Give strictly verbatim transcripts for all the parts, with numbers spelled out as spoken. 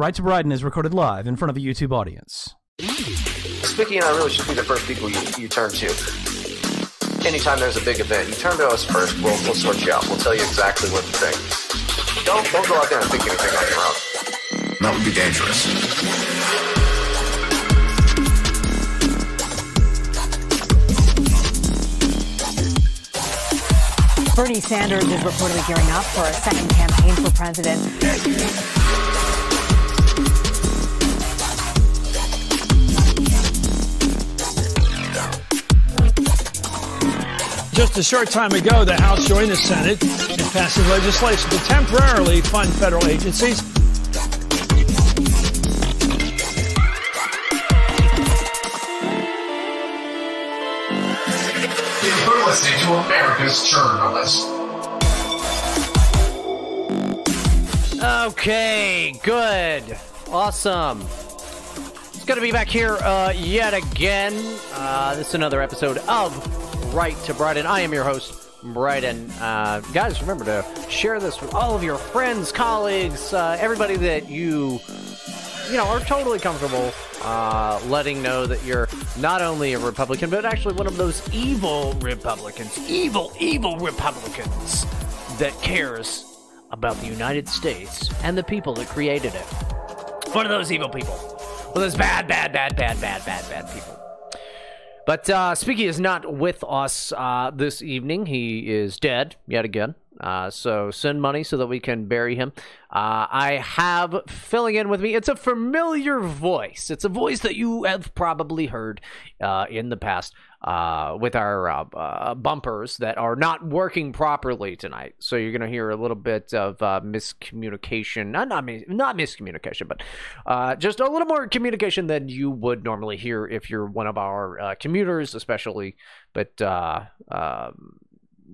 Right to Brighton is recorded live in front of a YouTube audience. Spicky and I really should be the first people you, you turn to. Anytime there's a big event, you turn to us first. We'll, we'll sort you out. We'll tell you exactly what to think. Don't, don't go out there and think anything on your own. That would be dangerous. Bernie Sanders is reportedly gearing up for a second campaign for president. Just a short time ago, the House joined the Senate in passing legislation to temporarily fund federal agencies. Listening to America's Journalist. Okay, good. Awesome. It's going to be back here uh, yet again. Uh, this is another episode of Right to Brighton. I am your host, Brighton. Uh, guys, remember to share this with all of your friends, colleagues, uh, everybody that you, you know, are totally comfortable Uh, letting know that you're not only a Republican, but actually one of those evil Republicans, evil, evil Republicans that cares about the United States and the people that created it. One of those evil people. One of those bad, bad, bad, bad, bad, bad, bad people. But uh, Speaky is not with us uh, this evening. He is dead yet again. Uh, so send money so that we can bury him. Uh, I have filling in with me. It's a familiar voice. It's a voice that you have probably heard uh, in the past uh, with our uh, uh, bumpers that are not working properly tonight. So you're going to hear a little bit of uh, miscommunication. Not not, mis- not miscommunication, but uh, just a little more communication than you would normally hear if you're one of our uh, commuters, especially. But uh, um,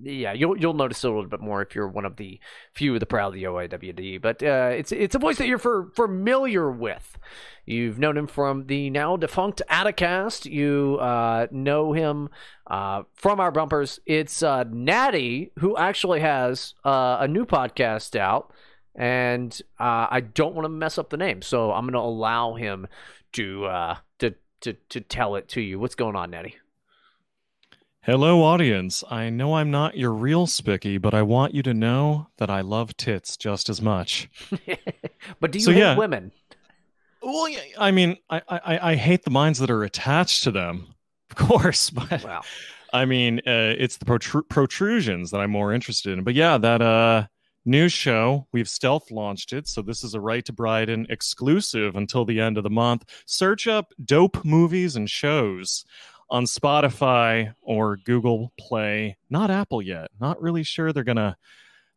yeah, you'll you'll notice a little bit more if you're one of the few of the proud of the O I W D. But uh, it's it's a voice that you're for, familiar with. You've known him from the now defunct AttaCast. You uh, know him uh, from our bumpers. It's uh, Natty, who actually has uh, a new podcast out, and uh, I don't want to mess up the name, so I'm going to allow him to uh, to to to tell it to you. What's going on, Natty? Hello, audience. I know I'm not your real Spicky, but I want you to know that I love tits just as much. But do you so, hate yeah. women? Well, yeah, I mean, I, I, I hate the minds that are attached to them, of course. But wow. I mean, uh, it's the protru- protrusions that I'm more interested in. But yeah, that uh, new show, we've stealth launched it. So this is a Right to Brighton exclusive until the end of the month. Search up Dope Movies and Shows on Spotify or Google Play, not Apple yet. Not really sure they're gonna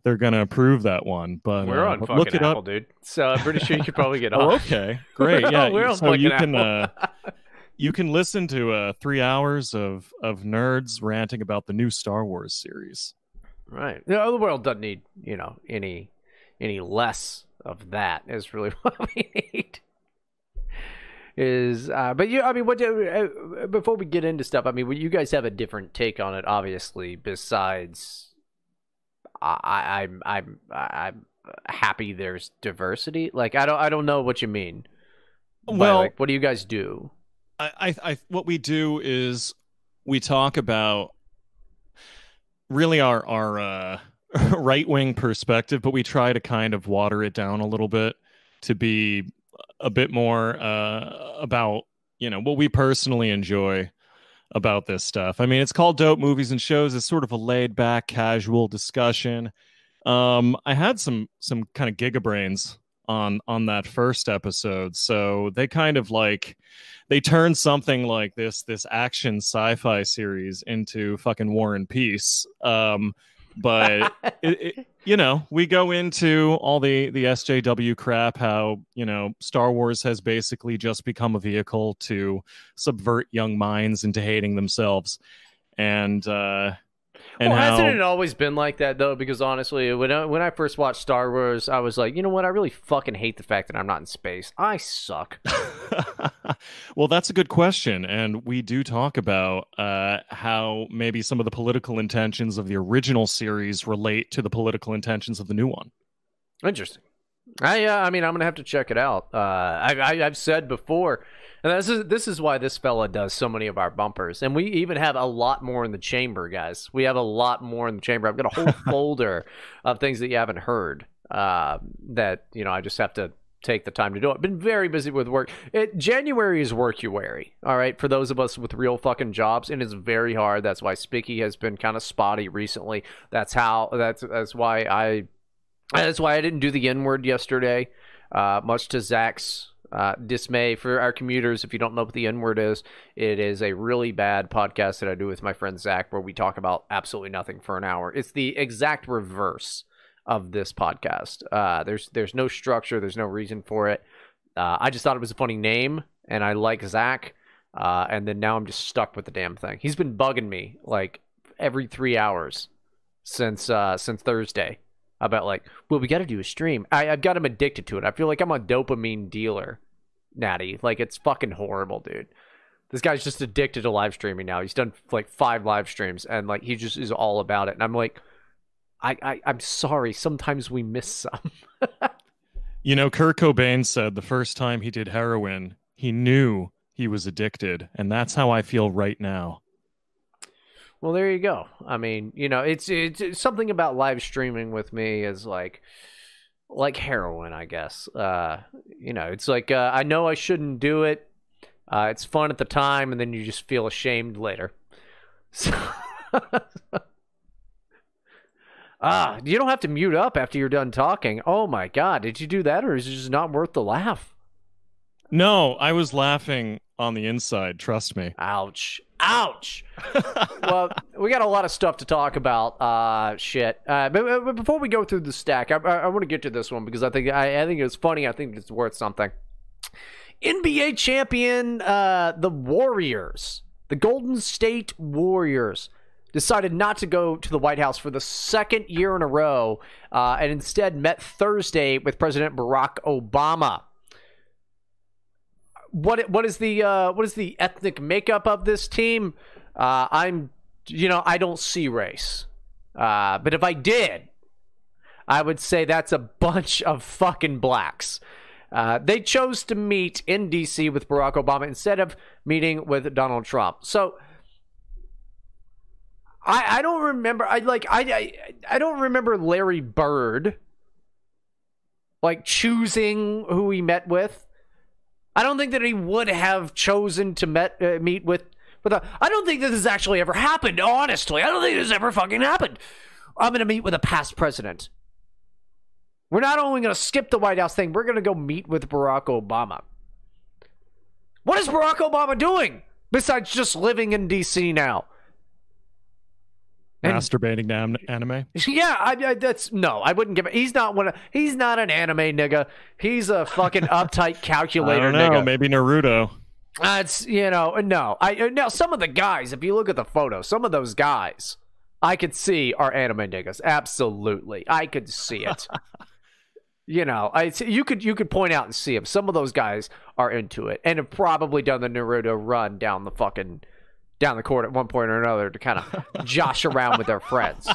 they're gonna approve that one, but we're uh, on fucking look it Apple, up. dude. So I'm pretty sure you could probably get on. Oh, okay, great. we're yeah, we're on so you can uh, you can listen to uh, three hours of of nerds ranting about the new Star Wars series. Right. No, the world doesn't need you know any any less of that. Is really what we need. Is uh but you I mean what do, uh, before we get into stuff, I mean, well, you guys have a different take on it, obviously. Besides, I, I'm I'm I'm happy there's diversity. Like I don't I don't know what you mean. Well, by, like, what do you guys do? I, I I what we do is we talk about really our our uh, right wing perspective, but we try to kind of water it down a little bit to be a bit more uh, about, you know, what we personally enjoy about this stuff. I mean, it's called Dope Movies and Shows. It's sort of a laid back, casual discussion. Um, I had some some kind of gigabrains on on that first episode. So they kind of like they turned something like this, this action sci-fi series into fucking War and Peace. Um, but, it, it, you know, we go into all the, the S J W crap, how, you know, Star Wars has basically just become a vehicle to subvert young minds into hating themselves. And, uh, and well, how... hasn't it always been like that, though? Because honestly, when I, when I first watched Star Wars, I was like, you know what? I really fucking hate the fact that I'm not in space. I suck. Well, that's a good question. And we do talk about uh, how maybe some of the political intentions of the original series relate to the political intentions of the new one. Interesting. I, uh, I mean, I'm going to have to check it out. Uh, I, I, I've said before, and this is, this is why this fella does so many of our bumpers. And we even have a lot more in the chamber, guys. We have a lot more in the chamber. I've got a whole folder of things that you haven't heard uh, that, you know, I just have to take the time to do it. Been very busy with work. It, January is workuary, all right, for those of us with real fucking jobs, and it's very hard. That's why Spicky has been kind of spotty recently. That's how. That's that's why I. That's why I didn't do the N word yesterday, uh, much to Zach's uh, dismay. For our commuters, if you don't know what the N word is, it is a really bad podcast that I do with my friend Zach, where we talk about absolutely nothing for an hour. It's the exact reverse of this podcast. Uh, there's there's no structure. There's no reason for it. Uh, I just thought it was a funny name, and I like Zach. Uh, and then now I'm just stuck with the damn thing. He's been bugging me like every three hours since uh, since Thursday about like, well, we got to do a stream. I, I've got him addicted to it. I feel like I'm a dopamine dealer, Natty. Like, it's fucking horrible, dude. This guy's just addicted to live streaming now. He's done like five live streams, and like he just is all about it. And I'm like, I, I, I'm sorry. Sometimes we miss some. You know, Kurt Cobain said the first time he did heroin, he knew he was addicted. And that's how I feel right now. Well, there you go. I mean, you know, it's, it's it's something about live streaming with me is like like heroin, I guess. Uh, you know, it's like uh, I know I shouldn't do it. Uh, it's fun at the time, and then you just feel ashamed later. So... Ah, you don't have to mute up after you're done talking. Oh my God, did you do that, or is it just not worth the laugh? No, I was laughing on the inside, trust me. Ouch. Ouch. Well, we got a lot of stuff to talk about. Uh, shit. Uh, but, but before we go through the stack, I, I, I want to get to this one because I think I, I think it's funny. I think it's worth something. N B A champion, uh, the Warriors, the Golden State Warriors, decided not to go to the White House for the second year in a row uh, and instead met Thursday with President Barack Obama. What what is the uh, what is the ethnic makeup of this team? Uh, I'm you know I don't see race, uh, but if I did, I would say that's a bunch of fucking blacks. Uh, they chose to meet in D C with Barack Obama instead of meeting with Donald Trump. So. I, I don't remember I like I, I I don't remember Larry Bird like choosing who he met with. I don't think that he would have chosen to met uh, meet with with a, I don't think that this has actually ever happened, honestly. I don't think this ever fucking happened. I'm going to meet with a past president. We're not only going to skip the White House thing, we're going to go meet with Barack Obama. What is Barack Obama doing besides just living in D C now? And, masturbating to anime? Yeah, I, I, that's no. I wouldn't give it. He's not one. Of, he's not an anime nigga. He's a fucking uptight calculator. I don't know, nigga. Maybe Naruto. Uh, it's you know no. I now some of the guys. If you look at the photo, some of those guys I could see are anime niggas. Absolutely, I could see it. You know, I you could you could point out and see them. Some of those guys are into it and have probably done the Naruto run down the fucking. down the court at one point or another to kind of josh around with their friends.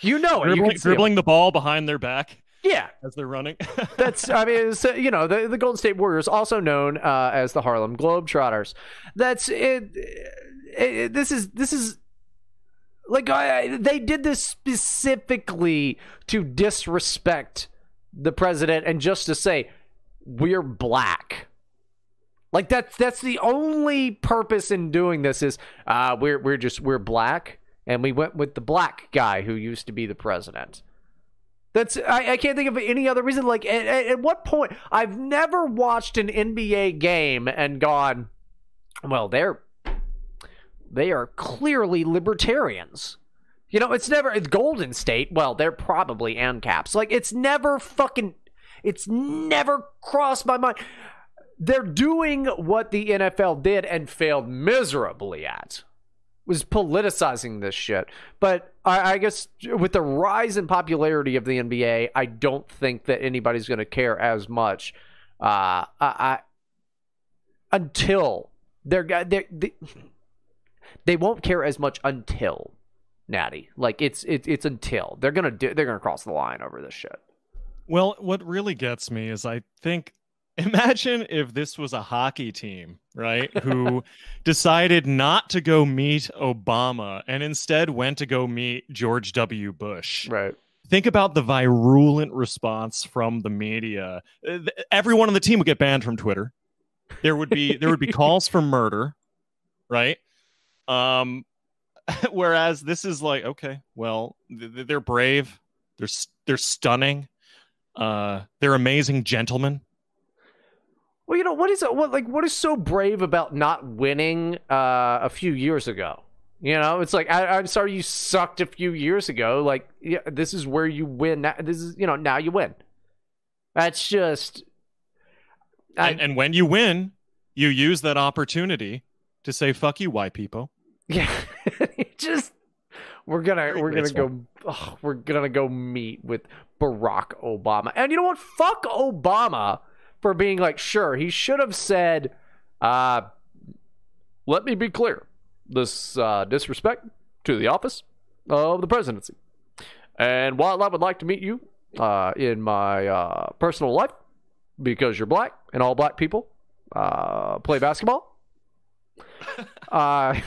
You know it. Dribbling, you dribbling the ball behind their back. Yeah. As they're running. That's, I mean, it's, you know, the, the Golden State Warriors, also known uh, as the Harlem Globetrotters. That's it. it this is, this is like, I, they did this specifically to disrespect the president and just to say, we're black. Like that's that's the only purpose in doing this is uh, we're we're just we're black and we went with the black guy who used to be the president. That's I, I can't think of any other reason. Like at, at what point I've never watched an N B A game and gone, well they're they are clearly libertarians. You know it's never it's Golden State. Well they're probably ANCAPs. Like it's never fucking it's never crossed my mind. They're doing what the N F L did and failed miserably at, was politicizing this shit. But I, I guess with the rise in popularity of the N B A, I don't think that anybody's going to care as much uh, I, I, until they're, they're they they won't care as much until Natty. Like it's it, it's until they're gonna do, they're gonna cross the line over this shit. Well, what really gets me is I think, imagine if this was a hockey team, right, who decided not to go meet Obama and instead went to go meet George W. Bush. Right. Think about the virulent response from the media. Everyone on the team would get banned from Twitter. There would be there would be calls for murder, right? Um, whereas this is like, okay, well, they're brave, they're they're stunning, uh, they're amazing gentlemen. Well, you know what is what like what is so brave about not winning uh, a few years ago? You know, it's like, I, I'm sorry you sucked a few years ago. Like, yeah, this is where you win. Now, this is, you know, now you win. That's just. I, and, and when you win, you use that opportunity to say, fuck you, white people. Yeah, just we're going to we're going to go oh, we're going to go meet with Barack Obama. And you know what? Fuck Obama for being like, sure, he should have said, uh, let me be clear. This uh, disrespect to the office of the presidency. And while I would like to meet you uh, in my uh, personal life, because you're black and all black people uh, play basketball, uh, I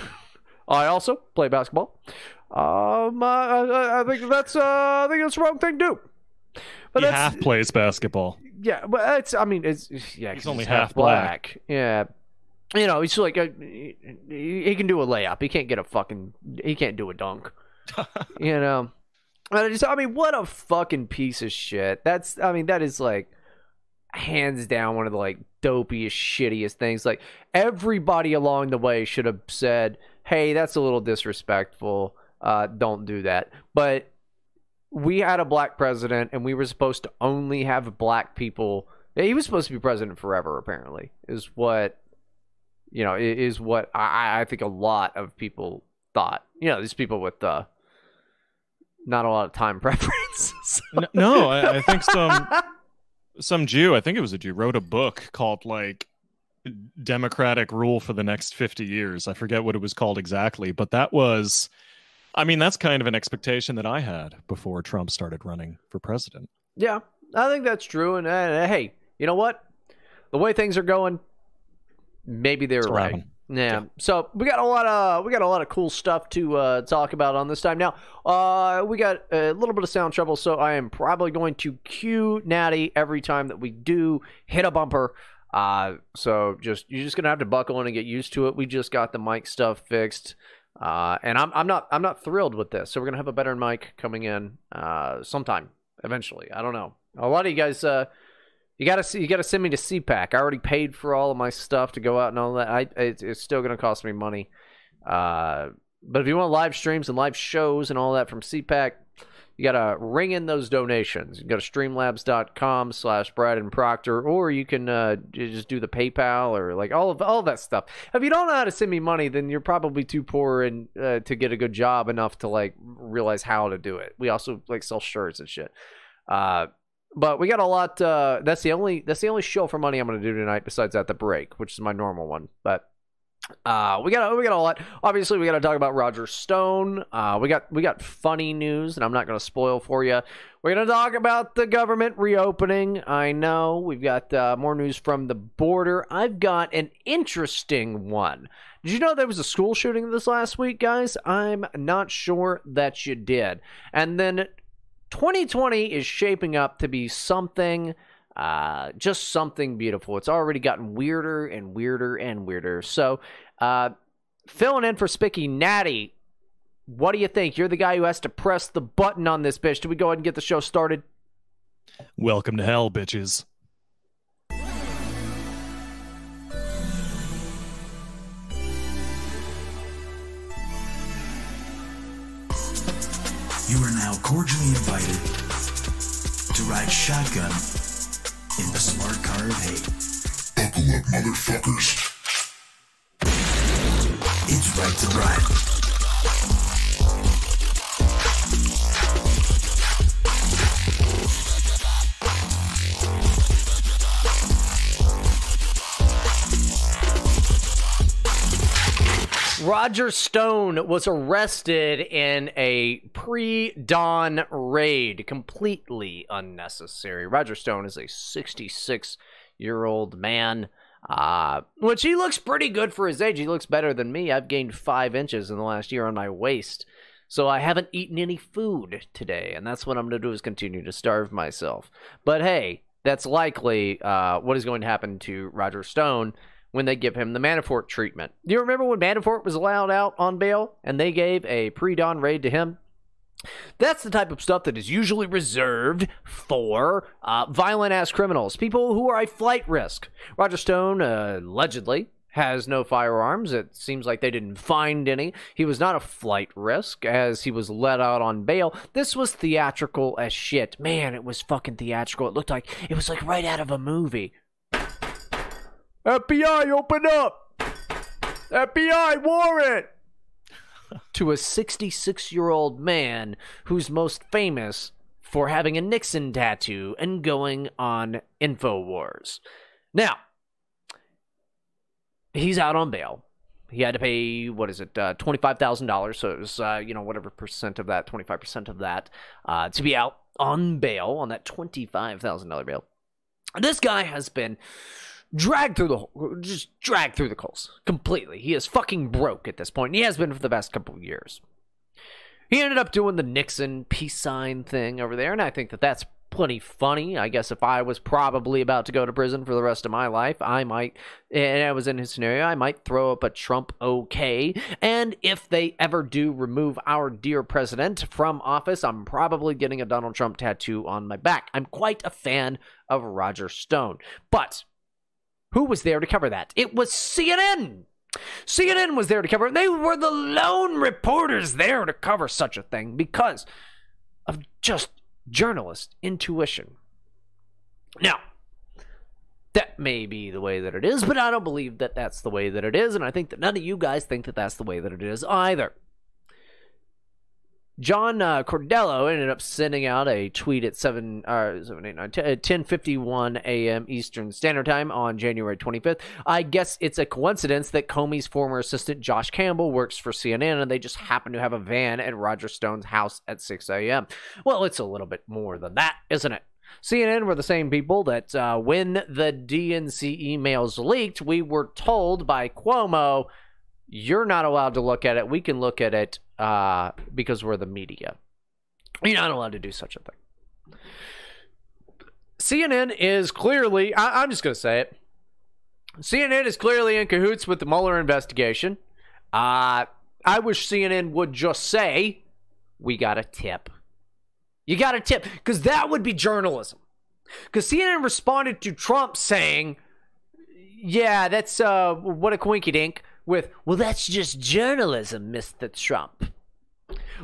also play basketball. Um, I, I think that's uh, I think that's the wrong thing to do. But he half plays basketball. Yeah, but it's I mean it's yeah he's only he's half black. black. Yeah. You know, he's like, a, he can do a layup. He can't get a fucking, he can't do a dunk. You know? And I just, I mean, what a fucking piece of shit. That's, I mean, that is like, hands down, one of the like dopiest, shittiest things. Like, everybody along the way should have said, hey, that's a little disrespectful. Uh, don't do that. But we had a black president and we were supposed to only have black people. He was supposed to be president forever, apparently, is what. You know, is what I, I think a lot of people thought. You know, these people with uh, not a lot of time preferences. no, no I, I think some some Jew, I think it was a Jew, wrote a book called like Democratic Rule for the Next fifty years. I forget what it was called exactly, but that was, I mean, that's kind of an expectation that I had before Trump started running for president. Yeah, I think that's true. And uh, hey, you know what? The way things are going, maybe they're right. Yeah. yeah. So we got a lot of we got a lot of cool stuff to uh, talk about on this time. Now, uh, we got a little bit of sound trouble, so I am probably going to cue Natty every time that we do hit a bumper. Uh, so just you're just gonna have to buckle in and get used to it. We just got the mic stuff fixed, uh, and I'm I'm not I'm not thrilled with this. So we're gonna have a better mic coming in uh, sometime eventually. I don't know. A lot of you guys. Uh, You gotta you gotta send me to C PAC. I already paid for all of my stuff to go out and all that. I it's, it's still gonna cost me money. Uh, but if you want live streams and live shows and all that from C PAC, you gotta ring in those donations. You can go to streamlabs dot com slash Brad and Proctor, or you can uh, just do the PayPal or like all of all of that stuff. If you don't know how to send me money, then you're probably too poor and uh, to get a good job enough to like realize how to do it. We also like sell shirts and shit. Uh, But we got a lot. Uh, that's the only. That's the only show for money I'm going to do tonight, besides at the break, which is my normal one. But uh, we got. We got a lot. Obviously, we got to talk about Roger Stone. Uh, we got. We got funny news, and I'm not going to spoil for you. We're going to talk about the government reopening. I know we've got uh, more news from the border. I've got an interesting one. Did you know there was a school shooting this last week, guys? I'm not sure that you did. And then twenty twenty is shaping up to be something, uh, just something beautiful. It's already gotten weirder and weirder and weirder. So, uh, filling in for Spicky Natty, what do you think? You're the guy who has to press the button on this bitch. Do we go ahead and get the show started? Welcome to hell, bitches. You are now cordially invited to ride shotgun in the smart car of hate. Buckle up, motherfuckers. It's Right to Brighton. Roger Stone was arrested in a pre-dawn raid. Completely unnecessary. Roger Stone is a sixty-six-year-old man, uh, which he looks pretty good for his age. He looks better than me. I've gained five inches in the last year on my waist, so I haven't eaten any food today, and that's what I'm going to do is continue to starve myself. But hey, that's likely uh, what is going to happen to Roger Stone when they give him the Manafort treatment. Do you remember when Manafort was allowed out on bail and they gave a pre-dawn raid to him? That's the type of stuff that is usually reserved for uh, violent-ass criminals, people who are a flight risk. Roger Stone uh, allegedly has no firearms. It seems like they didn't find any. He was not a flight risk as he was let out on bail. This was theatrical as shit. Man, it was fucking theatrical. It looked like it was like right out of a movie. F B I, open up! F B I, warrant! To a sixty-six-year-old man who's most famous for having a Nixon tattoo and going on InfoWars. Now, he's out on bail. He had to pay, what is it, uh, twenty-five thousand dollars, so it was, uh, you know, whatever percent of that, twenty-five percent of that, uh, to be out on bail, on that twenty-five thousand dollars bail. This guy has been dragged through the just dragged through the coals completely. He is fucking broke at this point. He has been for the past couple of years. He ended up doing the Nixon peace sign thing over there, and I think that that's plenty funny. I guess if I was probably about to go to prison for the rest of my life, I might, and I was in his scenario, I might throw up a Trump okay. And if they ever do remove our dear president from office, I'm probably getting a Donald Trump tattoo on my back. I'm quite a fan of Roger Stone. But who was there to cover that? It was C N N. C N N was there to cover it. They were the lone reporters there to cover such a thing because of just journalist intuition. Now, that may be the way that it is, but I don't believe that that's the way that it is, and I think that none of you guys think that that's the way that it is either. John uh, Cordello ended up sending out a tweet at seven, uh, seven, eight, nine, ten, ten fifty-one a m Eastern Standard Time on January twenty-fifth. I guess it's a coincidence that Comey's former assistant Josh Campbell works for C N N and they just happen to have a van at Roger Stone's house at six a m Well, it's a little bit more than that, isn't it? C N N were the same people that uh, when the D N C emails leaked, we were told by Cuomo, you're not allowed to look at it. We can look at it uh, because we're the media. You're not allowed to do such a thing. C N N is clearly, I, I'm just going to say it. C N N is clearly in cahoots with the Mueller investigation. Uh, I wish C N N would just say, we got a tip. You got a tip. Because that would be journalism. Because C N N responded to Trump saying, yeah, that's uh, what a coinkydink. With, well, that's just journalism, Mister Trump.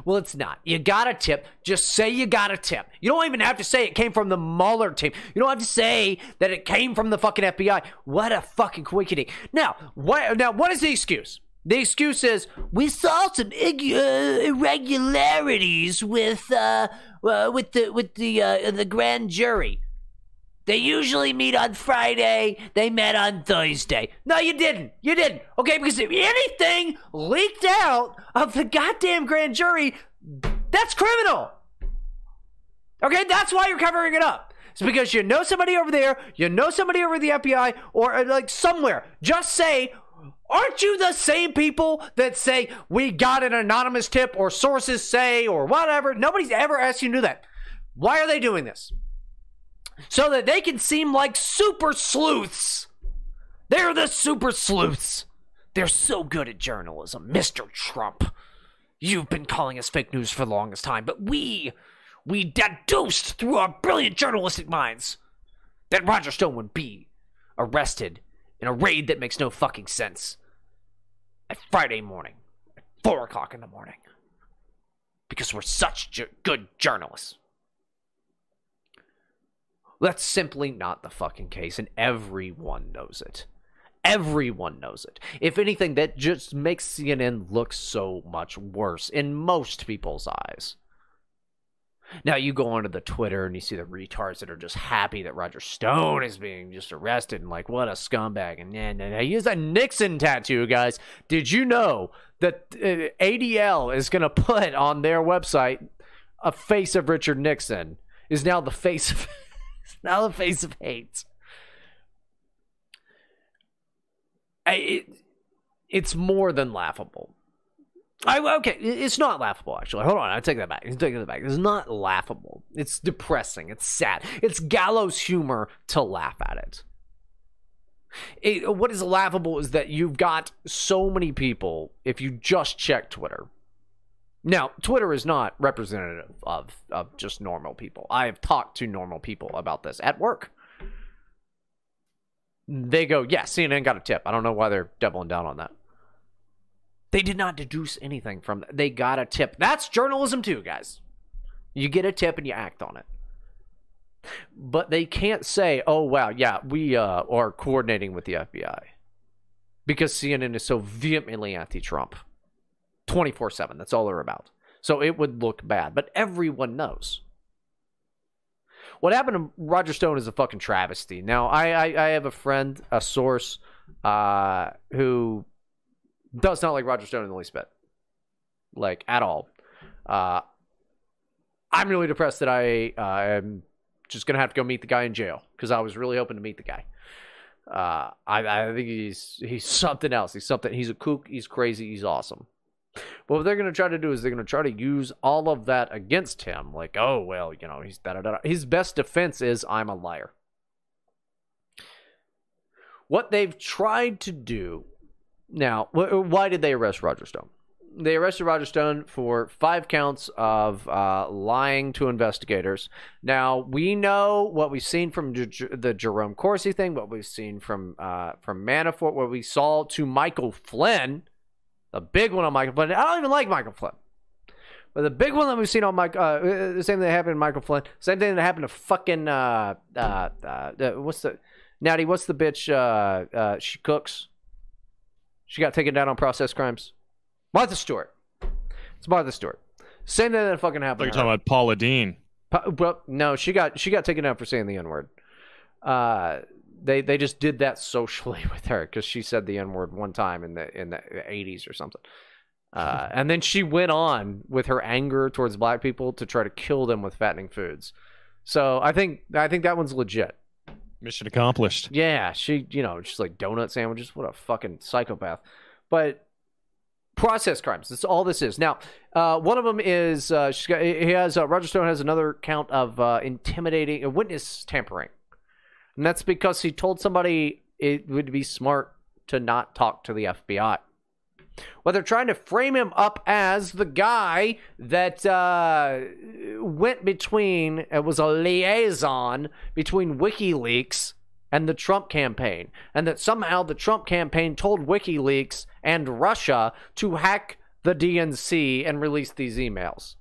Well, it's not. You got a tip. Just say you got a tip. You don't even have to say it came from the Mueller team. You don't have to say that it came from the fucking F B I. What a fucking quickie. Now, what, now, what is the excuse? The excuse is, we saw some irregularities with uh, uh, with the with the uh, the grand jury. They usually meet on Friday. They met on Thursday. No, you didn't. You didn't. Okay, because if anything leaked out of the goddamn grand jury, that's criminal. Okay, that's why you're covering it up. It's because you know somebody over there, you know somebody over the F B I, or like somewhere. Just say, aren't you the same people that say, we got an anonymous tip, or sources say, or whatever? Nobody's ever asked you to do that. Why are they doing this? So that they can seem like super sleuths. They're the super sleuths. They're so good at journalism. Mister Trump, you've been calling us fake news for the longest time, but we, we deduced through our brilliant journalistic minds that Roger Stone would be arrested in a raid that makes no fucking sense at Friday morning, at four o'clock in the morning, because we're such ju- good journalists. That's simply not the fucking case, and everyone knows it. Everyone knows it. If anything, that just makes C N N look so much worse in most people's eyes. Now you go onto the Twitter and you see the retards that are just happy that Roger Stone is being just arrested and like, what a scumbag. And yeah, no, no, he has a Nixon tattoo, guys. Did you know that A D L is going to put on their website a face of Richard Nixon is now the face of now the face of hate. I, it, it's more than laughable. I, okay, it's not laughable, actually. Hold on, I take that back. I take that back. It's not laughable. It's depressing. It's sad. It's gallows humor to laugh at it. It, what is laughable is that you've got so many people, if you just check Twitter. Now, Twitter is not representative of, of just normal people. I have talked to normal people about this at work. They go, yeah, C N N got a tip. I don't know why they're doubling down on that. They did not deduce anything from that. They got a tip. That's journalism too, guys. You get a tip and you act on it. But they can't say, oh, wow, yeah, we uh, are coordinating with the F B I. Because C N N is so vehemently anti-Trump. twenty-four seven, that's all they're about. So it would look bad. But everyone knows. What happened to Roger Stone is a fucking travesty. Now, I, I, I have a friend, a source, uh, who... does not like Roger Stone in the least bit. Like, at all. Uh, I'm really depressed that I uh, am just going to have to go meet the guy in jail. Because I was really hoping to meet the guy. Uh, I, I think he's he's something else. He's something. He's a kook. He's crazy. He's awesome. But what they're going to try to do is they're going to try to use all of that against him. Like, oh, well, you know, he's da-da-da. His best defense is, I'm a liar. What they've tried to do... Now, why did they arrest Roger Stone? They arrested Roger Stone for five counts of uh, lying to investigators. Now, we know what we've seen from J- the Jerome Corsi thing, what we've seen from uh, from Manafort, what we saw to Michael Flynn, the big one on Michael Flynn. I don't even like Michael Flynn. But the big one that we've seen on Mike, uh, the same thing that happened to Michael Flynn, same thing that happened to fucking, uh, uh, uh, what's the, Natty, what's the bitch, uh, uh, she cooks? She got taken down on process crimes. Martha Stewart. It's Martha Stewart. Same thing that fucking happened. You're talking about Paula Dean. Pa- well, no, she got she got taken down for saying the N-word. Uh, they they just did that socially with her because she said the N-word one time in the in the eighties or something. Uh, and then she went on with her anger towards black people to try to kill them with fattening foods. So I think I think that one's legit. Mission accomplished. Yeah, she, you know, she's like donut sandwiches. What a fucking psychopath. But process crimes. That's all this is. Now, uh, one of them is uh, she's got, he has uh, Roger Stone has another count of uh, intimidating uh, witness tampering, and that's because he told somebody it would be smart to not talk to the F B I. Well, they're trying to frame him up as the guy that uh, went between, it was a liaison between WikiLeaks and the Trump campaign. And that somehow the Trump campaign told WikiLeaks and Russia to hack the D N C and release these emails.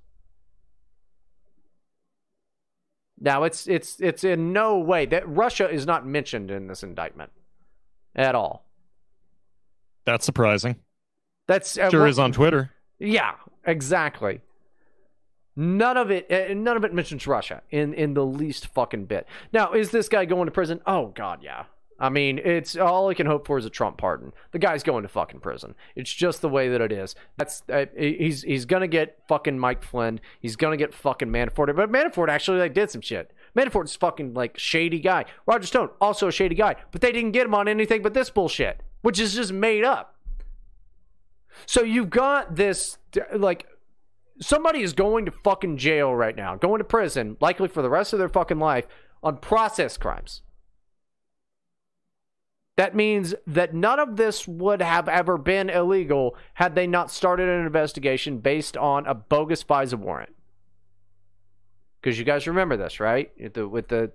Now, it's it's it's in no way that Russia is not mentioned in this indictment at all. That's surprising. That's uh, sure what, is on Twitter. Yeah, exactly. None of it, uh, none of it mentions Russia in, in the least fucking bit. Now, is this guy going to prison? Oh God, yeah. I mean, it's all I can hope for is a Trump pardon. The guy's going to fucking prison. It's just the way that it is. That's uh, he's he's gonna get fucking Mike Flynn. He's gonna get fucking Manafort. But Manafort actually like did some shit. Manafort's fucking like shady guy. Roger Stone also a shady guy, but they didn't get him on anything but this bullshit, which is just made up. So you've got this, like, somebody is going to fucking jail right now, going to prison, likely for the rest of their fucking life, on process crimes. That means that none of this would have ever been illegal had they not started an investigation based on a bogus FISA warrant. Because you guys remember this, right? With the, with the,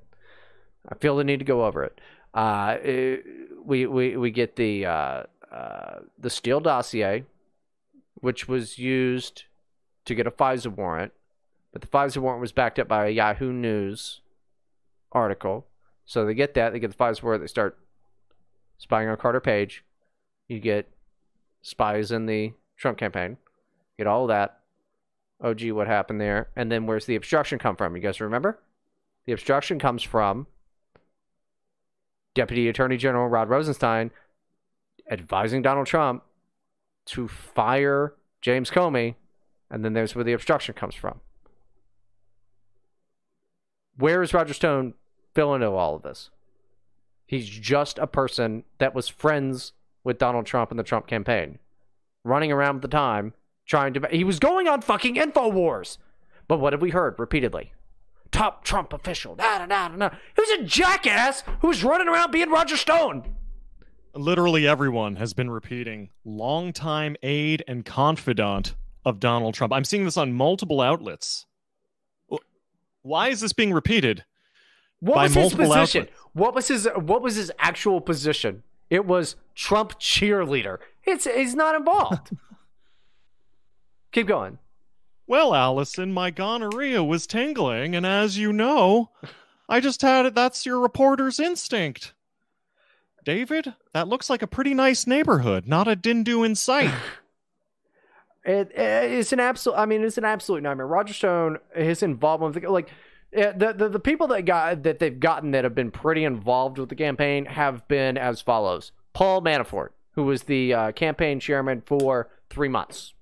I feel the need to go over it. Uh, it we, we, we get the, uh, uh, the Steele dossier, which was used to get a FISA warrant, but the FISA warrant was backed up by a Yahoo News article. So they get that, they get the FISA warrant, they start spying on Carter Page. You get spies in the Trump campaign, you get all of that. oh, gee, what happened there? And then where's the obstruction come from? You guys remember? The obstruction comes from Deputy Attorney General Rod Rosenstein advising Donald Trump to fire James Comey, and then there's where the obstruction comes from. Where is Roger Stone filling into all of this? He's just a person that was friends with Donald Trump and the Trump campaign, running around at the time, trying to... He was going on fucking InfoWars! But what have we heard repeatedly? Top Trump official, da-da-da-da-da. He was a jackass who was running around being Roger Stone! Literally everyone has been repeating longtime aide and confidant of Donald Trump. I'm seeing this on multiple outlets. Why is this being repeated? What by was his position? Outlets? What was his what was his actual position? It was Trump cheerleader. It's he's not involved. Keep going. Well, Allison, my gonorrhea was tingling, and as you know, I just had it. That's your reporter's instinct. David, that looks like a pretty nice neighborhood, not a dindu in sight. It, it, it's an absolute, I mean, it's an absolute nightmare. Roger Stone, his involvement with the, like the, the, the people that got, that they've gotten that have been pretty involved with the campaign have been as follows. Paul Manafort, who was the uh, campaign chairman for three months.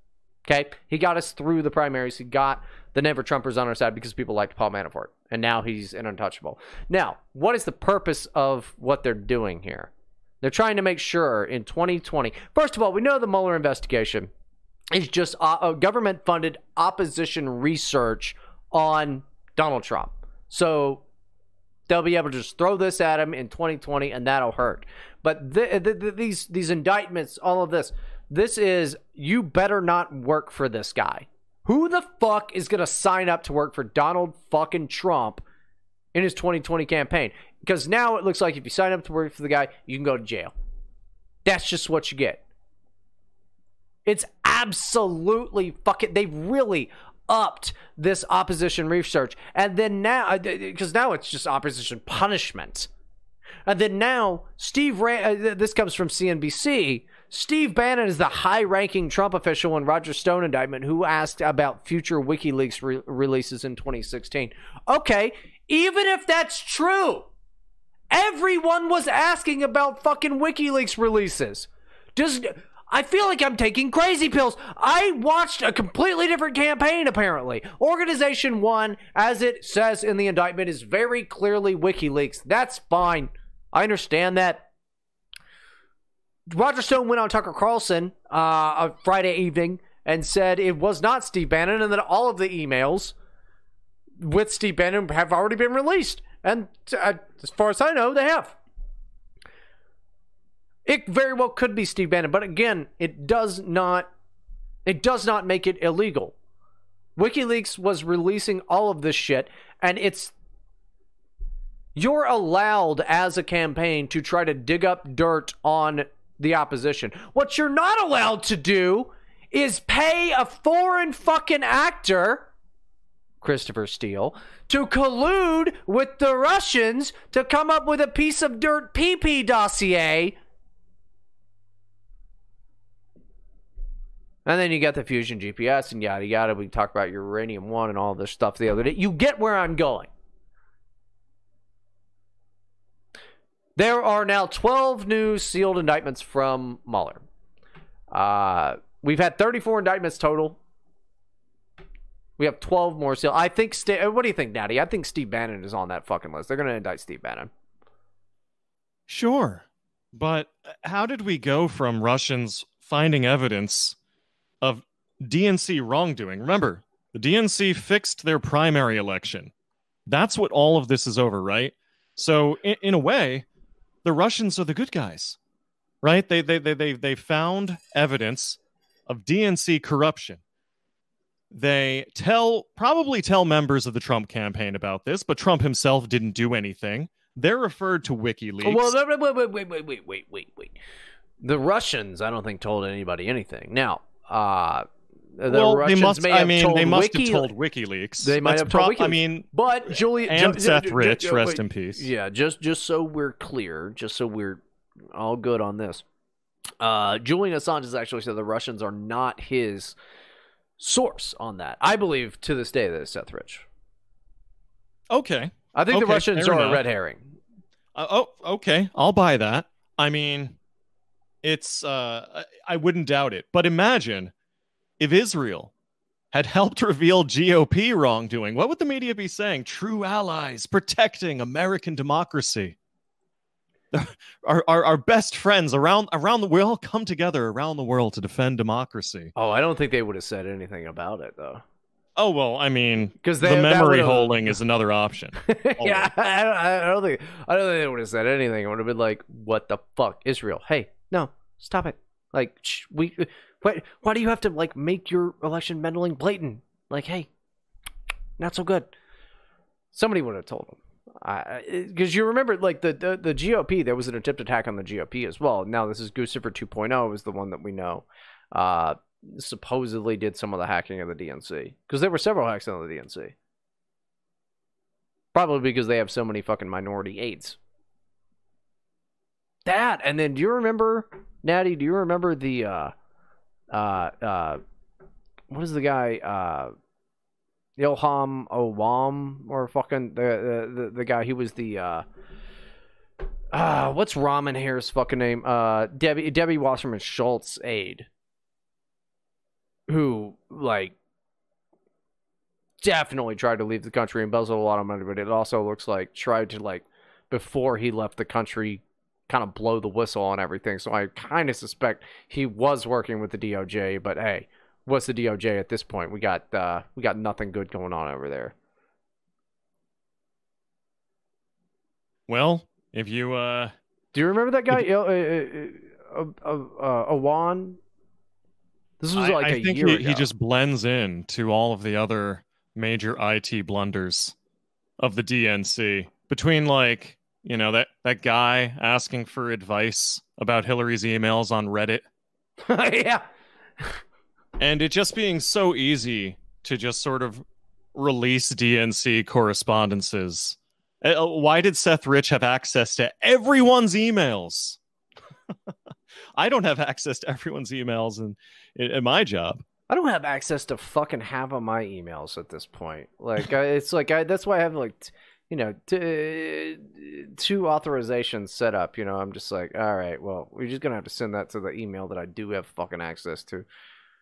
Okay. He got us through the primaries. He got the Never Trumpers on our side because people liked Paul Manafort, and now he's an untouchable. Now, what is the purpose of what they're doing here? They're trying to make sure in twenty twenty, first of all, we know the Mueller investigation is just uh, government-funded opposition research on Donald Trump. So they'll be able to just throw this at him in twenty twenty, and that'll hurt. But th- th- th- these these indictments, all of this, this is, you better not work for this guy. Who the fuck is going to sign up to work for Donald fucking Trump in his twenty twenty campaign? Because now it looks like if you sign up to work for the guy, you can go to jail. That's just what you get. It's absolutely fucking... They really upped this opposition research. And then now... Because now it's just opposition punishment. And then now, Steve... Ran, this comes from C N B C... Steve Bannon is the high-ranking Trump official in Roger Stone indictment who asked about future WikiLeaks re- releases in twenty sixteen. Okay, even if that's true, everyone was asking about fucking WikiLeaks releases. Just, I feel like I'm taking crazy pills. I watched a completely different campaign, apparently. Organization One, as it says in the indictment, is very clearly WikiLeaks. That's fine. I understand that. Roger Stone went on Tucker Carlson uh, on Friday evening and said it was not Steve Bannon, and that all of the emails with Steve Bannon have already been released. And uh, as far as I know, they have. It very well could be Steve Bannon, but again, it does not, it does not make it illegal. WikiLeaks was releasing all of this shit, and it's... You're allowed as a campaign to try to dig up dirt on the opposition. What you're not allowed to do is pay a foreign fucking actor, Christopher Steele, to collude with the Russians to come up with a piece of dirt pee-pee dossier. And then you got the Fusion G P S and yada yada. We talked about Uranium One and all this stuff the other day. You get where I'm going. There are now twelve new sealed indictments from Mueller. Uh, we've had thirty-four indictments total. We have twelve more sealed. I think. St- what do you think, Natty? I think Steve Bannon is on that fucking list. They're going to indict Steve Bannon. Sure, but how did we go from Russians finding evidence of D N C wrongdoing? Remember, the D N C fixed their primary election. That's what all of this is over, right? So in, in a way. The Russians are the good guys, right? They they they they they found evidence of D N C corruption. They tell probably tell members of the Trump campaign about this, but Trump himself didn't do anything. They're referred to WikiLeaks. Well, wait, wait, wait, wait, wait, wait, wait, wait. The Russians, I don't think, told anybody anything. Now, uh, the well, Russians they must, may have I mean, told they must Wiki... have told WikiLeaks. They might That's have told pro- WikiLeaks. I mean, but Julia and ju- Seth Rich, ju- ju- rest wait, in peace. Yeah, just just so we're clear, just so we're all good on this. Uh, Julian Assange has actually said the Russians are not his source on that. I believe to this day that it's Seth Rich. Okay. I think okay, the Russians are enough. a red herring. Uh, oh, okay. I'll buy that. I mean, it's uh, I wouldn't doubt it. But imagine if Israel had helped reveal G O P wrongdoing. What would the media be saying? True allies protecting American democracy. Our, our our best friends around around the world come together around the world to defend democracy. Oh, I don't think they would have said anything about it, though. Oh, well, I mean, because the memory holding is another option. yeah, I don't, I don't think I don't think they would have said anything. It would have been like, what the fuck, Israel? Hey, no, stop it. Like, shh, we, why, why do you have to like make your election meddling blatant? Like, hey, not so good. Somebody would have told them. Because you remember, like, the, the, the G O P, there was an attempted attack on the G O P as well. Now, this is Guccifer two point oh is the one that we know uh, supposedly did some of the hacking of the D N C. Because there were several hacks on the D N C. Probably because they have so many fucking minority aides. That, and then do you remember, Natty, do you remember the, uh, uh, uh, what is the guy, uh, Ilham Owam, or fucking the, the the guy, he was the uh, uh what's Ramen Hair's fucking name? Uh, Debbie Debbie Wasserman Schultz aide, who like definitely tried to leave the country, embezzled a lot of money, but it also looks like tried to like before he left the country, kind of blow the whistle on everything. So I kind of suspect he was working with the D O J, but hey. What's the D O J at this point? We got uh, we got nothing good going on over there. Well, if you uh, do you remember that guy, Awan? This was like I, I a think year he, ago. He just blends in to all of the other major I T blunders of the D N C. Between like you know that that guy asking for advice about Hillary's emails on Reddit. yeah. And it just being so easy to just sort of release D N C correspondences. Why did Seth Rich have access to everyone's emails? I don't have access to everyone's emails in, in, in my job. I don't have access to fucking half of my emails at this point. Like I, it's like I, that's why I have like t- you know t- two authorizations set up. You know, I'm just like, all right, well, we're just gonna have to send that to the email that I do have fucking access to.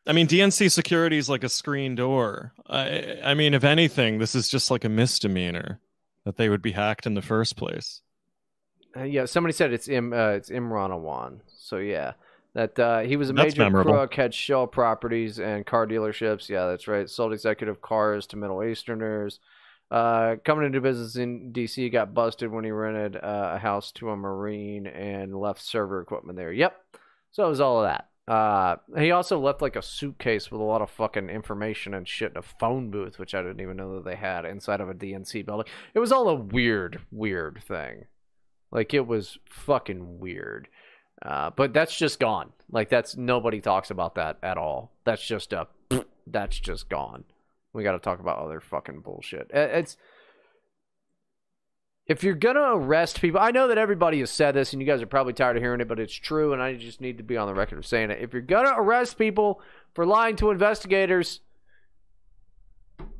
I mean, D N C security is like a screen door. I, I mean, if anything, this is just like a misdemeanor that they would be hacked in the first place. Uh, yeah, somebody said it's Im, uh, it's Imran Awan. So yeah, that uh, he was a that's major crook, had shell properties and car dealerships. Yeah, that's right. Sold executive cars to Middle Easterners. Uh, coming into business in D C, got busted when he rented uh, a house to a Marine and left server equipment there. Yep. So it was all of that. Uh, he also left like a suitcase with a lot of fucking information and shit in a phone booth, which I didn't even know that they had inside of a D N C building. It was all a weird, weird thing. Like it was fucking weird. Uh, but that's just gone. Like that's nobody talks about that at all. That's just a, that's just gone. We got to talk about other fucking bullshit. It's, if you're going to arrest people, I know that everybody has said this and you guys are probably tired of hearing it, but it's true and I just need to be on the record of saying it. If you're going to arrest people for lying to investigators,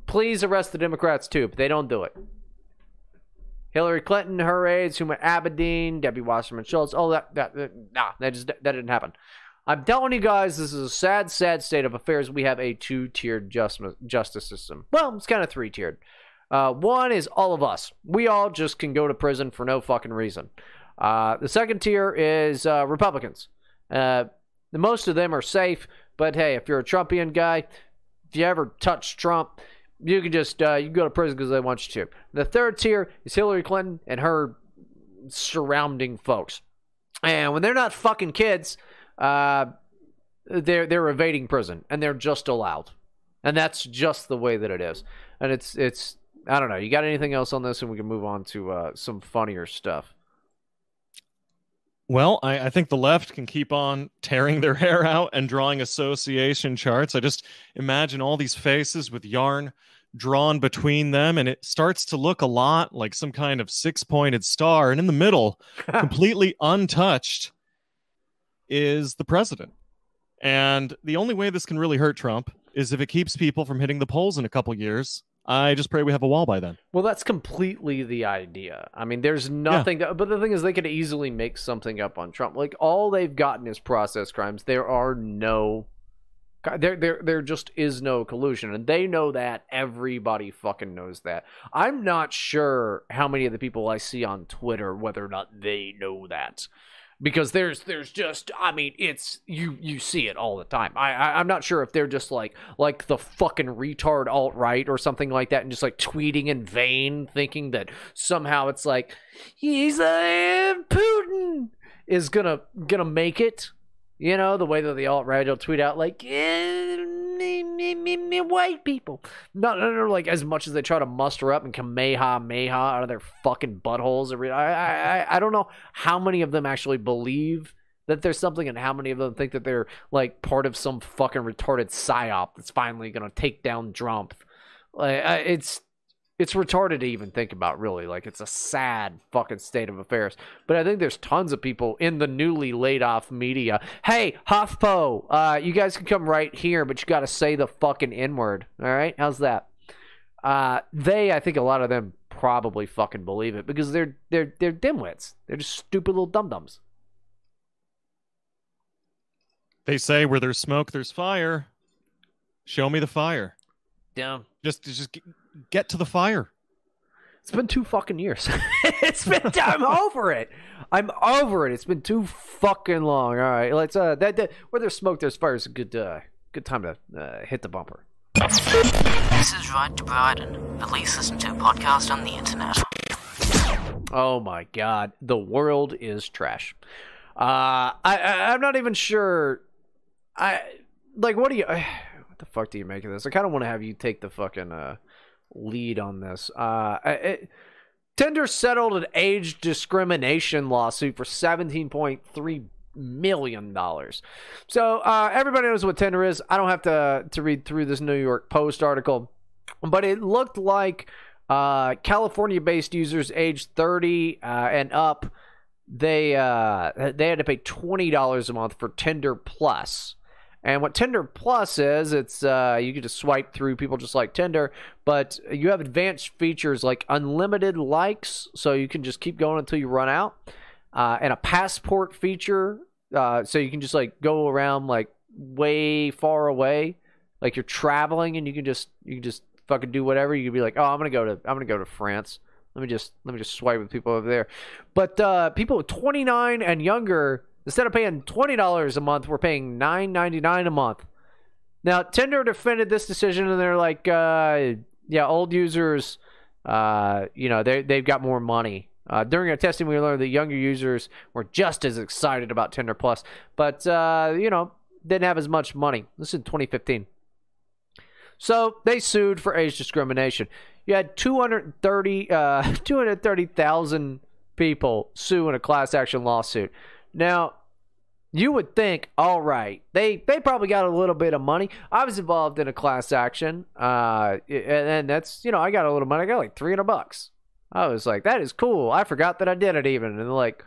please arrest the Democrats too, but they don't do it. Hillary Clinton, her aides, Huma Abedin, Debbie Wasserman Schultz, all that, that, that, nah, that just, that didn't happen. I'm telling you guys, this is a sad, sad state of affairs. We have a two-tiered justice, justice system. Well, it's kind of three-tiered. Uh, one is all of us. We all just can go to prison for no fucking reason. Uh, the second tier is uh, Republicans. Uh, most of them are safe, but hey, if you're a Trumpian guy, if you ever touch Trump, you can just uh, you can go to prison because they want you to. The third tier is Hillary Clinton and her surrounding folks. And when they're not fucking kids, uh, they're, they're evading prison, and they're just allowed. And that's just the way that it is. And it's it's... I don't know. You got anything else on this, and we can move on to uh, some funnier stuff. Well, I, I think the left can keep on tearing their hair out and drawing association charts. I just imagine all these faces with yarn drawn between them, and it starts to look a lot like some kind of six-pointed star. And in the middle, completely untouched, is the president. And the only way this can really hurt Trump is if it keeps people from hitting the polls in a couple years, I just pray we have a wall by then. Well, that's completely the idea. I mean, there's nothing. Yeah. That, but the thing is, they could easily make something up on Trump. Like, all they've gotten is process crimes. There are no... There, there, there just is no collusion, and they know that. Everybody fucking knows that. I'm not sure how many of the people I see on Twitter, whether or not they know that, because there's, there's just, I mean, it's you, you see it all the time. I, I I'm not sure if they're just like, like the fucking retard alt-right or something like that, and just like tweeting in vain, thinking that somehow it's like, he's the Putin is gonna gonna make it. You know, the way that the alt-right will tweet out, like, eh, me, me, me, me, white people. No, no, no, like, as much as they try to muster up and kamehameha out of their fucking buttholes. Every, I, I, I don't know how many of them actually believe that there's something and how many of them think that they're, like, part of some fucking retarded psyop that's finally going to take down Trump. Like, I, it's... It's retarded to even think about, really. Like, it's a sad fucking state of affairs. But I think there's tons of people in the newly laid-off media. Hey, HuffPo, uh, you guys can come right here, but you got to say the fucking N-word. All right? How's that? Uh, they, I think a lot of them probably fucking believe it because they're they're they're dimwits. They're just stupid little dum-dums. They say where there's smoke, there's fire. Show me the fire. Yeah. Just, just... Get to the fire. It's been two fucking years. It's been. I'm over it. I'm over it. It's been too fucking long. All right, let's. Uh, that, that where there's smoke, there's fire. It's a good, uh, good time to uh, hit the bumper. This is Right to Brighton, the least listened to podcast on the internet. Oh my god, the world is trash. Uh, I, I I'm not even sure. I like. What do you? What the fuck do you make of this? I kind of want to have you take the fucking. Uh, lead on this. Uh, it, Tinder settled an age discrimination lawsuit for seventeen point three million dollars. So uh, everybody knows what Tinder is. I don't have to, to read through this New York Post article, but it looked like uh, California-based users aged thirty uh, and up, they, uh, they had to pay twenty dollars a month for Tinder Plus. And what Tinder Plus is, it's uh, you can just swipe through people just like Tinder, but you have advanced features like unlimited likes, so you can just keep going until you run out, uh, and a passport feature, uh, so you can just like go around like way far away, like you're traveling, and you can just you can just fucking do whatever. You can be like, oh, I'm gonna go to I'm gonna go to France. Let me just let me just swipe with people over there. But uh, people twenty-nine and younger. Instead of paying twenty dollars a month, we're paying nine ninety-nine a month. Now, Tinder defended this decision, and they're like, uh, yeah, old users, uh, you know, they, they've got more money. Uh, during our testing, we learned that younger users were just as excited about Tinder Plus, but, uh, you know, didn't have as much money. This is in twenty fifteen. So they sued for age discrimination. You had two hundred thirty thousand people sue in a class action lawsuit. Now, you would think, all right, they they probably got a little bit of money. I was involved in a class action, uh, and, and that's, you know, I got a little money. I got like three hundred bucks. I was like, that is cool. I forgot that I did it even. And like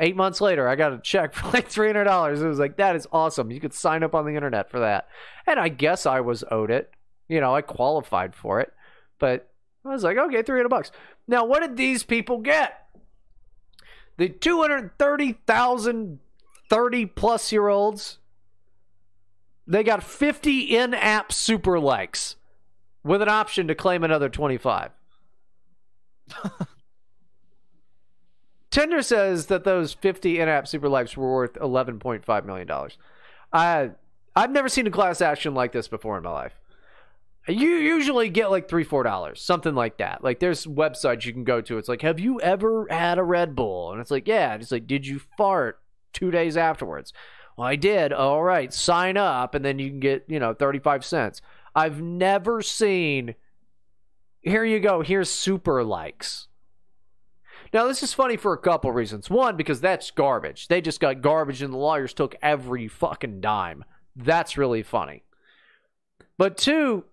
eight months later, I got a check for like three hundred dollars. It was like, that is awesome. You could sign up on the internet for that. And I guess I was owed it. You know, I qualified for it. But I was like, okay, three hundred bucks. Now, what did these people get? The two hundred thirty thousand thirty-plus-year-olds, they got fifty in-app super likes with an option to claim another twenty-five. Tinder says that those fifty in-app super likes were worth eleven point five million dollars. I, I've never seen a class action like this before in my life. You usually get like three, four dollars, something like that. Like there's websites you can go to. It's like, have you ever had a Red Bull? And it's like, yeah. And it's like, did you fart two days afterwards? Well, I did. All right, sign up, and then you can get, you know, thirty-five cents. I've never seen. Here you go. Here's super likes. Now this is funny for a couple reasons. One, because that's garbage. They just got garbage, and the lawyers took every fucking dime. That's really funny. But two.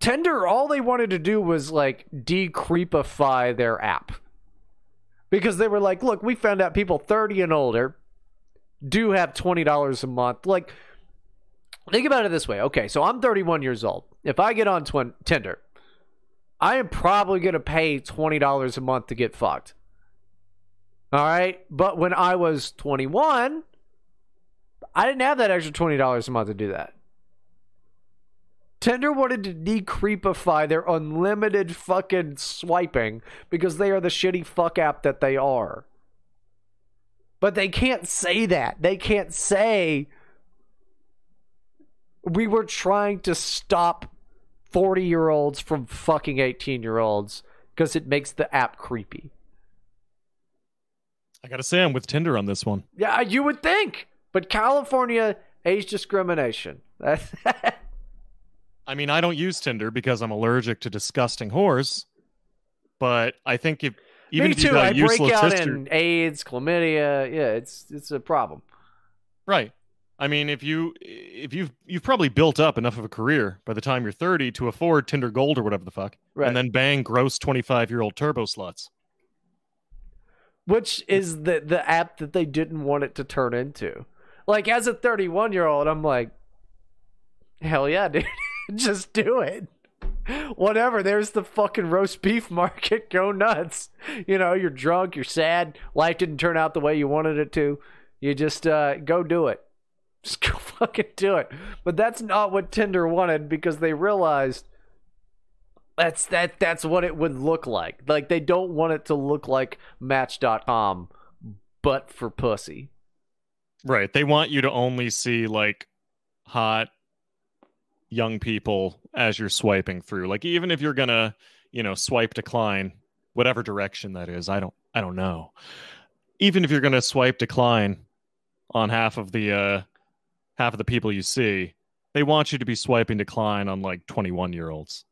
Tinder, all they wanted to do was, like, decreepify their app. Because they were like, look, we found out people thirty and older do have twenty dollars a month. Like, Think about it this way. Okay, so I'm thirty-one years old. If I get on twin- Tinder, I am probably going to pay twenty dollars a month to get fucked. All right? But when I was twenty-one, I didn't have that extra twenty dollars a month to do that. Tinder wanted to decreepify their unlimited fucking swiping because they are the shitty fuck app that they are. But they can't say that. They can't say we were trying to stop forty-year-olds from fucking eighteen-year-olds because it makes the app creepy. I gotta say, I'm with Tinder on this one. Yeah, you would think. But California, age discrimination. I mean, I don't use Tinder because I'm allergic to disgusting whores. But I think if even Me too. if you I break out history, in AIDS, chlamydia. Yeah, it's it's a problem. Right. I mean, if you if you've you've probably built up enough of a career by the time you're thirty to afford Tinder Gold or whatever the fuck, right. And then bang gross twenty-five-year-old turbo sluts. Which is the the app that they didn't want it to turn into. Like, as a thirty-one-year-old, I'm like, hell yeah, dude. Just do it. Whatever. There's the fucking roast beef market. Go nuts. You know, you're drunk, you're sad, life didn't turn out the way you wanted it to. You just uh, go do it. Just go fucking do it. But that's not what Tinder wanted because they realized that's that that's what it would look like. Like, they don't want it to look like Match dot com, but for pussy. Right. They want you to only see, like, hot young people as you're swiping through. Like, even if you're gonna, you know, swipe decline, whatever direction that is, I don't I don't know. Even if you're gonna swipe decline on half of the uh half of the people you see, they want you to be swiping decline on like twenty-one-year-olds,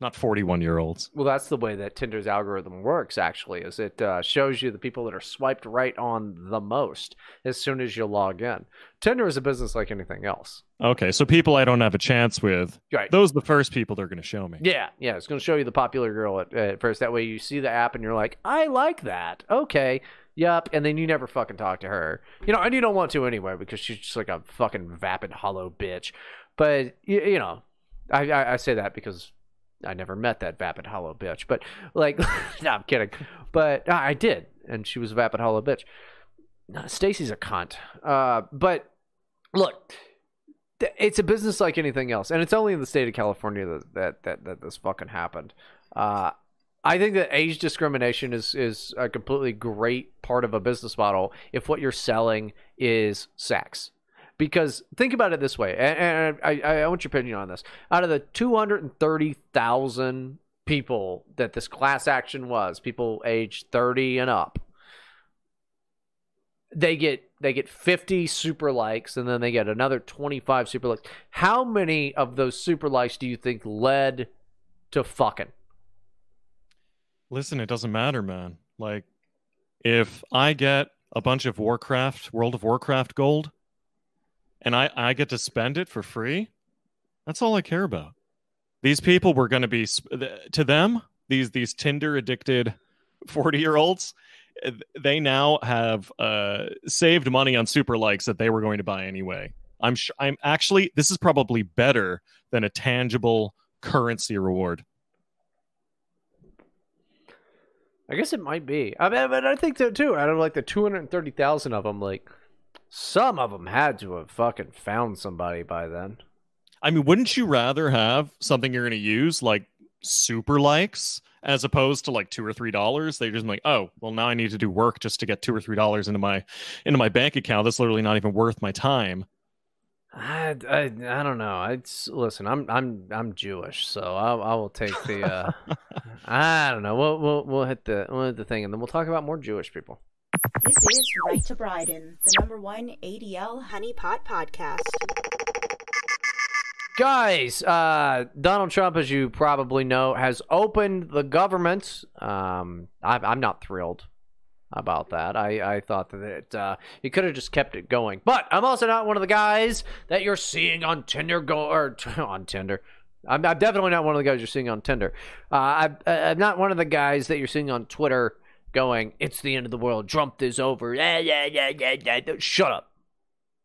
not forty-one-year-olds. Well, that's the way that Tinder's algorithm works, actually, is it uh, shows you the people that are swiped right on the most as soon as you log in. Tinder is a business like anything else. Okay, so people I don't have a chance with, right. Those are the first people they're going to show me. Yeah, yeah, it's going to show you the popular girl at, at first. That way you see the app and you're like, I like that. Okay, yup, and then you never fucking talk to her. You know, and you don't want to anyway because she's just like a fucking vapid, hollow bitch. But, you, you know, I, I, I say that because I never met that vapid hollow bitch, but like, no, I'm kidding. But uh, I did, and she was a vapid hollow bitch. No, Stacy's a cunt. Uh, but look, th- it's a business like anything else, and it's only in the state of California that that that, that this fucking happened. Uh, I think that age discrimination is is a completely great part of a business model if what you're selling is sex. Because think about it this way, and, and I, I want your opinion on this. Out of the two hundred thirty thousand people that this class action was, people age thirty and up, they get they get fifty super likes, and then they get another twenty-five super likes. How many of those super likes do you think led to fucking? Listen, it doesn't matter, man. Like, if I get a bunch of Warcraft, World of Warcraft gold, and I, I get to spend it for free, that's all I care about. These people were going to be, to them, these these Tinder-addicted forty-year-olds, they now have uh, saved money on super likes that they were going to buy anyway. I'm sh- I'm actually, this is probably better than a tangible currency reward. I guess it might be. I mean, but I think so, too. Out of like the two hundred thirty thousand of them, like, some of them had to have fucking found somebody by then. I mean, wouldn't you rather have something you're going to use, like super likes, as opposed to like two or three dollars? They're just like, oh, well, now I need to do work just to get two or three dollars into my into my bank account. That's literally not even worth my time. I, I, I don't know. It's listen. I'm I'm I'm Jewish, so I, I will take the. Uh, I don't know. We'll we'll we'll hit the we'll hit the thing, and then we'll talk about more Jewish people. This is Right to Brighton, the number one A D L honey pot podcast. Guys, uh, Donald Trump, as you probably know, has opened the government. Um, I, I'm not thrilled about that. I, I thought that it, uh, he could have just kept it going. But I'm also not one of the guys that you're seeing on Tinder. Go or on Tinder. I'm, I'm definitely not one of the guys you're seeing on Tinder. Uh, I, I'm not one of the guys that you're seeing on Twitter going, it's the end of the world, Trump is over, shut up,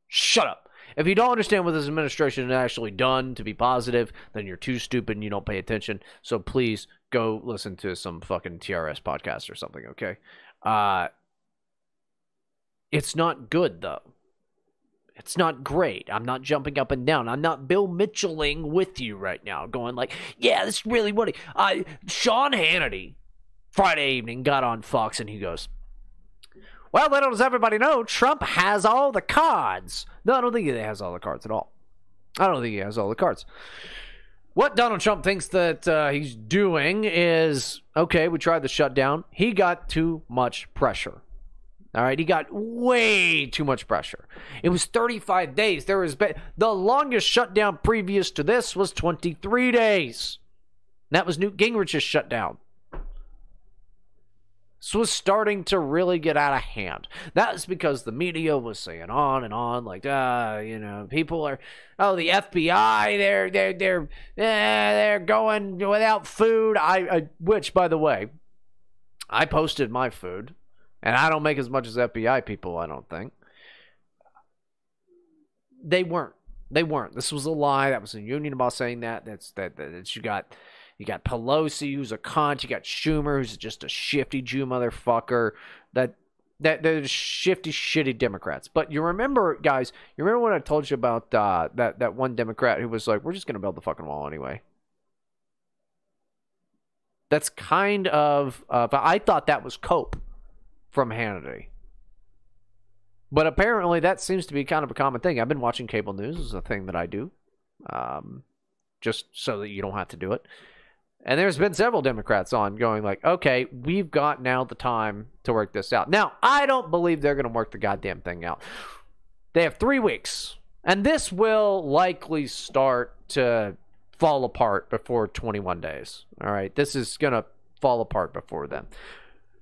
shut up. If you don't understand what this administration has actually done, to be positive, then you're too stupid and you don't pay attention. So please go listen to some fucking T R S podcast or something, okay? Uh, it's not good, though. It's not great. I'm not jumping up and down. I'm not Bill Mitchelling with you right now, going like, yeah, this is really what he... I, Sean Hannity, Friday evening, got on Fox and he goes, well, little does everybody know, Trump has all the cards. No, I don't think he has all the cards at all. I don't think he has all the cards. What Donald Trump thinks that uh, he's doing is, okay, we tried the shutdown. He got too much pressure. All right, he got way too much pressure. It was thirty-five days. There was be- the longest shutdown previous to this was twenty-three days. And that was Newt Gingrich's shutdown. This was starting to really get out of hand. That's because the media was saying on and on, like, uh, you know, people are, oh, the F B I, they're they're they're eh, they're going without food. I, I which, by the way, I posted my food. And I don't make as much as F B I people, I don't think. They weren't. They weren't. This was a lie. That was a union about saying that. That's that, that, that you got you got Pelosi, who's a cunt, you got Schumer, who's just a shifty Jew motherfucker. That that they're shifty, shitty Democrats. But you remember, guys, you remember when I told you about uh, that, that one Democrat who was like, we're just gonna build the fucking wall anyway. That's kind of uh, but I thought that was cope from Hannity. But apparently that seems to be kind of a common thing. I've been watching cable news. It's a thing that I do. Um, just so that you don't have to do it. And there's been several Democrats on going like, okay, we've got now the time to work this out. Now, I don't believe they're going to work the goddamn thing out. They have three weeks. And this will likely start to fall apart before twenty-one days. All right. This is going to fall apart before then.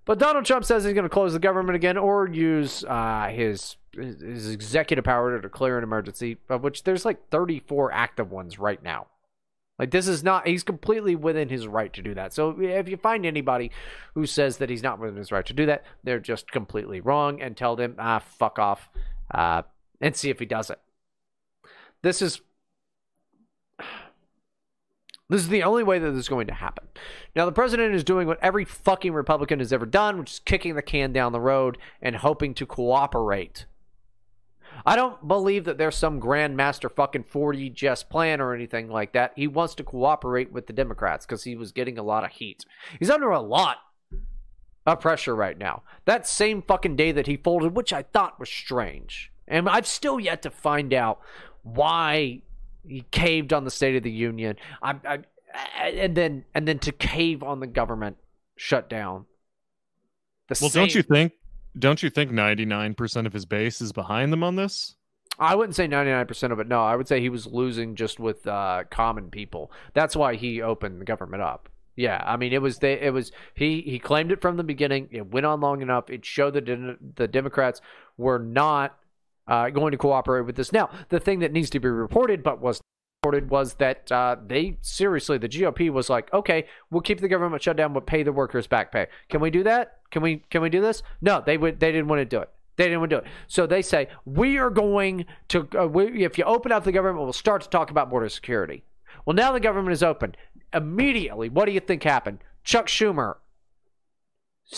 But Donald Trump says he's going to close the government again or use uh, his, his executive power to declare an emergency, of which there's like thirty-four active ones right now. Like, this is not... He's completely within his right to do that. So if you find anybody who says that he's not within his right to do that, they're just completely wrong, and tell them, ah, fuck off, uh, and see if he does it. This is... This is the only way that this is going to happen. Now, the president is doing what every fucking Republican has ever done, which is kicking the can down the road and hoping to cooperate. I don't believe that there's some grandmaster fucking forty-Jess plan or anything like that. He wants to cooperate with the Democrats because he was getting a lot of heat. He's under a lot of pressure right now. That same fucking day that he folded, which I thought was strange. And I've still yet to find out why... He caved on the State of the Union, I, I, I, and then and then to cave on the government shutdown. The well, same... don't you think? Don't you think ninety-nine percent of his base is behind them on this? I wouldn't say ninety-nine percent of it. No, I would say he was losing just with uh, common people. That's why he opened the government up. Yeah, I mean, it was they, it was he he claimed it from the beginning. It went on long enough. It showed that the Democrats were not. Uh, going to cooperate with this. Now, the thing that needs to be reported but was reported was that uh, they seriously, the G O P was like, okay, we'll keep the government shut down but pay the workers back pay. Can we do that? Can we can we do this? No, they would. They didn't want to do it. They didn't want to do it. So they say, we are going to, uh, we, if you open up the government, we'll start to talk about border security. Well, now the government is open. Immediately, what do you think happened? Chuck Schumer.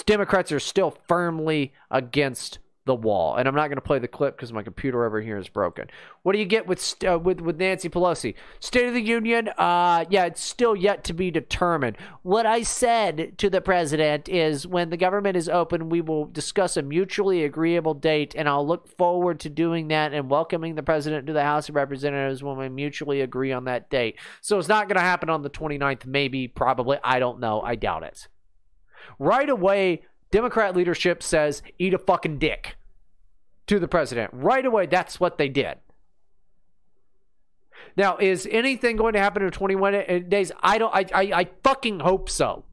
Democrats are still firmly against the wall, and I'm not going to play the clip because my computer over here is broken. What do you get with uh, with with Nancy Pelosi? State of the Union, uh, yeah, it's still yet to be determined. What I said to the president is, when the government is open, we will discuss a mutually agreeable date, and I'll look forward to doing that and welcoming the president to the House of Representatives when we mutually agree on that date. So it's not going to happen on the twenty-ninth, maybe, probably. I don't know. I doubt it. Right away, Democrat leadership says, eat a fucking dick to the president. Right away, that's what they did. Now, is anything going to happen in twenty-one days? I don't. I, I, I fucking hope so.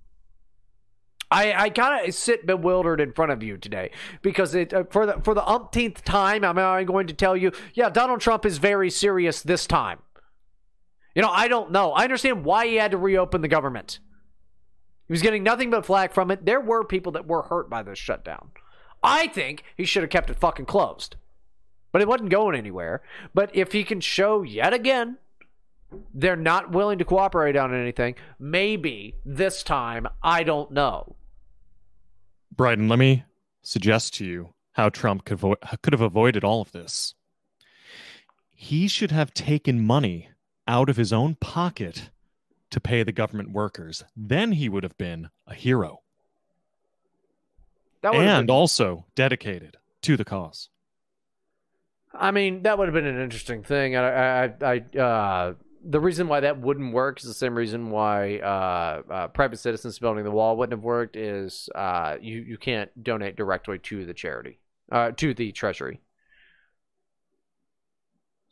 I, I kind of sit bewildered in front of you today because it uh, for the for the umpteenth time, I'm, I'm going to tell you, yeah, Donald Trump is very serious this time. You know, I don't know. I understand why he had to reopen the government. He was getting nothing but flack from it. There were people that were hurt by this shutdown. I think he should have kept it fucking closed. but it wasn't going anywhere. But if he can show yet again they're not willing to cooperate on anything, maybe this time, I don't know. Brighton, let me suggest to you how Trump could, vo- could have avoided all of this. He should have taken money out of his own pocket to pay the government workers. Then he would have been a hero. That and been... also dedicated to the cause. I mean, that would have been an interesting thing. I, I, I, uh, the reason why that wouldn't work is the same reason why uh, uh, private citizens building the wall wouldn't have worked. Is uh, you you can't donate directly to the charity, uh, to the treasury.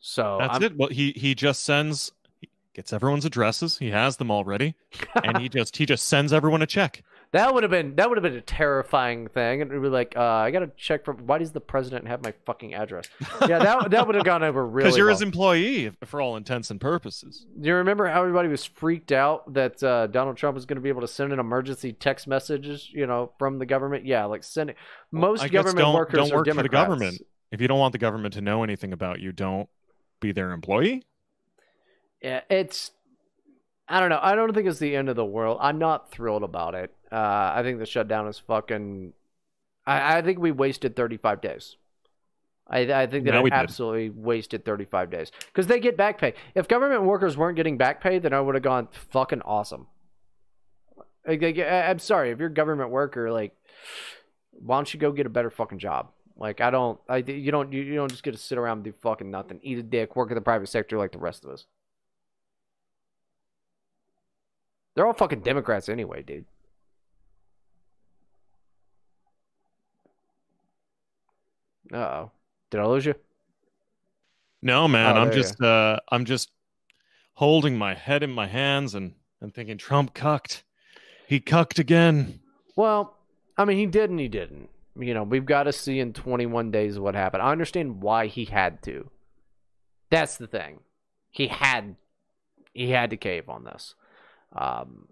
So that's I'm... it. Well, he he just sends, he gets everyone's addresses. He has them already, and he just he just sends everyone a check. That would have been that would have been a terrifying thing. It would be like, uh, I got to check for, why does the president have my fucking address? Yeah, that that would have gone over really well. Because you're his employee, for all intents and purposes. Do you remember how everybody was freaked out that uh, Donald Trump was going to be able to send an emergency text messages, you know, from the government? Yeah, like sending most well, government don't, workers don't work are Democrats. For the government. If you don't want the government to know anything about you, don't be their employee. Yeah, it's. I don't know. I don't think it's the end of the world. I'm not thrilled about it. Uh, I think the shutdown is fucking... I, I think we wasted thirty-five days. I, I think that no, I absolutely did. wasted thirty-five days. Because they get back pay. If government workers weren't getting back pay, then I would have gone fucking awesome. Like, like, I'm sorry. If you're a government worker, like, why don't you go get a better fucking job? Like, I don't... I, you don't you, you don't just get to sit around and do fucking nothing. Eat a dick, work in the private sector like the rest of us. They're all fucking Democrats anyway, dude. Uh-oh. Did I lose you? No, man. Oh, I'm just uh, I'm just holding my head in my hands and I'm thinking Trump cucked. He cucked again. Well, I mean, he did and he didn't. You know, we've got to see in twenty-one days what happened. I understand why he had to. That's the thing. He had he had to cave on this. Um,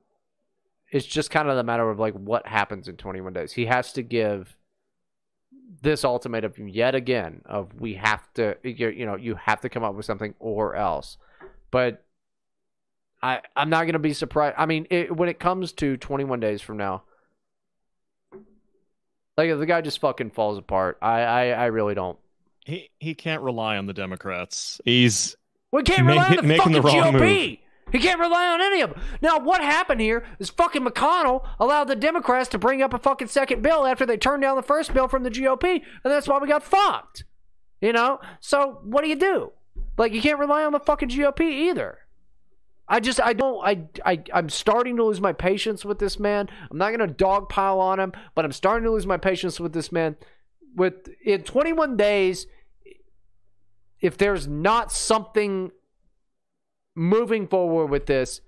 it's just kind of the matter of like what happens in twenty-one days. He has to give this ultimatum yet again of we have to, you, you know, you have to come up with something or else. But I, I'm not going to be surprised. I mean, it, when it comes to twenty-one days from now, like if the guy just fucking falls apart, I, I, I really don't. He he can't rely on the Democrats. He's we can't rely make, on the fucking the G O P. Move. He can't rely on any of them. Now, what happened here is fucking McConnell allowed the Democrats to bring up a fucking second bill after they turned down the first bill from the G O P, and that's why we got fucked. You know? So, what do you do? Like, you can't rely on the fucking G O P either. I just, I don't, I, I, I'm starting to lose my patience with this man. I'm not going to dogpile on him, but I'm starting to lose my patience with this man. With, in twenty-one days, if there's not something... moving forward with this,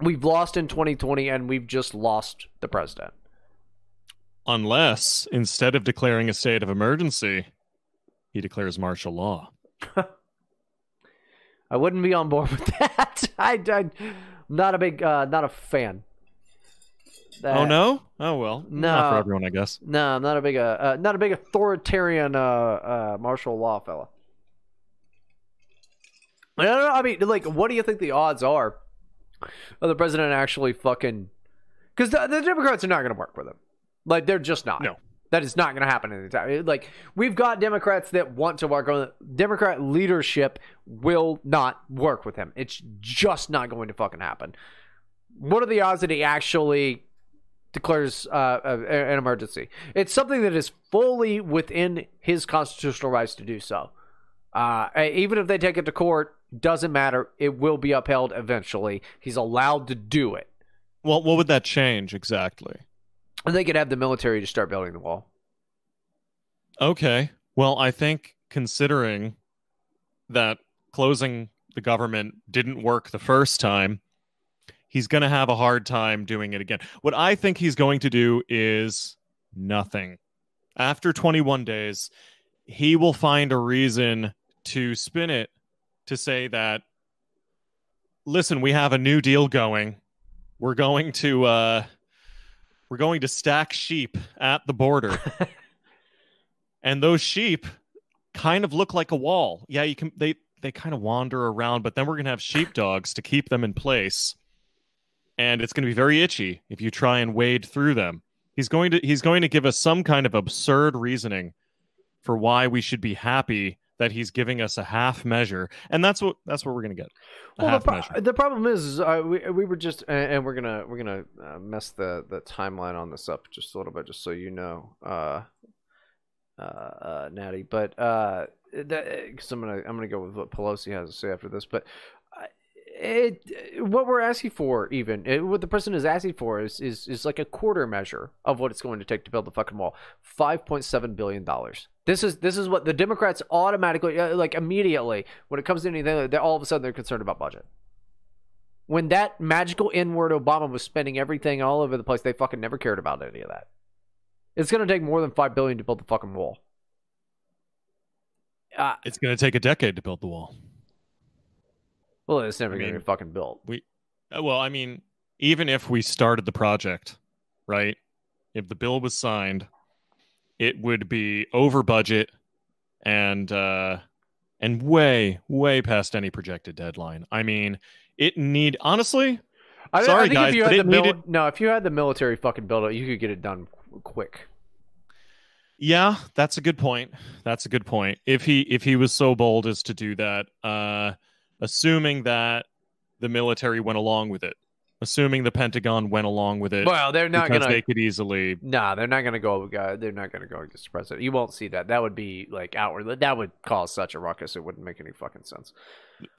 we've lost in twenty twenty and we've just lost the president. Unless, instead of declaring a state of emergency, he declares martial law. I wouldn't be on board with that. I, I'm not a big, uh, not a fan. That, oh, no? Oh, well. No. Not for everyone, I guess. No, I'm not a big, uh, uh, not a big authoritarian uh, uh, martial law fella. I don't know. I mean, like, what do you think the odds are of the president actually fucking... Because the, the Democrats are not going to work with him. Like, they're just not. No. That is not going to happen anytime. Like, we've got Democrats that want to work on... Democrat leadership will not work with him. It's just not going to fucking happen. What are the odds that he actually declares uh, an emergency? It's something that is fully within his constitutional rights to do so. Uh, even if they take it to court, doesn't matter. It will be upheld eventually. He's allowed to do it. Well, what would that change exactly? They could have the military to start building the wall. Okay. Well, I think considering that closing the government didn't work the first time, he's going to have a hard time doing it again. What I think he's going to do is nothing. After twenty-one days, he will find a reason to spin it to say that, listen, we have a new deal going. We're going to uh, we're going to stack sheep at the border. And those sheep kind of look like a wall. Yeah, you can. They they kind of wander around, but then we're gonna have sheepdogs to keep them in place, and it's gonna be very itchy if you try and wade through them. He's going to he's going to give us some kind of absurd reasoning for why we should be happy that he's giving us a half measure, and that's what that's what we're gonna get. Well, the, pro- the problem is, is uh, we we were just, and, and we're gonna we're gonna uh, mess the, the timeline on this up just a little bit, just so you know, uh, uh, uh, Natty. But uh, because I'm gonna I'm gonna go with what Pelosi has to say after this. But it, what we're asking for, even it, what the president is asking for, is is is like a quarter measure of what it's going to take to build the fucking wall. five point seven billion dollars. This is this is what the Democrats automatically, like immediately, when it comes to anything, they're, all of a sudden they're concerned about budget. When that magical N-word Obama was spending everything all over the place, they fucking never cared about any of that. It's going to take more than five billion dollars to build the fucking wall. Uh, it's going to take a decade to build the wall. Well, it's never I mean, going to be fucking built. We, well, I mean, even if we started the project, right? If the bill was signed, it would be over budget and uh, and way, way past any projected deadline. I mean, it need honestly. I, sorry, I think guys, if you had the mil- needed... no, if you had the military fucking build up, you could get it done quick. Yeah, that's a good point. That's a good point. If he if he was so bold as to do that, uh, assuming that the military went along with it. Assuming the Pentagon went along with it, well, they're not going to. They could easily. Nah, they're not going to go. Uh, they're not going to go against the president. You won't see that. That would be like outward. That would cause such a ruckus. It wouldn't make any fucking sense.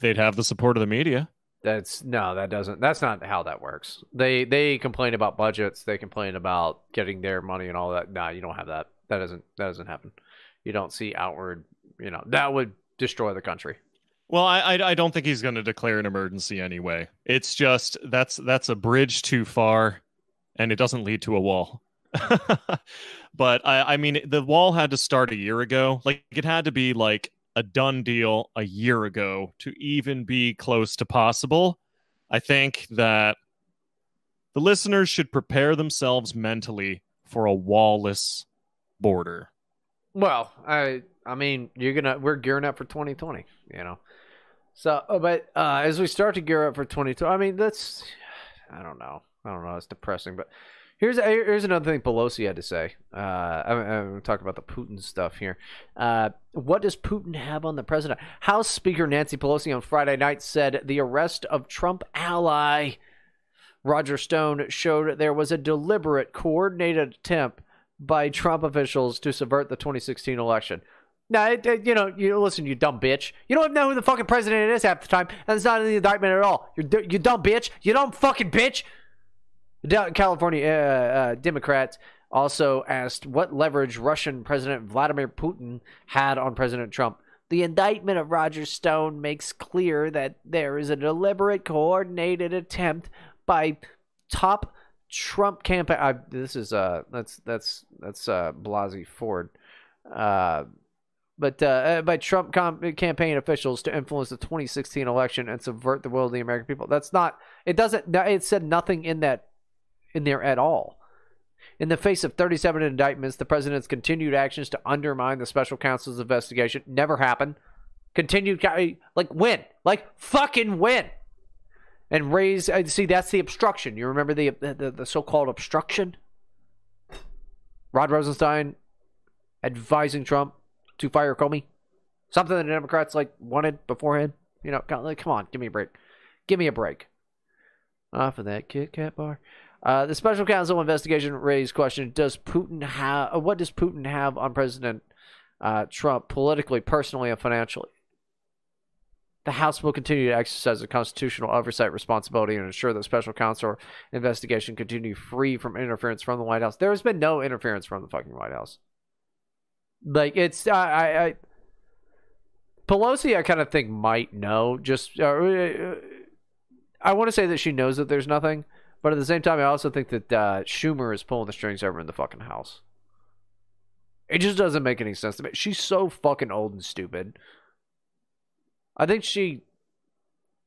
They'd have the support of the media. That's no. That doesn't. That's not how that works. They they complain about budgets. They complain about getting their money and all that. Nah, you don't have that. That doesn't. That doesn't happen. You don't see outward. You know that would destroy the country. Well, I, I I don't think he's going to declare an emergency anyway. It's just that's that's a bridge too far, and it doesn't lead to a wall. But I, I mean, the wall had to start a year ago. Like it had to be like a done deal a year ago to even be close to possible. I think that the listeners should prepare themselves mentally for a wall-less border. Well, I. I mean, you're gonna we're gearing up for twenty twenty, you know. So, oh, but uh, as we start to gear up for twenty twenty, I mean, that's I don't know, I don't know. It's depressing, but here's here's another thing Pelosi had to say. Uh, I'm, I'm talking about the Putin stuff here. Uh, what does Putin have on the president? House Speaker Nancy Pelosi on Friday night said the arrest of Trump ally Roger Stone showed there was a deliberate, coordinated attempt by Trump officials to subvert the twenty sixteen election. Now, you know, you listen, you dumb bitch. You don't even know who the fucking president is half the time. That's not an indictment at all. You're, you dumb bitch. You dumb fucking bitch. California uh, uh, Democrats also asked what leverage Russian President Vladimir Putin had on President Trump. The indictment of Roger Stone makes clear that there is a deliberate, coordinated attempt by top Trump campaign. I, this is uh, that's that's that's uh, Blasey Ford. Uh, But uh, by Trump com- campaign officials to influence the twenty sixteen election and subvert the will of the American people. That's not. It doesn't. It said nothing in that, in there at all. In the face of thirty-seven indictments, the president's continued actions to undermine the special counsel's investigation never happened. Continued, like when, like fucking when, and raise. See, that's the obstruction. You remember the the, the so-called obstruction. Rod Rosenstein advising Trump to fire Comey, something that the Democrats like wanted beforehand. You know, like, come on, give me a break, give me a break. Off of that Kit Kat bar. Uh, the special counsel investigation raised question: Does Putin have? What does Putin have on President uh, Trump politically, personally, and financially? The House will continue to exercise a constitutional oversight responsibility and ensure that special counsel investigation continue free from interference from the White House. There has been no interference from the fucking White House. Like it's I, I, I Pelosi I kind of think might know just uh, I want to say that she knows that there's nothing, but at the same time I also think that uh, Schumer is pulling the strings over in the fucking House. It just doesn't make any sense to me. She's so fucking old and stupid. I think she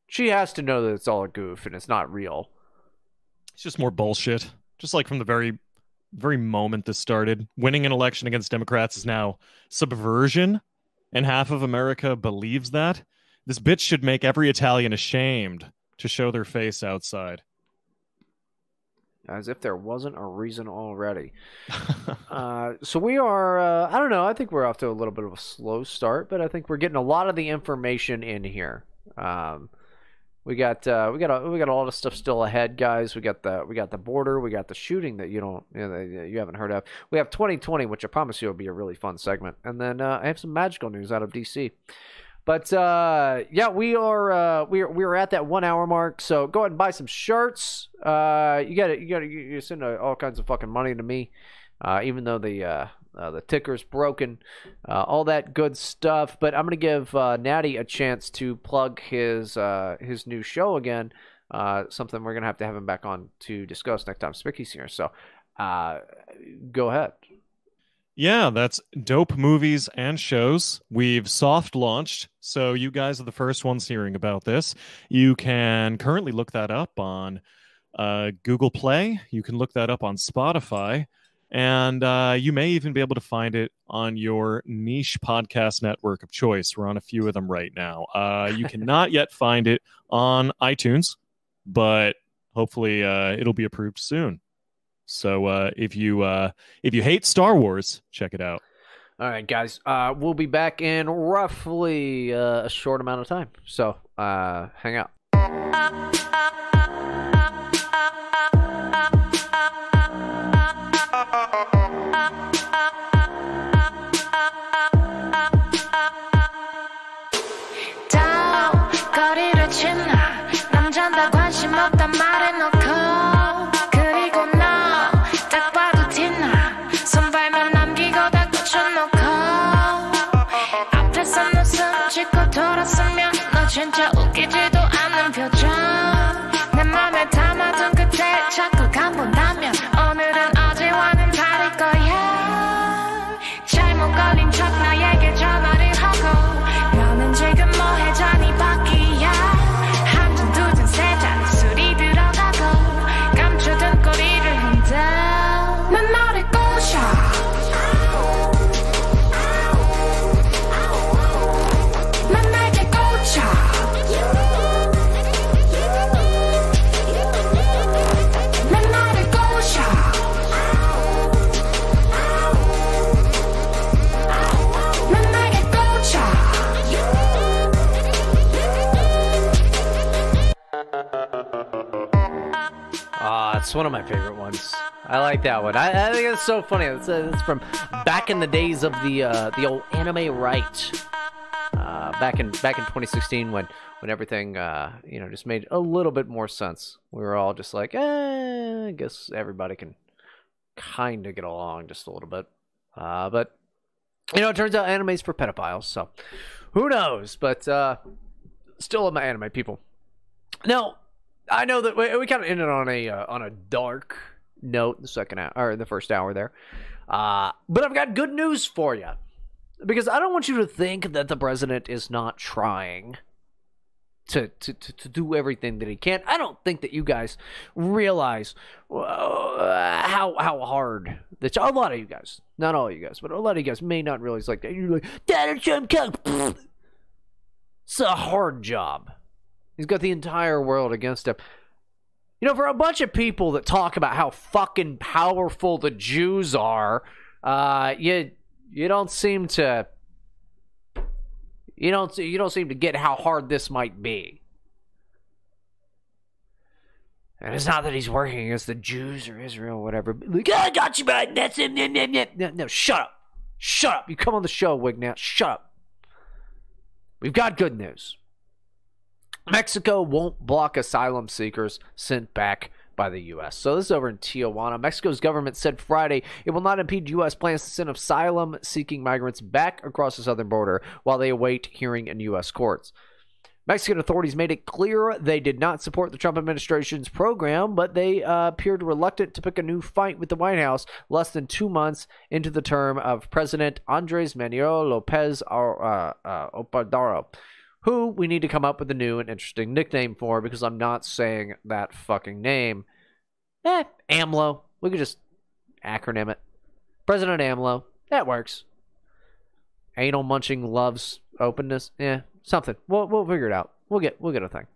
she has to know that it's all a goof and it's not real. It's just more bullshit. Just like from the very very moment this started. Winning an election against Democrats is now subversion. and half of America believes that, this bitch should make every Italian ashamed to show their face outside. As if there wasn't a reason already. uh, so we are, uh, I don't know, I think we're off to a little bit of a slow start, but I think we're getting a lot of the information in here. Um, we got, uh, we got, a, we got a lot of stuff still ahead, guys. We got the, we got the border, we got the shooting that you don't, you know, that you haven't heard of. We have twenty twenty, which I promise you will be a really fun segment. And then uh, I have some magical news out of D C. But uh, yeah, we are uh, we are we are at that one hour mark. So go ahead and buy some shirts. Uh, you got you got you send all kinds of fucking money to me, uh, even though the uh, uh, the ticker's broken, uh, all that good stuff. But I'm gonna give uh, Natty a chance to plug his uh, his new show again. Uh, something we're gonna have to have him back on to discuss next time Spicky's here. So uh, go ahead. Yeah, that's Dope Movies and Shows. We've soft launched, so you guys are the first ones hearing about this. You can currently look that up on uh, Google Play. You can look that up on Spotify. And uh, you may even be able to find it on your niche podcast network of choice. We're on a few of them right now. Uh, you cannot yet find it on iTunes, but hopefully uh, it'll be approved soon. So uh, if you uh, if you hate Star Wars, check it out. All right, guys, uh, we'll be back in roughly uh, a short amount of time. So uh, hang out. 진짜 웃기지도 않은 표정 내 맘에 담아둔 그때 자꾸 감본다면 오늘은 어제와는 다를 거야 잘못 걸린 척 나에게 전화를 하고 너는 지금 뭐해 자니 밖이야 한 잔 두 잔 세 잔 술이 들어가고 감추던 꼬리를 흔들 난 너를 꼬셔 It's one of my favorite ones. I like that one. I, I think it's so funny. It's, uh, it's from back in the days of the uh, the old anime right. Uh, back in back in twenty sixteen, when when everything uh, you know just made a little bit more sense. We were all just like, eh, I guess everybody can kind of get along just a little bit. Uh, but you know, it turns out anime's for pedophiles. So who knows? But uh, still love my anime people. Now. I know that we, we kind of ended on a uh, on a dark note in the second hour or the first hour there, uh, but I've got good news for you because I don't want you to think that the president is not trying to to, to, to do everything that he can. I don't think that you guys realize uh, how how hard that a lot of you guys, not all of you guys, but a lot of you guys may not realize like that. You're like Donald Trump, it's a hard job. He's got the entire world against him. You know, for a bunch of people that talk about how fucking powerful the Jews are, uh, you you don't seem to you don't you don't seem to get how hard this might be. And it's not that he's working against the Jews or Israel or whatever. Like, oh, I got you, man. That's it. No, no, shut up, shut up. You come on the show, Wignat. Shut up. We've got good news. Mexico won't block asylum seekers sent back by the U S. So this is over in Tijuana. Mexico's government said Friday it will not impede U S plans to send asylum-seeking migrants back across the southern border while they await hearing in U S courts. Mexican authorities made it clear they did not support the Trump administration's program, but they uh, appeared reluctant to pick a new fight with the White House less than two months into the term of President Andrés Manuel López Obrador, who we need to come up with a new and interesting nickname for because I'm not saying that fucking name. Eh, AMLO. We could just acronym it. President AMLO. That works. Anal munching loves openness. Yeah, something. We'll we'll figure it out. We'll get we'll get a thing.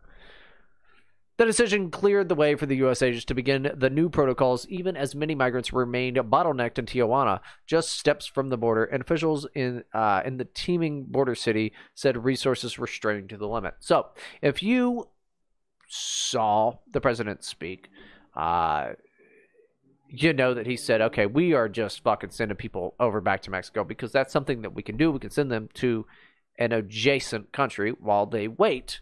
The decision cleared the way for the U S agents to begin the new protocols, even as many migrants remained bottlenecked in Tijuana, just steps from the border, and officials in uh, in the teeming border city said resources were strained to the limit. So, if you saw the president speak, uh, you know that he said, okay, we are just fucking sending people over back to Mexico because that's something that we can do. We can send them to an adjacent country while they wait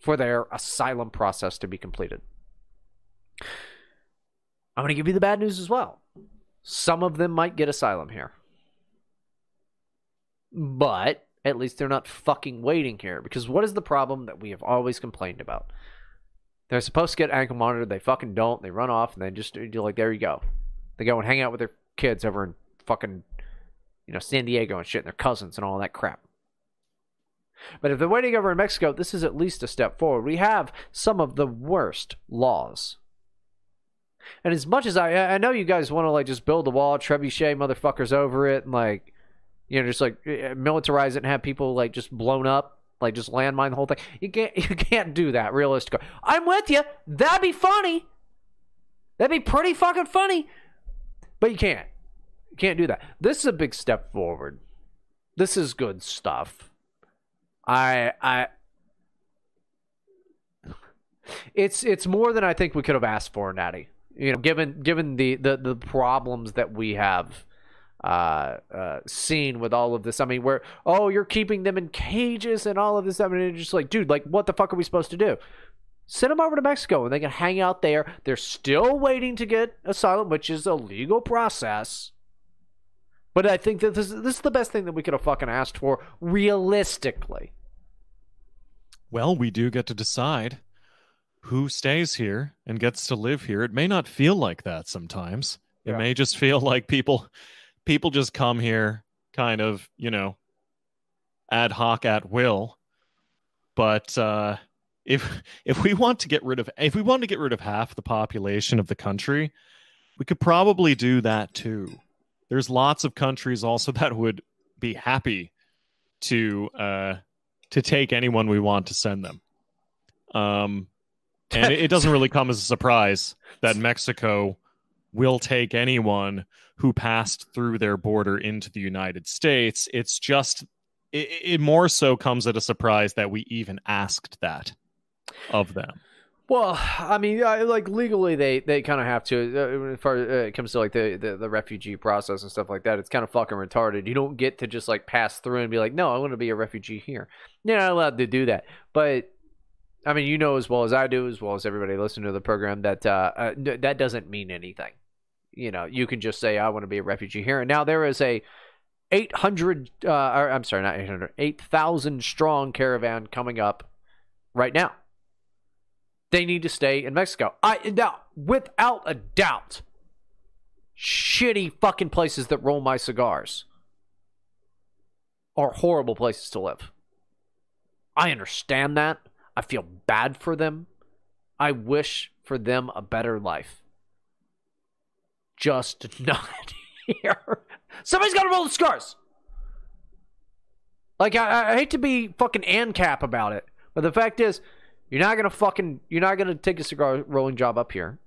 for their asylum process to be completed. I'm going to give you the bad news as well. Some of them might get asylum here. But at least they're not fucking waiting here. Because what is the problem that we have always complained about? They're supposed to get ankle monitored. They fucking don't. They run off and they just do like, there you go. They go and hang out with their kids over in fucking, you know, San Diego and shit. And their cousins and all that crap. But if they're waiting over in Mexico, this is at least a step forward. We have some of the worst laws. And as much as I I know you guys want to like just build a wall, trebuchet motherfuckers over it, and like, you know, just like militarize it and have people like just blown up, like just landmine the whole thing. You can't you can't do that realistically. I'm with you. That'd be funny. That'd be pretty fucking funny. But you can't. You can't do that. This is a big step forward. This is good stuff. I, I, it's it's more than I think we could have asked for, Natty. You know, given given the the, the problems that we have uh, uh, seen with all of this. I mean, where oh, you're keeping them in cages and all of this. I mean, it's just like, dude, like, what the fuck are we supposed to do? Send them over to Mexico and they can hang out there. They're still waiting to get asylum, which is a legal process. But I think that this, this is the best thing that we could have fucking asked for, realistically. Well, we do get to decide who stays here and gets to live here. It may not feel like that sometimes. It yeah. may just feel like people people just come here kind of, you know, ad hoc at will. But uh, if if we want to get rid of if we want to get rid of half the population of the country, we could probably do that too. There's lots of countries also that would be happy to uh, to take anyone we want to send them. Um, and it, it doesn't really come as a surprise that Mexico will take anyone who passed through their border into the United States. It's just, it, it more so comes at a surprise that we even asked that of them. Well, I mean, I, like legally, they, they kind of have to. Uh, as far as uh, it comes to like the, the, the refugee process and stuff like that, it's kind of fucking retarded. You don't get to just like pass through and be like, no, I want to be a refugee here. You're not allowed to do that. But I mean, you know as well as I do, as well as everybody listening to the program, that uh, uh, that doesn't mean anything. You know, you can just say, I want to be a refugee here. And now there is a eight hundred, uh, or I'm sorry, not eight hundred, eight thousand strong caravan coming up right now. They need to stay in Mexico. I now, without a doubt, shitty fucking places that roll my cigars are horrible places to live. I understand that. I feel bad for them. I wish for them a better life. Just not here. Somebody's got to roll the cigars. Like, I, I hate to be fucking ANCAP about it, but the fact is, You're not gonna fucking. You're not gonna take a cigar rolling job up here.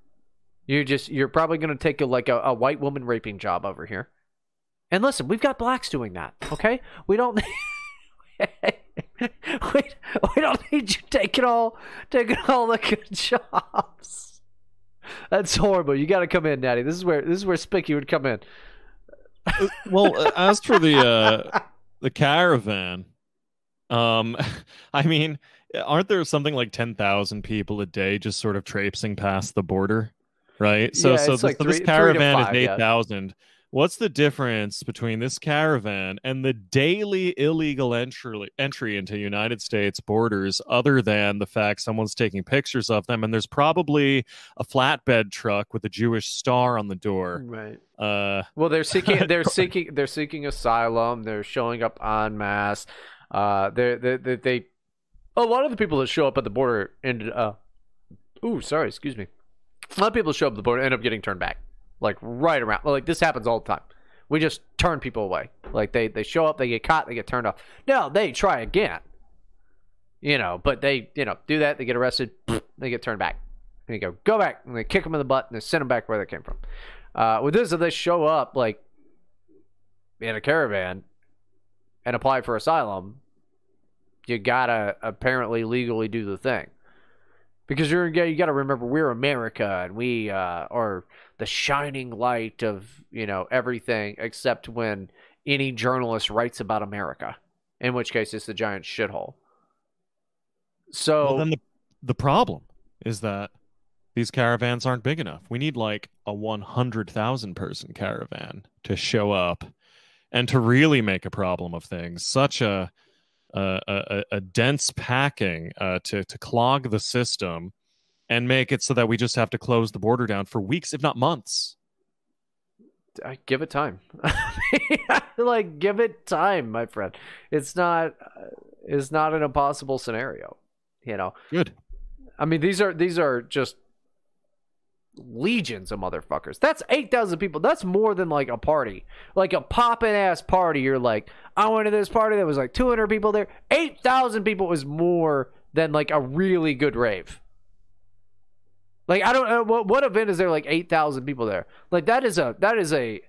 You're just. You're probably gonna take a, like a, a white woman raping job over here. And listen, we've got blacks doing that. Okay, we don't. we, we don't need you taking all taking all the good jobs. That's horrible. You got to come in, Natty. This is where this is where Spicky would come in. Well, as for the uh, the caravan, um, I mean. Aren't there something like ten thousand people a day just sort of traipsing past the border, right? So yeah, so this, like three, this caravan five, is eight thousand. Yeah. What's the difference between this caravan and the daily illegal entry, entry into United States borders other than the fact someone's taking pictures of them and there's probably a flatbed truck with a Jewish star on the door? Right. Uh, well, they're seeking, they're, seeking, they're seeking asylum. They're showing up en masse. Uh, they're, they're, they're, they... A lot of the people that show up at the border ended up... Uh, ooh, sorry, excuse me. A lot of people that show up at the border end up getting turned back. Like, right around. Like, this happens all the time. We just turn people away. Like, they, they show up, they get caught, they get turned off. No, they try again. You know, but they, you know, do that, they get arrested, they get turned back. And you go, go back, and they kick them in the butt, and they send them back where they came from. Uh, with this, if they show up, like, in a caravan and apply for asylum, you gotta apparently legally do the thing. Because you're, you gotta remember, we're America, and we uh, are the shining light of, you know, everything, except when any journalist writes about America, in which case it's a giant shithole. So well, then the the problem is that these caravans aren't big enough. We need like a one hundred thousand person caravan to show up and to really make a problem of things. Such a a, a, a dense packing uh, to to clog the system and make it so that we just have to close the border down for weeks, if not months. I give it time. Like, give it time, my friend. It's not it's not an impossible scenario. You know, good. I mean, these are these are just legions of motherfuckers. That's eight thousand people. That's more than like a party, like a popping ass party. You're like, I went to this party that was like two hundred people there. Eight thousand people is more than like a really good rave. Like, I don't know what what event is there like eight thousand people there. Like, that is a that is a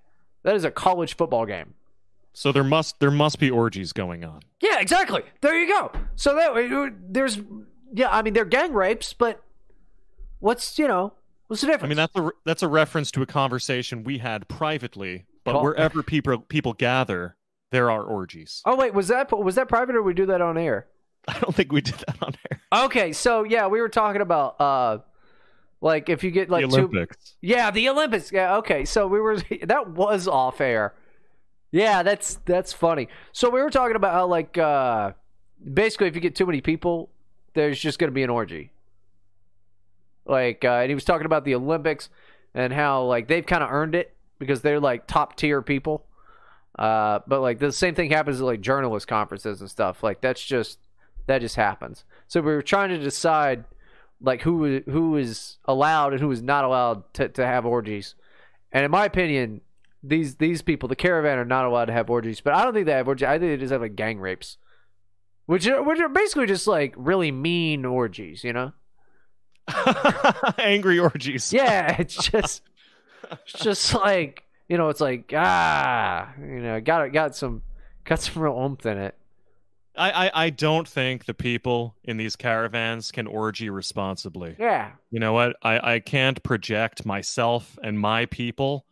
that is a college football game. So there must there must be orgies going on. Yeah, exactly. There you go. So that way, there's yeah. I mean, they're gang rapes, but what's you know what's the difference? I mean, that's a that's a reference to a conversation we had privately. But Call- wherever people people gather, there are orgies. Oh wait, was that was that private or did we do that on air? I don't think we did that on air. Okay, so yeah, we were talking about uh, like if you get like the Olympics. Two, yeah, the Olympics. Yeah, okay. So we were that was off air. Yeah, that's that's funny. So we were talking about how, like, uh, basically if you get too many people, there's just going to be an orgy. Like, uh, and he was talking about the Olympics and how, like, they've kind of earned it because they're, like, top-tier people. Uh, but, like, the same thing happens at, like, journalist conferences and stuff. Like, that's just – that just happens. So we were trying to decide, like, who who is allowed and who is not allowed to, to have orgies. And in my opinion – These these people, the caravan, are not allowed to have orgies, but I don't think they have orgies. I think they just have like gang rapes, which are, which are basically just like really mean orgies, you know? Angry orgies. Yeah, it's just it's just like, you know, it's like ah, you know, got got some got some real oomph in it. I, I, I don't think the people in these caravans can orgy responsibly. Yeah. You know what? I, I can't project myself and my people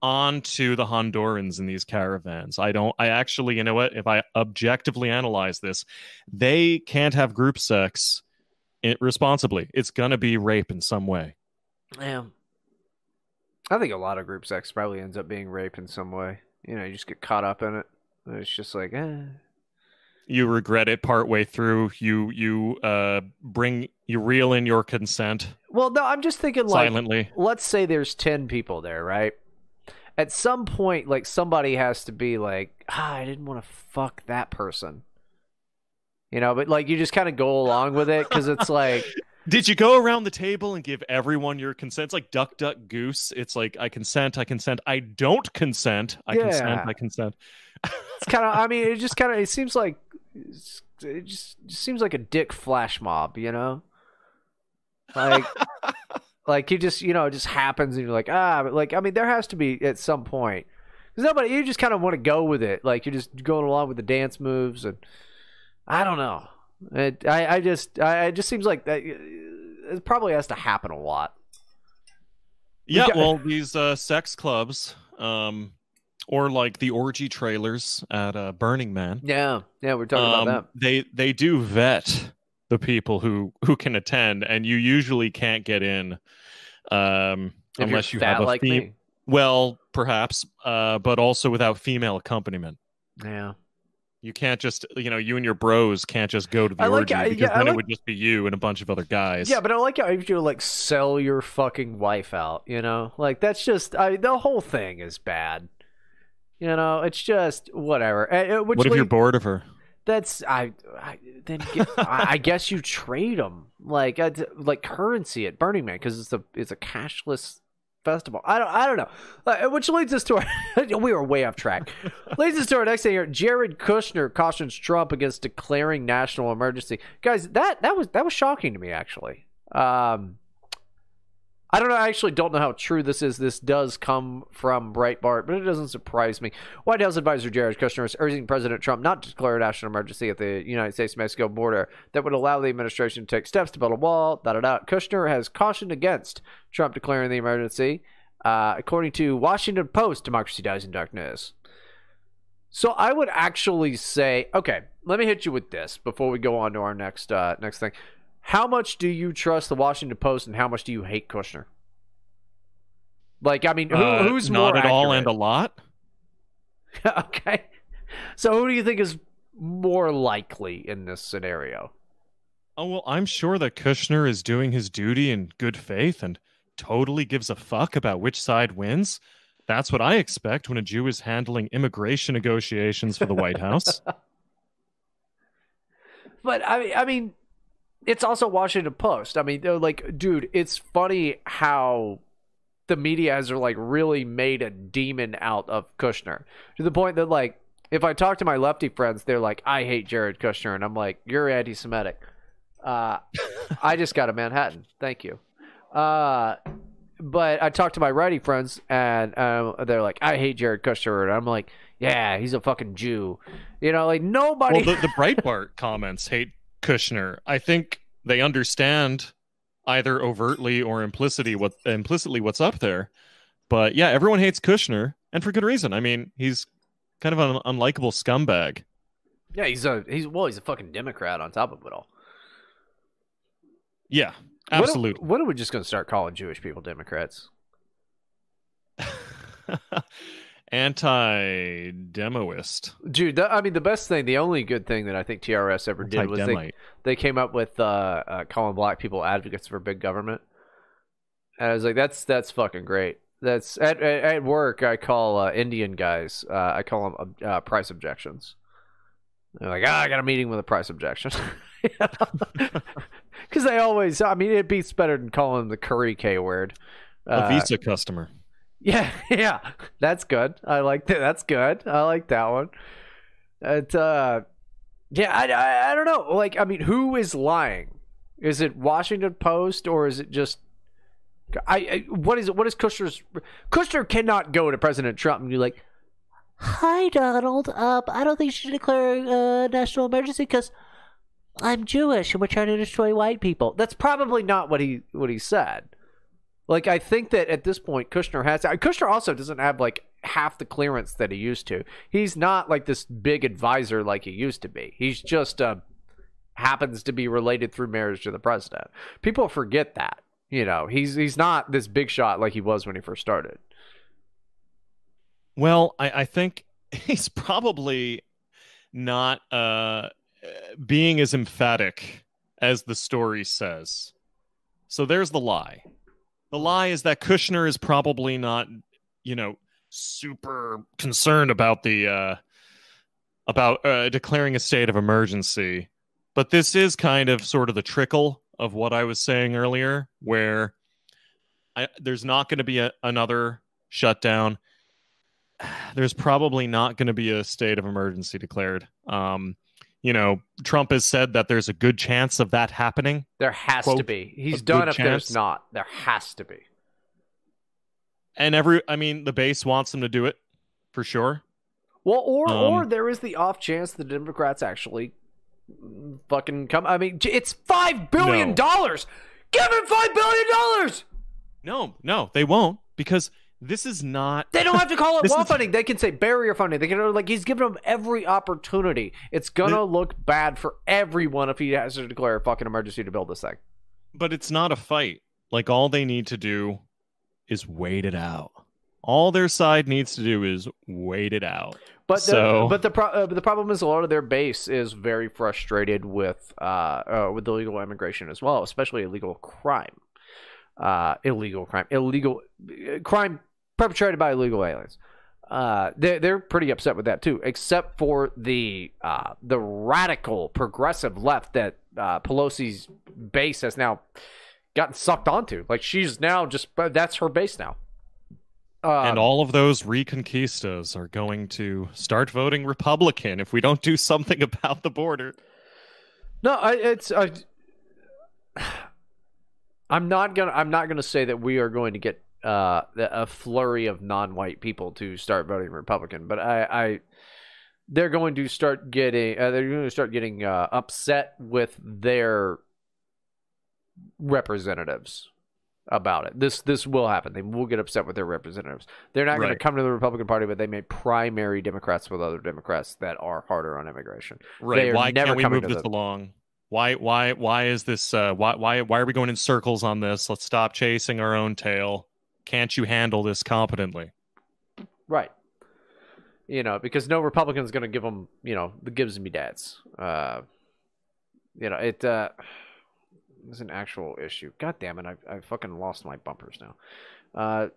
onto the Hondurans in these caravans. I don't, I actually, you know what, if I objectively analyze this, they can't have group sex it, responsibly. It's going to be rape in some way. Yeah. I think a lot of group sex probably ends up being rape in some way. You know, you just get caught up in it. It's just like, eh. You regret it partway through. You, you, uh, bring, you reel in your consent. Well, no, I'm just thinking like, silently. Let's say there's ten people there, right? At some point, like, somebody has to be like, ah, I didn't want to fuck that person. You know, but, like, you just kind of go along with it because it's like... Did you go around the table and give everyone your consent? It's like duck, duck, goose. It's like, I consent, I consent, I don't consent. I yeah. consent, I consent. It's kind of, I mean, it just kind of, it seems like, it just, it seems like a dick flash mob, you know? Like... Like, you just, you know, it just happens and you're like, ah, but like, I mean, there has to be at some point. Because nobody, you just kind of want to go with it. Like, you're just going along with the dance moves and I don't know. It, I, I just, I, it just seems like that it probably has to happen a lot. Yeah, well, these uh, sex clubs um, or like the orgy trailers at uh, Burning Man. Yeah, yeah, we're talking um, about that. They, they do vet the people who, who can attend, and you usually can't get in um, unless you have a like fem- well, perhaps, uh, but also without female accompaniment. Yeah, you can't just you know you and your bros can't just go to the I orgy like, because I, yeah, then I it like, would just be you and a bunch of other guys. Yeah, but I like how you like sell your fucking wife out. You know, like that's just I, the whole thing is bad. You know, it's just whatever. Uh, which what if lead- you're bored of her? That's I, I then get, I guess you trade them like like currency at Burning Man because it's a it's a cashless festival. I don't I don't know. Uh, which leads us to our... we were way off track. Leads us to our next thing here. Jared Kushner cautions Trump against declaring national emergency. Guys, that, that was that was shocking to me, actually. Um, I don't know. I actually don't know how true this is. This does come from Breitbart, but it doesn't surprise me. White House advisor Jared Kushner is urging President Trump not to declare a national emergency at the United States-Mexico border that would allow the administration to take steps to build a wall. Da da da. Kushner has cautioned against Trump declaring the emergency, uh, according to Washington Post. Democracy dies in darkness. So I would actually say, okay, let me hit you with this before we go on to our next uh, next thing. How much do you trust the Washington Post, and how much do you hate Kushner? Like, I mean, who, uh, who's more accurate? Not at all and a lot. Okay. So who do you think is more likely in this scenario? Oh, well, I'm sure that Kushner is doing his duty in good faith and totally gives a fuck about which side wins. That's what I expect when a Jew is handling immigration negotiations for the White House. But, I, I mean... it's also Washington Post. I mean, they're like, dude, it's funny how the media has like really made a demon out of Kushner to the point that like, if I talk to my lefty friends, they're like, I hate Jared Kushner. And I'm like, you're anti-Semitic. Uh, I just got a Manhattan. Thank you. Uh, but I talk to my righty friends and uh, they're like, I hate Jared Kushner. And I'm like, yeah, he's a fucking Jew. You know, like nobody. Well, the, the Breitbart comments hate Kushner. I think they understand either overtly or implicitly what implicitly what's up there, but yeah, everyone hates Kushner, and for good reason. I mean, he's kind of an unlikable scumbag. Yeah, he's a he's well, he's a fucking Democrat on top of it all. Yeah, absolutely. What are, what are we just going to start calling Jewish people Democrats? Anti-demoist. Dude, the, I mean, the best thing, the only good thing that I think T R S ever did was they, they came up with uh, uh, calling black people advocates for big government. And I was like, that's that's fucking great. That's At, at, at work, I call uh, Indian guys, uh, I call them uh, price objections. They're like, ah, I got a meeting with a price objection. Because they always, I mean, it beats better than calling them the curry K word. Uh, a Visa customer. Yeah, yeah, that's good. I like that. That's good. I like that one. It, uh, yeah, I, I, I don't know. Like, I mean, who is lying? Is it Washington Post or is it just? I, I what is it? What is Kushner's? Kushner cannot go to President Trump and be like, "Hi, Donald. Um, I don't think you should declare a national emergency because I'm Jewish and we're trying to destroy white people." That's probably not what he what he said. Like, I think that at this point, Kushner has... Kushner also doesn't have, like, half the clearance that he used to. He's not, like, this big advisor like he used to be. He's just uh, happens to be related through marriage to the president. People forget that, you know. He's he's not this big shot like he was when he first started. Well, I, I think he's probably not uh, being as emphatic as the story says. So there's the lie. The lie is that Kushner is probably not, you know, super concerned about the uh, about uh, declaring a state of emergency. But this is kind of sort of the trickle of what I was saying earlier, where I, there's not going to be a, another shutdown. There's probably not going to be a state of emergency declared. Um, you know, Trump has said that there's a good chance of that happening. There has quote, to be. He's done if chance. There's not. There has to be. And every, I mean, the base wants him to do it for sure. Well, or, um, or there is the off chance the Democrats actually fucking come. I mean, it's five billion dollars. No. Give him five billion dollars. No, no, they won't because this is not... They don't have to call it wall is... funding. They can say barrier funding. They can like he's giving them every opportunity. It's going to the... look bad for everyone if he has to declare a fucking emergency to build this thing. But it's not a fight. Like, all they need to do is wait it out. All their side needs to do is wait it out. But so... the, but the, pro- uh, the problem is a lot of their base is very frustrated with, uh, uh, with illegal immigration as well, especially illegal crime. Uh, illegal crime. Illegal uh, crime... perpetrated by illegal aliens. Uh, they're, they're pretty upset with that, too, except for the uh, the radical progressive left that uh, Pelosi's base has now gotten sucked onto. Like, she's now just... that's her base now. Uh, and all of those Reconquistas are going to start voting Republican if we don't do something about the border. No, I, it's I, I'm not gonna. I'm not gonna say that we are going to get uh, a flurry of non-white people to start voting Republican, but I, I they're going to start getting. Uh, they're going to start getting uh, upset with their representatives about it. This this will happen. They will get upset with their representatives. They're not right. going to come to the Republican Party, but they may primary Democrats with other Democrats that are harder on immigration. Right? Why never can't we move this the... along? Why why why is this? Uh, why why why are we going in circles on this? Let's stop chasing our own tail. Can't you handle this competently? Right. You know, because no Republican is going to give them. You know, the gives me dads. Uh, you know it. Uh, It's an actual issue. God damn it! I I fucking lost my bumpers now. Uh,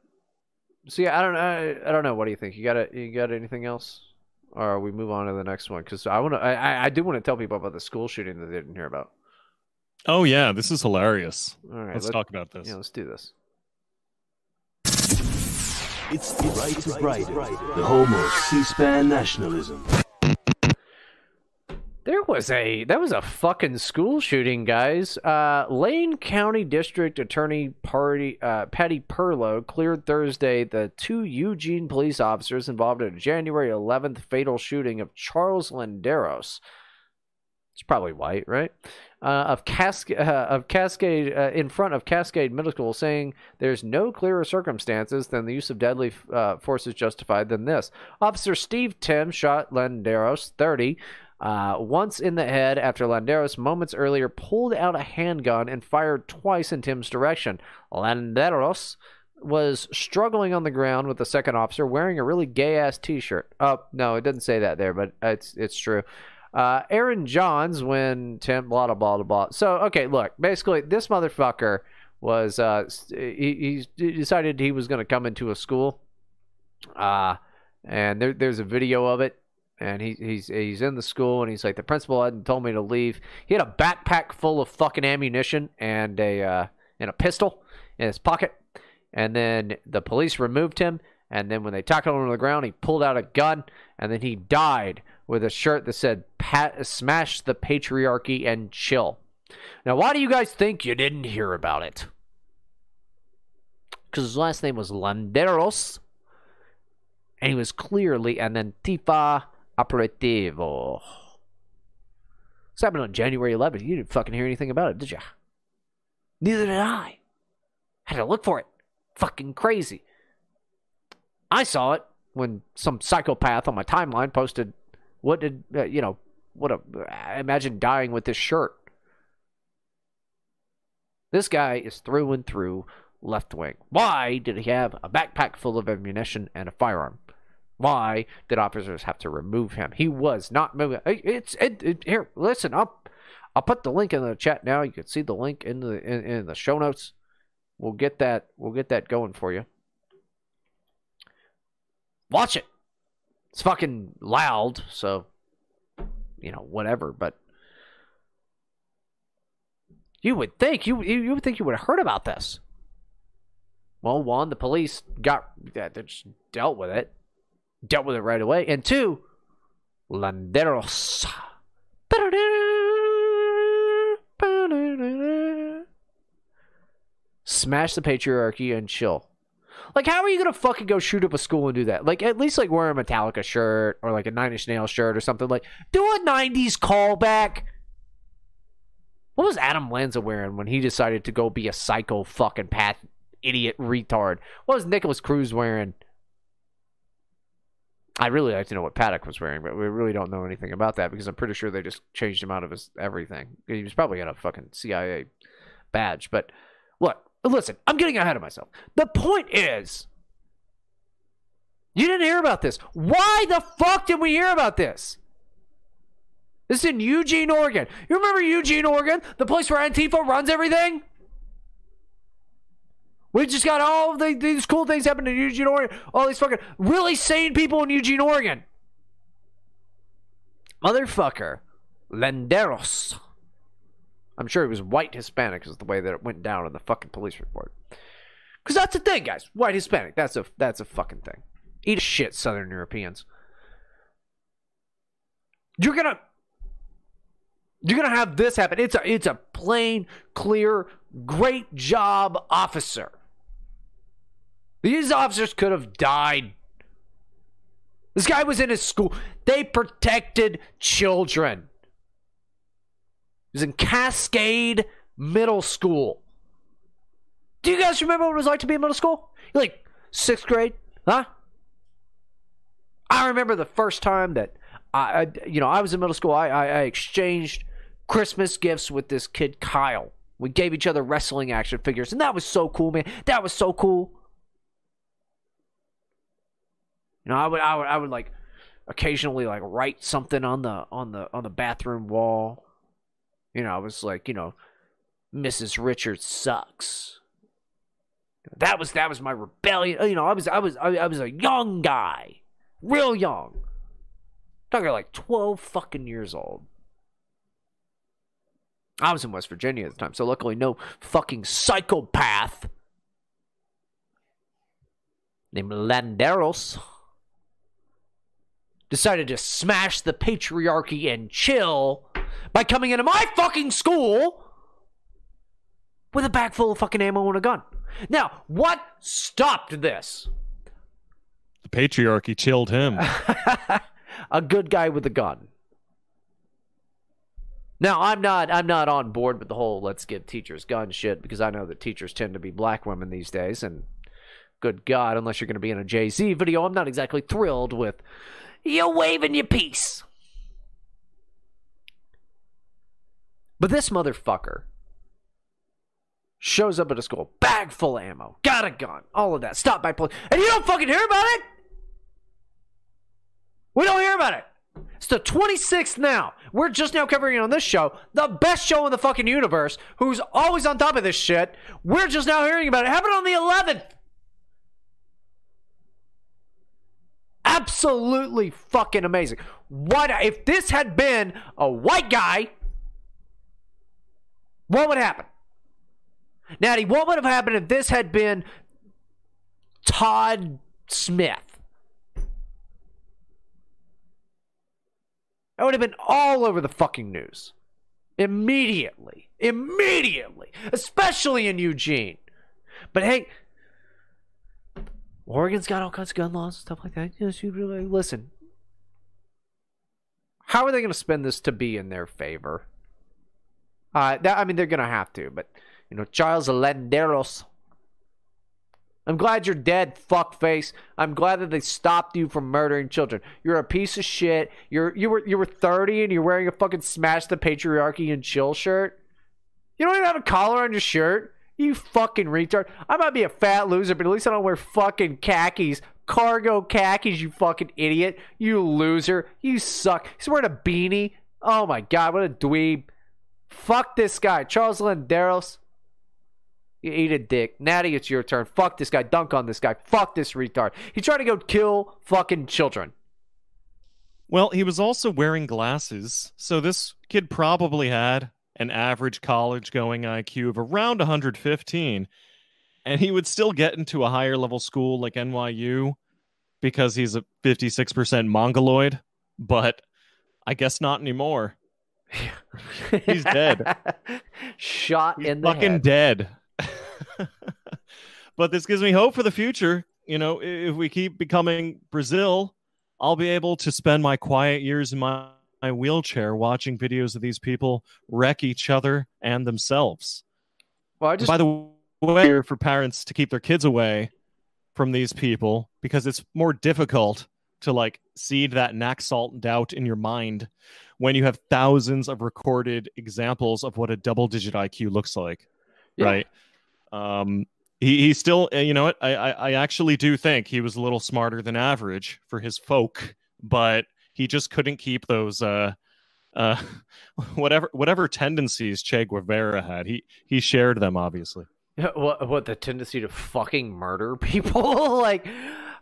so yeah, I don't I, I don't know. What do you think? You got you got anything else, or we move on to the next one? Because I want to I I do want to tell people about the school shooting that they didn't hear about. Oh yeah, this is hilarious. All right, let's, let's talk about this. Yeah, let's do this. It's, it's Right to Brighton, the home of C-SPAN nationalism. There was a that was a fucking school shooting, guys. Uh, Lane County District Attorney Party, uh, Patty Perlow cleared Thursday the two Eugene police officers involved in a January eleventh fatal shooting of Charles Landeros. It's probably white, right? Uh, of Cas- uh, of Cascade uh, in front of Cascade Middle School, saying there's no clearer circumstances than the use of deadly uh, forces justified than this. Officer Steve Tim shot Landeros, thirty. Uh, once in the head after Landeros moments earlier pulled out a handgun and fired twice in Tim's direction. Landeros was struggling on the ground with the second officer wearing a really gay-ass t-shirt. Oh, no, it doesn't say that there, but it's it's true. Uh, Aaron Johns when Tim blah, blah, blah, blah. So, okay, look, basically this motherfucker was, uh, he, he decided he was going to come into a school. Uh, and there, there's a video of it. And he, he's he's in the school, and he's like, the principal hadn't told me to leave. He had a backpack full of fucking ammunition and a uh, and a pistol in his pocket. And then the police removed him. And then when they tackled him on the ground, he pulled out a gun. And then he died with a shirt that said, Pat, smash the patriarchy and chill. Now, why do you guys think you didn't hear about it? Because his last name was Landeros. And he was clearly an Antifa operativo. This happened on January eleventh. You didn't fucking hear anything about it, did you? Neither did I. Had to look for it. Fucking crazy. I saw it when some psychopath on my timeline posted, what did, uh, you know, what a, uh, imagine dying with this shirt. This guy is through and through left wing. Why did he have a backpack full of ammunition and a firearm? Why did officers have to remove him? He was not moving. It's it, it, here. Listen, I'll I'll put the link in the chat now. You can see the link in the in, in the show notes. We'll get that. We'll get that going for you. Watch it. It's fucking loud. So you know whatever. But you would think you you, you would think you would have heard about this. Well, one, the police got they just dealt with it. Dealt with it right away. And two, Landeros. Smash the patriarchy and chill. Like, how are you going to fucking go shoot up a school and do that? Like, at least, like, wear a Metallica shirt or, like, a Nine Inch Nails shirt or something. Like, do a nineties callback. What was Adam Lanza wearing when he decided to go be a psycho fucking path idiot retard? What was Nicholas Cruz wearing? I really like to know what Paddock was wearing, but we really don't know anything about that because I'm pretty sure they just changed him out of his everything. He was probably got a fucking C I A badge. But look, listen, I'm getting ahead of myself. The point is, you didn't hear about this. Why the fuck did we hear about this? This is in Eugene, Oregon. You remember Eugene, Oregon? The place where Antifa runs everything? We just got all the, these cool things happening in Eugene, Oregon. All these fucking really sane people in Eugene, Oregon. Motherfucker. Landeros. I'm sure he was white Hispanic is the way that it went down in the fucking police report. Because that's a thing, guys. White Hispanic. That's a that's a fucking thing. Eat a shit, Southern Europeans. You're gonna you're gonna have this happen. It's a it's a plain, clear, great job, officer. These officers could have died. This guy was in his school. They protected children. He was in Cascade Middle School. Do you guys remember what it was like to be in middle school? You're like sixth grade, huh? I remember the first time that I, I you know, I was in middle school. I, I, I exchanged Christmas gifts with this kid, Kyle. We gave each other wrestling action figures, and that was so cool, man. That was so cool. You know, I would, I would, I would like occasionally like write something on the on the on the bathroom wall. You know, I was like, you know, Missus Richards sucks. That was that was my rebellion. You know, I was I was I was a young guy, real young. I'm talking like twelve fucking years old. I was in West Virginia at the time, so luckily no fucking psychopath named Landeros decided to smash the patriarchy and chill by coming into my fucking school with a bag full of fucking ammo and a gun. Now, what stopped this? The patriarchy chilled him. A good guy with a gun. Now, I'm not I'm not on board with the whole let's give teachers gun shit, because I know that teachers tend to be black women these days, and good God, unless you're going to be in a Jay-Z video, I'm not exactly thrilled with you waving your piece. But this motherfucker shows up at a school, bag full of ammo, got a gun, all of that, stopped by police, and you don't fucking hear about it? We don't hear about it. It's the twenty-sixth now. We're just now covering it on this show, the best show in the fucking universe, who's always on top of this shit. We're just now hearing about it. It happened on the eleventh. Absolutely fucking amazing. What if this had been a white guy, what would happen? Natty, what would have happened if this had been Todd Smith? That would have been all over the fucking news. Immediately. Immediately. Especially in Eugene. But hey, Oregon's got all kinds of gun laws and stuff like that. Yes, you really listen. How are they going to spend this to be in their favor? Uh, that, I mean, they're going to have to, but you know, Charles Landeros, I'm glad you're dead, fuckface. I'm glad that they stopped you from murdering children. You're a piece of shit. You're you were you were thirty and you're wearing a fucking smash the patriarchy and chill shirt. You don't even have a collar on your shirt. You fucking retard. I might be a fat loser, but at least I don't wear fucking khakis. Cargo khakis, you fucking idiot. You loser. You suck. He's wearing a beanie. Oh my God, what a dweeb. Fuck this guy. Charles Landeros. You eat a dick. Natty, it's your turn. Fuck this guy. Dunk on this guy. Fuck this retard. He tried to go kill fucking children. Well, he was also wearing glasses, so this kid probably had an average college-going I Q of around one hundred fifteen, and he would still get into a higher-level school like N Y U because he's a fifty-six percent mongoloid, but I guess not anymore. He's dead. Shot he's in the fucking head. Dead. But this gives me hope for the future. You know, if we keep becoming Brazil, I'll be able to spend my quiet years in my, my wheelchair watching videos of these people wreck each other and themselves. Well, I just... By the way, for parents to keep their kids away from these people, because it's more difficult to like seed that Naxalt doubt in your mind when you have thousands of recorded examples of what a double-digit I Q looks like, yeah. Right? Um, he, he still, you know what? I, I, I actually do think he was a little smarter than average for his folk, but he just couldn't keep those, uh, uh, whatever, whatever tendencies Che Guevara had. He, he shared them, obviously. What, what the tendency to fucking murder people? Like,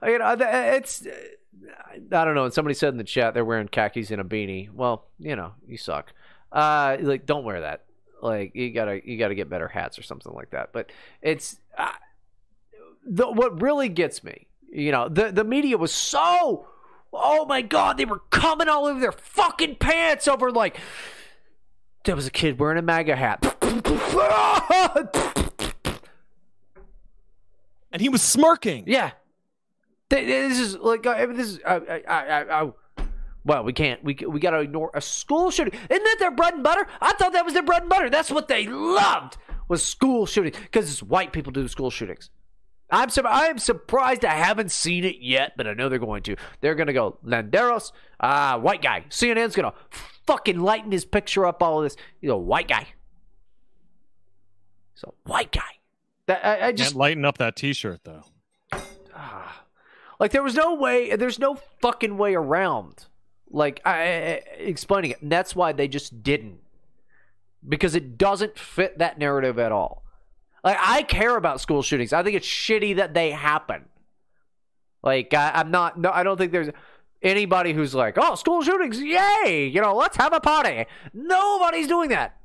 you know, it's, I don't know. And somebody said in the chat, they're wearing khakis and a beanie. Well, you know, you suck. Uh, like, don't wear that. Like you gotta, you gotta get better hats or something like that. But it's uh, the, what really gets me, you know, the, the media was so, oh my God, they were coming all over their fucking pants over like, there was a kid wearing a MAGA hat. And he was smirking. Yeah. This is like, this is, I, I, I, I well, we can't, we we got to ignore a school shooting. Isn't that their bread and butter? I thought that was their bread and butter. That's what they loved, was school shootings, because it's white people do school shootings. I'm sur- I am surprised I haven't seen it yet, but I know they're going to. They're going to go, Landeros, ah, uh, white guy. C N N's going to fucking lighten his picture up, all of this. He's a white guy. He's a white guy. That, I, I just, can't lighten up that t-shirt, though. Ah. Like, there was no way, there's no fucking way around, like, I, I, explaining it. And that's why they just didn't. Because it doesn't fit that narrative at all. Like, I care about school shootings. I think it's shitty that they happen. Like, I, I'm not, no, I don't think there's anybody who's like, oh, school shootings, yay! You know, let's have a party. Nobody's doing that.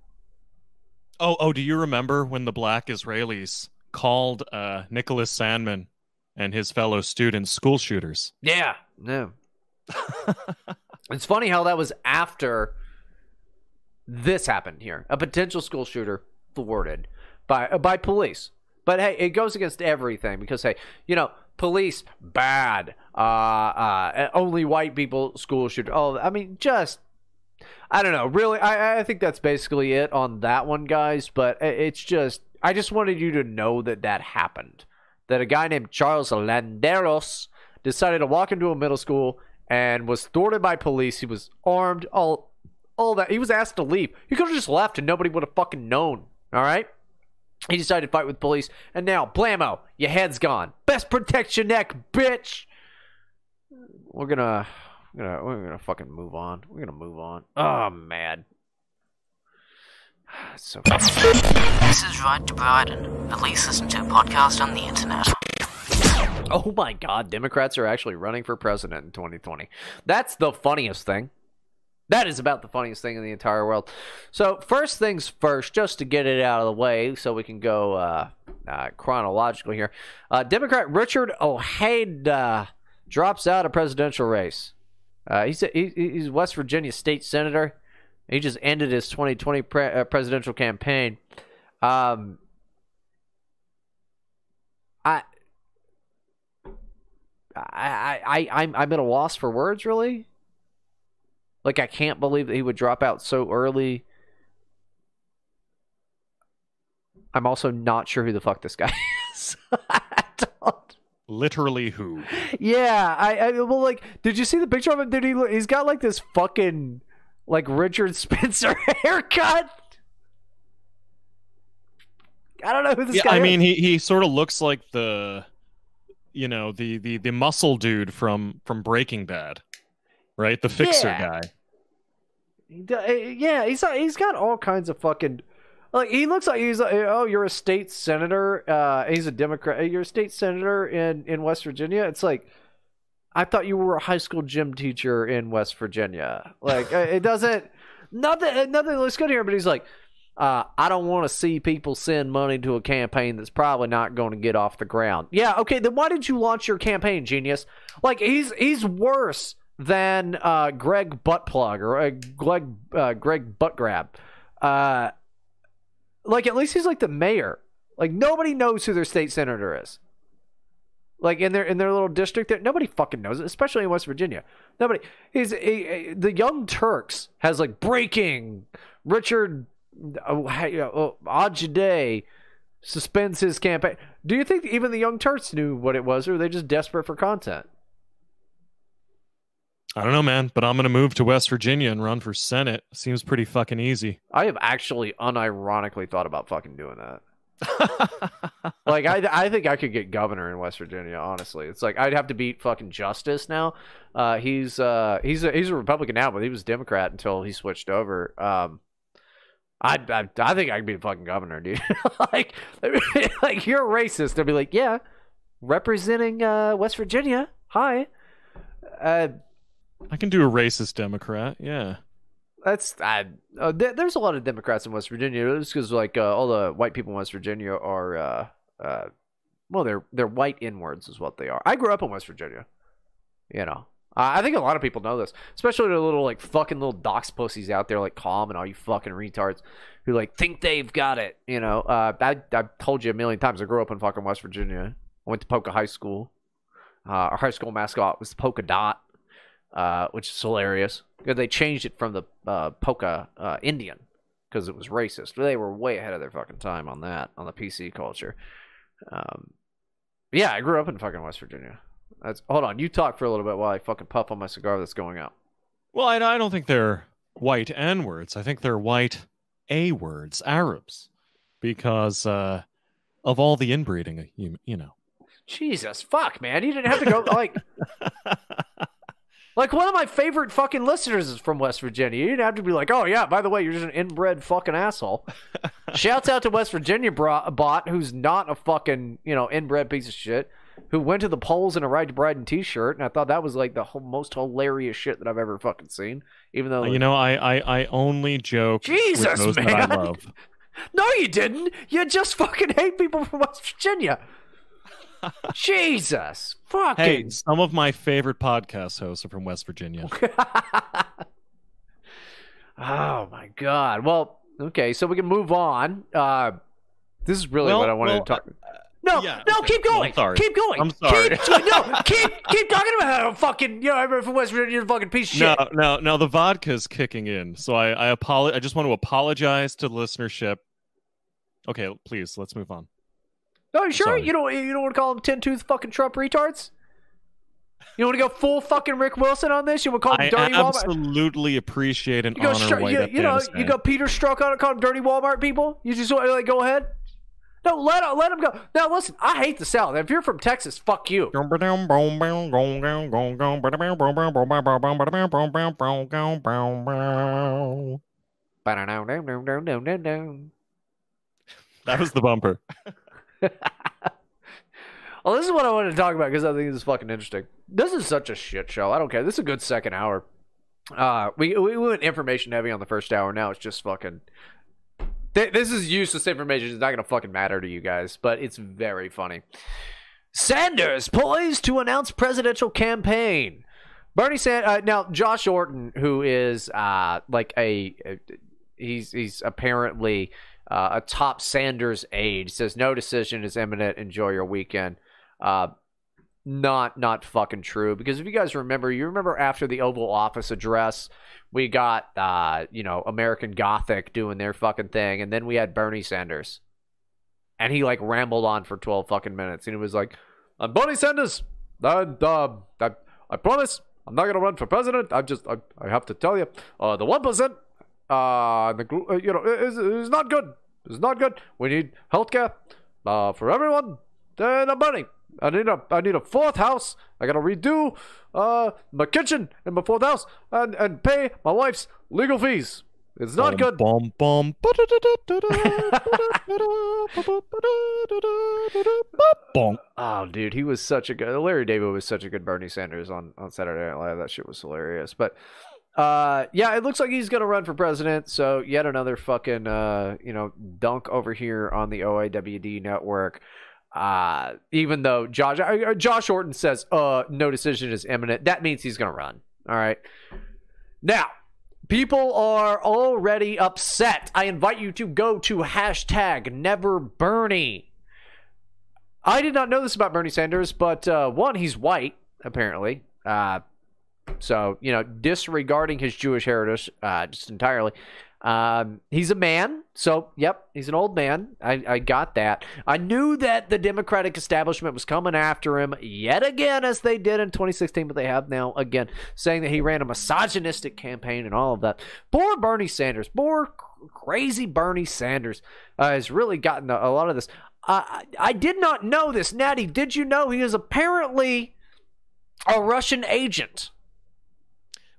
Oh, oh, do you remember when the black Israelis called uh, Nicholas Sandman and his fellow students school shooters? Yeah, no. It's funny how that was after this happened here. A potential school shooter thwarted by uh, by police. But hey, it goes against everything because, hey, you know, police, bad. Uh, uh, only white people, school shooter. Oh, I mean, just, I don't know. Really, I, I think that's basically it on that one, guys. But it's just, I just wanted you to know that that happened. That a guy named Charles Landeros decided to walk into a middle school and was thwarted by police. He was armed, all all that. He was asked to leave. He could have just left and nobody would have fucking known, all right? He decided to fight with police, and now, blammo, your head's gone. Best protect your neck, bitch! We're gonna, we're gonna, we're gonna fucking move on. We're gonna move on. Oh, man. So this is Right to Brighton, the least listened to podcast on the internet. Oh my God, Democrats are actually running for president in twenty twenty. That's the funniest thing. That is about the funniest thing in the entire world. So first things first, just to get it out of the way so we can go uh, uh, chronological here. Uh, Democrat Richard Ojeda drops out of presidential race. Uh, he's, a, he, he's West Virginia state senator. He just ended his twenty twenty pre- uh, presidential campaign. Um, I, I, I, I'm, I'm at a loss for words, really. Like, I can't believe that he would drop out so early. I'm also not sure who the fuck this guy is. I don't. Literally who? Yeah, I, I. Well, like, did you see the picture of him? Did he? He's got like this fucking, like, Richard Spencer haircut. I don't know who this yeah, guy I is. I mean, he, he sort of looks like the, you know, the, the, the muscle dude from, from Breaking Bad, right? The fixer yeah. guy. Yeah, he's he's got all kinds of fucking, like, he looks like he's like, oh, you're a state senator. Uh, he's a Democrat. You're a state senator in, in West Virginia. It's like, I thought you were a high school gym teacher in West Virginia. Like, it doesn't, nothing, nothing looks good here, but he's like, uh, I don't want to see people send money to a campaign that's probably not going to get off the ground. Yeah, okay, then why did you launch your campaign, genius? Like, he's he's worse than uh, Greg Buttplug or uh, Greg, uh, Greg Buttgrab. Uh, like, at least he's like the mayor. Like, nobody knows who their state senator is. Like, in their in their little district there, nobody fucking knows it, especially in West Virginia. Nobody. He's he, he, the Young Turks has like breaking. Richard Ojeda suspends his campaign. Do you think even the Young Turks knew what it was, or were they just desperate for content? I don't know, man, but I'm going to move to West Virginia and run for Senate. Seems pretty fucking easy. I have actually unironically thought about fucking doing that. Like, I I think I could get governor in West Virginia, honestly. It's like I'd have to beat fucking Justice now. Uh, he's uh he's a, he's a Republican now, but he was Democrat until he switched over. Um, I I, I think I could be a fucking governor, dude. Like, like you're a racist. They'll be like, yeah, representing uh, West Virginia. Hi. Uh, I can do a racist Democrat. Yeah. That's I, uh, th- there's a lot of Democrats in West Virginia. It's because like uh, all the white people in West Virginia are uh, uh, Well, they're they're white N-words is what they are. I grew up in West Virginia. You know, I think a lot of people know this, especially the little like fucking little dox pussies out there like Calm and all you fucking retards who like think they've got it. You know, uh, I I've told you a million times. I grew up in fucking West Virginia. I went to Polka High School. Uh, our high school mascot was Polka Dot, uh, which is hilarious. They changed it from the uh, Polka uh, Indian because it was racist. They were way ahead of their fucking time on that, on the P C culture. Um, yeah, I grew up in fucking West Virginia. That's, hold on, you talk for a little bit while I fucking puff on my cigar that's going out. Well, I, I don't think they're white N-words. I think they're white A-words, Arabs, because uh, of all the inbreeding, you, you know. Jesus, fuck, man. You didn't have to go, like... Like, one of my favorite fucking listeners is from West Virginia. You didn't have to be like, oh, yeah, by the way, you're just an inbred fucking asshole. Shouts out to West Virginia bro- bot who's not a fucking, you know, inbred piece of shit, who went to the polls in a Right to Brighton t-shirt, and I thought that was, like, the whole, most hilarious shit that I've ever fucking seen, even though... You know, I, I, I only joke Jesus, with those man. that I love. No, you didn't. You just fucking hate people from West Virginia. Jesus fucking. Hey, some of my favorite podcast hosts are from West Virginia. Oh my God. Well, okay, so we can move on. Uh, this is really well, what I wanted well, to talk. Uh, no, yeah, no, okay. keep going. Well, keep going. I'm sorry. Keep, no, keep keep talking about how fucking you know everyone from West Virginia is a fucking piece of shit. No, no, no. The vodka's kicking in, so I I apologize. I just want to apologize to the listenership. Okay, please let's move on. Oh, sure. Sorry. You don't you don't want to call them ten tooth fucking Trump retards? You want to go full fucking Rick Wilson on this? You want to call them dirty Walmart? I absolutely appreciate and you honor str- you, you know, you go Peter Strzok on it, call them dirty Walmart people? You just want to like go ahead? No, let let them go. Now listen, I hate the South. If you're from Texas, fuck you. That was the bumper. Well, this is what I wanted to talk about because I think this is fucking interesting. This is such a shit show. I don't care. This is a good second hour. Uh, we we went information heavy on the first hour. Now it's just fucking. Th- this is useless information. It's not gonna fucking matter to you guys, but it's very funny. Sanders poised to announce presidential campaign. Bernie Sanders. Uh, now Josh Orton, who is uh like a, a he's he's apparently. Uh, a top Sanders aide says no decision is imminent. Enjoy your weekend. Uh, not not fucking true. Because if you guys remember, you remember after the Oval Office address, we got uh, you know American Gothic doing their fucking thing, and then we had Bernie Sanders, and he like rambled on for twelve fucking minutes, and he was like, "I'm Bernie Sanders, and uh, I I promise I'm not gonna run for president. I just I, I have to tell you, uh, the one percent." Uh, the uh, you know it's, it's not good. It's not good. We need healthcare uh, for everyone. And I'm burning. I need a I need a fourth house. I gotta redo uh my kitchen in my fourth house and and pay my wife's legal fees. It's not good. Bum, bum, bum. Oh, dude, he was such a good. Larry David was such a good Bernie Sanders on on Saturday Night Live. That shit was hilarious, but. Uh, yeah, it looks like he's going to run for president. So yet another fucking, uh, you know, dunk over here on the O A W D network. Uh, even though Josh, uh, Josh Orton says, uh, no decision is imminent. That means he's going to run. All right. Now, people are already upset. I invite you to go to hashtag never Bernie. I did not know this about Bernie Sanders, but, uh, one, he's white apparently. Uh, So, you know, disregarding his Jewish heritage uh, just entirely. Um, he's a man. So, yep, he's an old man. I, I got that. I knew that the Democratic establishment was coming after him yet again, as they did in twenty sixteen, but they have now again, saying that he ran a misogynistic campaign and all of that. Poor Bernie Sanders, poor crazy Bernie Sanders uh, has really gotten a, a lot of this. Uh, I, I did not know this. Natty, did you know he is apparently a Russian agent?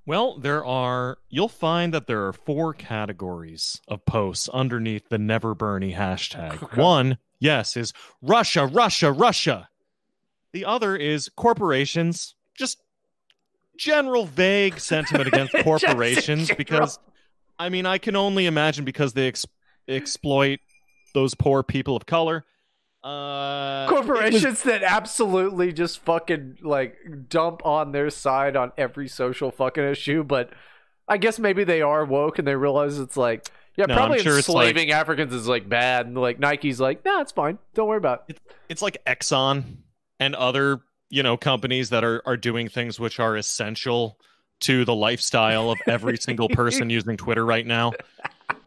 Well, there are, you'll find that there are four categories of posts underneath the Never Bernie hashtag. Okay. One, yes, is Russia, Russia, Russia. The other is corporations, just general vague sentiment against corporations because, I mean, I can only imagine because they ex- exploit those poor people of color. Uh, Corporations was, that absolutely just fucking like dump on their side on every social fucking issue, but I guess maybe they are woke and they realize it's like, yeah, no, probably sure enslaving like, Africans is like bad, and like Nike's like, nah, it's fine, don't worry about it. It's like Exxon and other, you know, companies that are are doing things which are essential to the lifestyle of every single person using Twitter right now.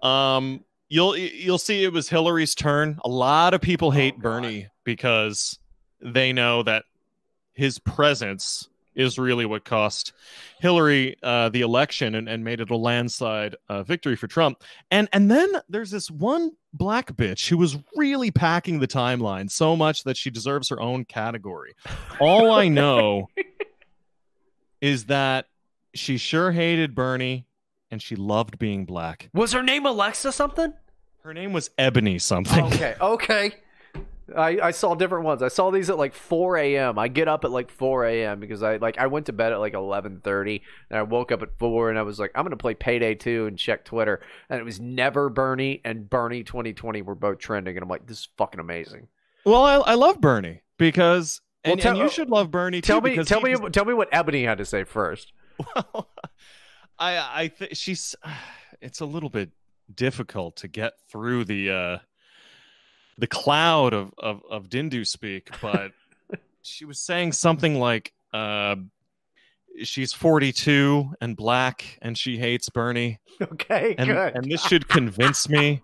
Um. You'll you'll see it was Hillary's turn. A lot of people hate oh, Bernie because they know that his presence is really what cost Hillary uh, the election and, and made it a landslide uh, victory for Trump. And and then there's this one black bitch who was really packing the timeline so much that she deserves her own category. All I know is that she sure hated Bernie. And she loved being black. Was her name Alexa something? Her name was Ebony something. Okay, okay. I, I saw different ones. I saw these at like four a.m. I get up at like four a.m. because I like I went to bed at like eleven thirty. And I woke up at four and I was like, I'm going to play Payday two and check Twitter. And it was Never Bernie and Bernie twenty twenty were both trending. And I'm like, this is fucking amazing. Well, I, I love Bernie because... Well, and, tell, and you should love Bernie tell too. Me, tell, me, was... tell me what Ebony had to say first. Well... I I think she's it's a little bit difficult to get through the uh, the cloud of, of, of Dindu speak, but she was saying something like uh, she's forty-two and black and she hates Bernie. Okay, and, good. And this should convince me.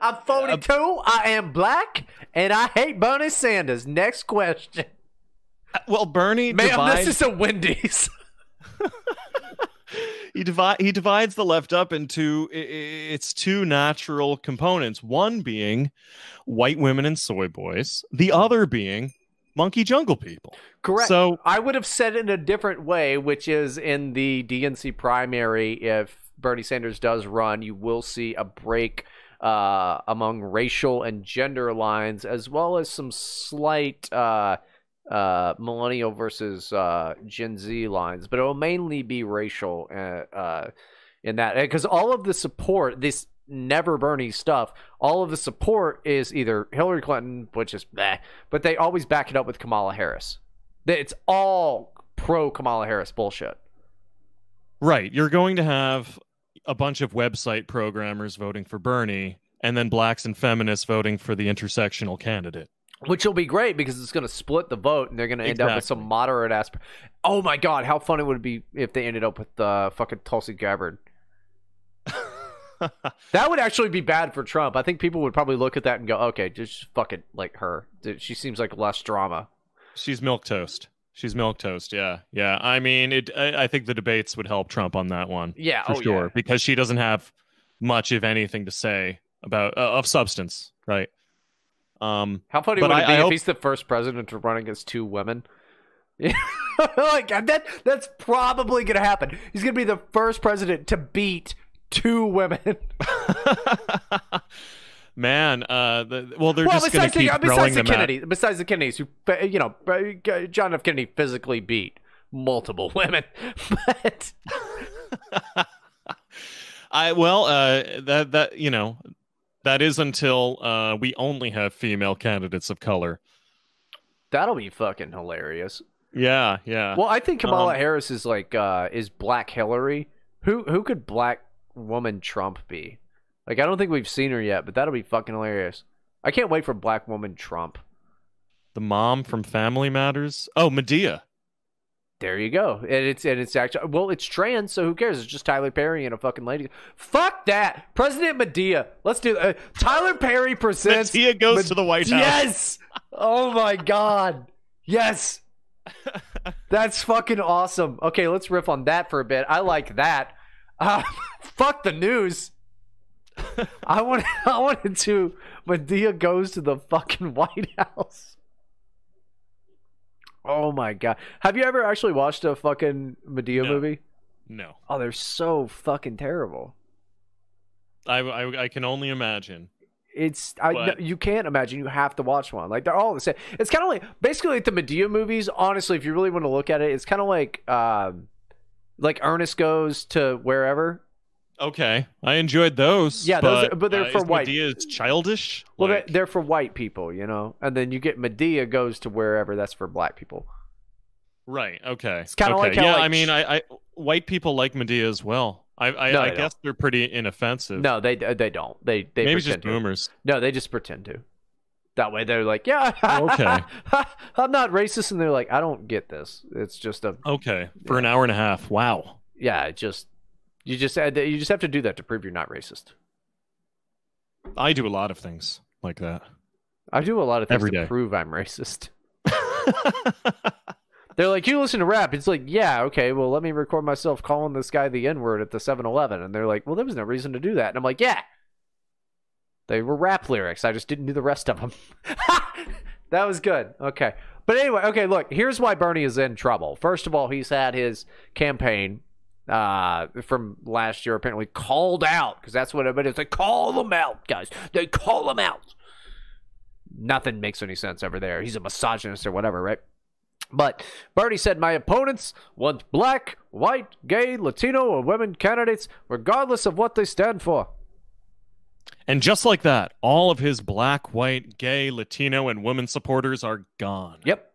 I'm forty-two, uh, I am black, and I hate Bernie Sanders. Next question. Well, Bernie Ma'am, divides... this is a Wendy's. He, divi- he divides the left up into its two natural components, one being white women and soy boys, the other being monkey jungle people. Correct. So I would have said it in a different way, which is in the D N C primary, if Bernie Sanders does run, you will see a break uh, among racial and gender lines, as well as some slight... Uh, uh millennial versus uh Gen Z lines, but it'll mainly be racial uh, uh in that, because all of the support, this Never Bernie stuff, all of the support is either Hillary Clinton, which is bleh, but they always back it up with Kamala Harris. It's all pro Kamala Harris bullshit, right? You're going to have a bunch of website programmers voting for Bernie and then blacks and feminists voting for the intersectional candidate. Which will be great because it's going to split the vote and they're going to end exactly. up with some moderate aspect. Oh my God, how fun it would be if they ended up with uh, fucking Tulsi Gabbard. That would actually be bad for Trump. I think people would probably look at that and go, okay, just fucking like her. She seems like less drama. She's milquetoast. She's milquetoast, yeah. Yeah, I mean, it. I, I think the debates would help Trump on that one. Yeah, for oh, sure. Yeah. Because she doesn't have much, if anything, to say about uh, of substance, right? Um, How funny would it I, be I if hope... he's the first president to run against two women? Like that, that's probably going to happen. He's going to be the first president to beat two women. Man, uh, the, well, they're well, just going to keep the, besides the Kennedy, at... Besides the Kennedys, who, you know, John F. Kennedy physically beat multiple women. But I well, uh, that that you know. That is until uh, we only have female candidates of color. That'll be fucking hilarious. Yeah, yeah. Well, I think Kamala um, Harris is like uh, is Black Hillary. Who who could Black woman Trump be? Like, I don't think we've seen her yet, but that'll be fucking hilarious. I can't wait for Black woman Trump. The mom from Family Matters. Oh, Medea. There you go. And it's and it's actually well, it's trans, so who cares? It's just Tyler Perry and a fucking lady. Fuck that, President Medea. Let's do uh, Tyler Perry presents. Medea goes Med- to the White House. Yes. Oh my God. Yes. That's fucking awesome. Okay, let's riff on that for a bit. I like that. Uh, fuck the news. I want. I wanted to. Medea goes to the fucking White House. Oh my God. Have you ever actually watched a fucking Medea no. movie? No. Oh, they're so fucking terrible. I, I, I can only imagine. It's I no, you can't imagine. You have to watch one. Like, they're all the same. It's kind of like, basically like the Medea movies, honestly, if you really want to look at it, it's kind of like um, like Ernest Goes to Wherever, Okay, I enjoyed those. Yeah, but, those are, but they're uh, for white. Medea is childish. Well, like... they're for white people, you know. And then you get Medea goes to wherever that's for black people. Right. Okay. It's kind of okay. like how, yeah. Like... I mean, I, I white people like Medea as well. I I, no, I they guess don't. They're pretty inoffensive. No, they they don't. They they maybe just boomers. No, they just pretend to. That way they're like, yeah, okay, I'm not racist, and they're like, I don't get this. It's just a okay for yeah. an hour and a half. Wow. Yeah, it just. You just add that, you just have to do that to prove you're not racist. I do a lot of things like that. I do a lot of things Every to day. prove I'm racist. They're like, you listen to rap. It's like, yeah, okay, well, let me record myself calling this guy the N-word at the seven eleven. And they're like, well, there was no reason to do that. And I'm like, yeah. They were rap lyrics. I just didn't do the rest of them. That was good. Okay. But anyway, okay, look, here's why Bernie is in trouble. First of all, he's had his campaign... uh from last year apparently called out, because that's what it is. They call them out, guys. They call them out. Nothing makes any sense over there. He's a misogynist or whatever, right? But Bernie said, my opponents want black, white, gay, Latino, or women candidates, regardless of what they stand for. And just like that, all of his black, white, gay, Latino, and women supporters are gone. Yep.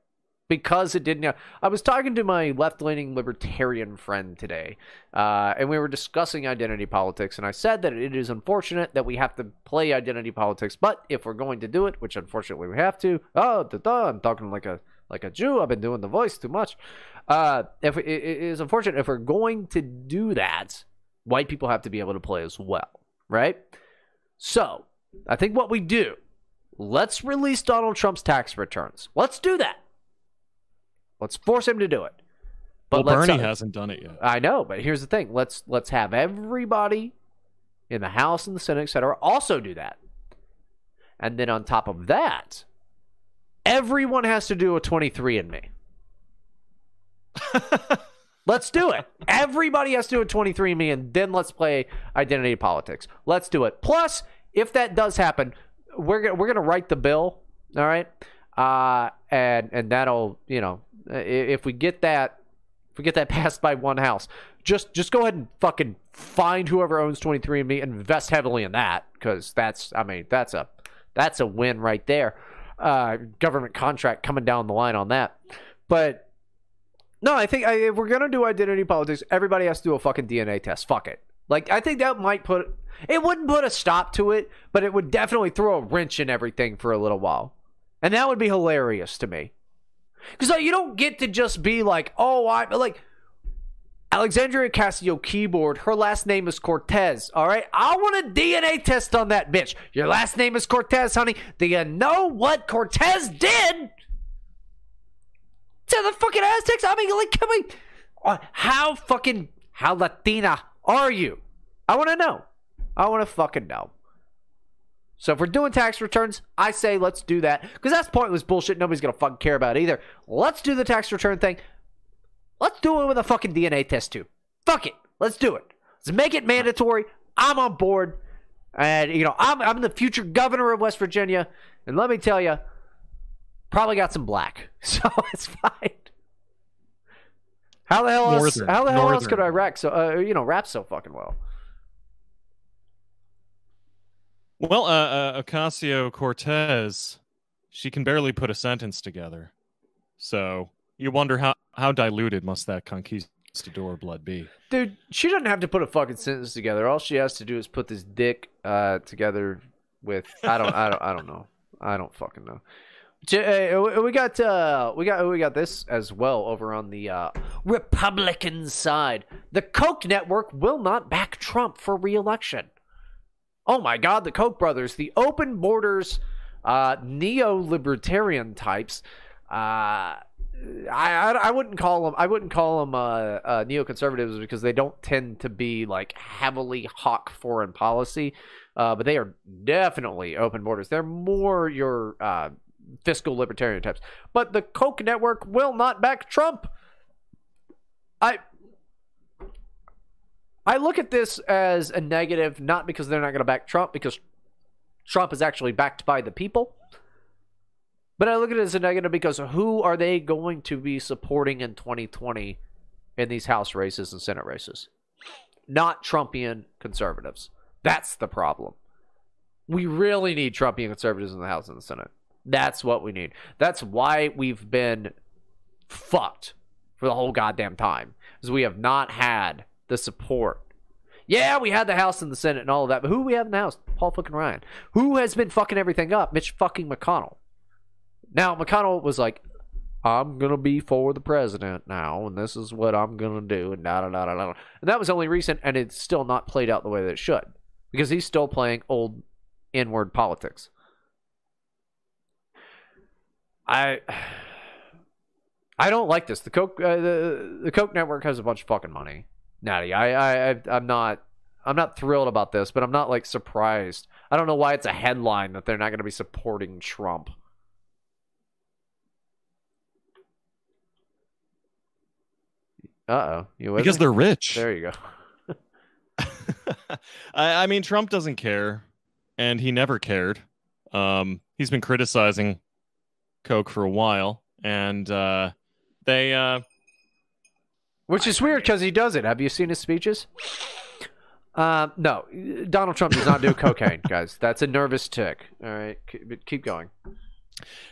Because it didn't. I was talking to my left-leaning libertarian friend today, uh, and we were discussing identity politics, and I said that it is unfortunate that we have to play identity politics, but if we're going to do it, which unfortunately we have to, oh, da-da, I'm talking like a like a Jew. I've been doing the voice too much. Uh, if it, it is unfortunate. If we're going to do that, white people have to be able to play as well, right? So I think what we do, let's release Donald Trump's tax returns. Let's do that. Let's force him to do it. But well, Bernie uh, hasn't done it yet. I know, but here's the thing. Let's let's have everybody in the House and the Senate, et cetera, also do that. And then on top of that, everyone has to do a twenty-three and me. Let's do it. Everybody has to do a twenty-three and me, and then let's play identity politics. Let's do it. Plus, if that does happen, we're gonna, we're going to write the bill, all right? Uh, and and that'll, you know, if we get that, if we get that passed by one house, just just go ahead and fucking find whoever owns twenty-three and me, invest heavily in that, because that's, I mean, that's a that's a win right there. Uh, government contract coming down the line on that. But no, I think I, if we're gonna do identity politics, everybody has to do a fucking D N A test. Fuck it. Like, I think that might put it wouldn't put a stop to it, but it would definitely throw a wrench in everything for a little while. And that would be hilarious to me. Because like, you don't get to just be like, oh, I... Like, Alexandria Ocasio-Keyboard, her last name is Cortez, all right? I want a D N A test on that bitch. Your last name is Cortez, honey. Do you know what Cortez did to the fucking Aztecs? I mean, like, can we... How fucking... How Latina are you? I want to know. I want to fucking know. So if we're doing tax returns, I say let's do that, because that's pointless bullshit nobody's going to fucking care about either. Let's do the tax return thing. Let's do it with a fucking D N A test too. Fuck it. Let's do it. Let's make it mandatory. I'm on board. And, you know, I'm, I'm the future governor of West Virginia. And let me tell you, probably got some black. So it's fine. How the hell else, Northern, how the hell Northern. else could I rack so, uh, you know, rap so fucking well? Well, uh, uh, Ocasio-Cortez, she can barely put a sentence together. So you wonder how, how diluted must that conquistador blood be? Dude, she doesn't have to put a fucking sentence together. All she has to do is put this dick uh, together with I don't I don't I don't know. I don't fucking know. We got uh, we got we got this as well over on the uh, Republican side. The Koch network will not back Trump for re-election. Oh my God, the Koch brothers, the open borders, uh, neo-libertarian types. Uh, I, I I wouldn't call them I wouldn't call them uh, uh, neoconservatives, because they don't tend to be like heavily hawk foreign policy, uh, but they are definitely open borders. They're more your uh, fiscal libertarian types. But the Koch network will not back Trump. I. I look at this as a negative, not because they're not going to back Trump, because Trump is actually backed by the people. But I look at it as a negative because who are they going to be supporting in twenty twenty in these House races and Senate races? not Trumpian conservatives. That's the problem. We really need Trumpian conservatives in the House and the Senate. That's what we need. That's why we've been fucked for the whole goddamn time, because we have not had the support. Yeah, we had the House and the Senate and all of that, but who do we have in the House? Paul fucking Ryan. Who has been fucking everything up? Mitch fucking McConnell. Now, McConnell was like, I'm going to be for the president now, and this is what I'm going to do, and da-da-da-da-da. And that was only recent, and it's still not played out the way that it should, because he's still playing old N-word politics. I I don't like this. The Coke uh, the, the Coke Network has a bunch of fucking money. Natty, I, I, I'm not, I'm not thrilled about this, but I'm not like surprised. I don't know why it's a headline that they're not going to be supporting Trump. Uh oh, you with because me? They're rich. There you go. I, I mean, Trump doesn't care, and he never cared. Um, he's been criticizing Coke for a while, and uh, they. Uh, Which is weird because he does it. Have you seen his speeches? Uh, no, Donald Trump does not do cocaine, guys. That's a nervous tick. All right, keep going.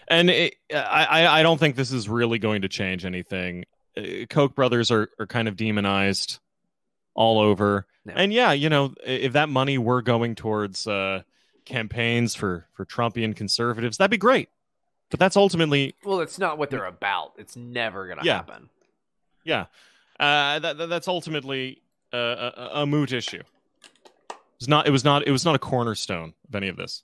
And it, I, I don't think this is really going to change anything. Koch brothers are, are kind of demonized all over. No. And yeah, you know, if that money were going towards uh, campaigns for, for Trumpian conservatives, that'd be great. But that's ultimately... Well, it's not what they're about. It's never going to yeah. happen. Yeah. Uh, that, that that's ultimately a, a, a moot issue. It's not. It was not. It was not a cornerstone of any of this.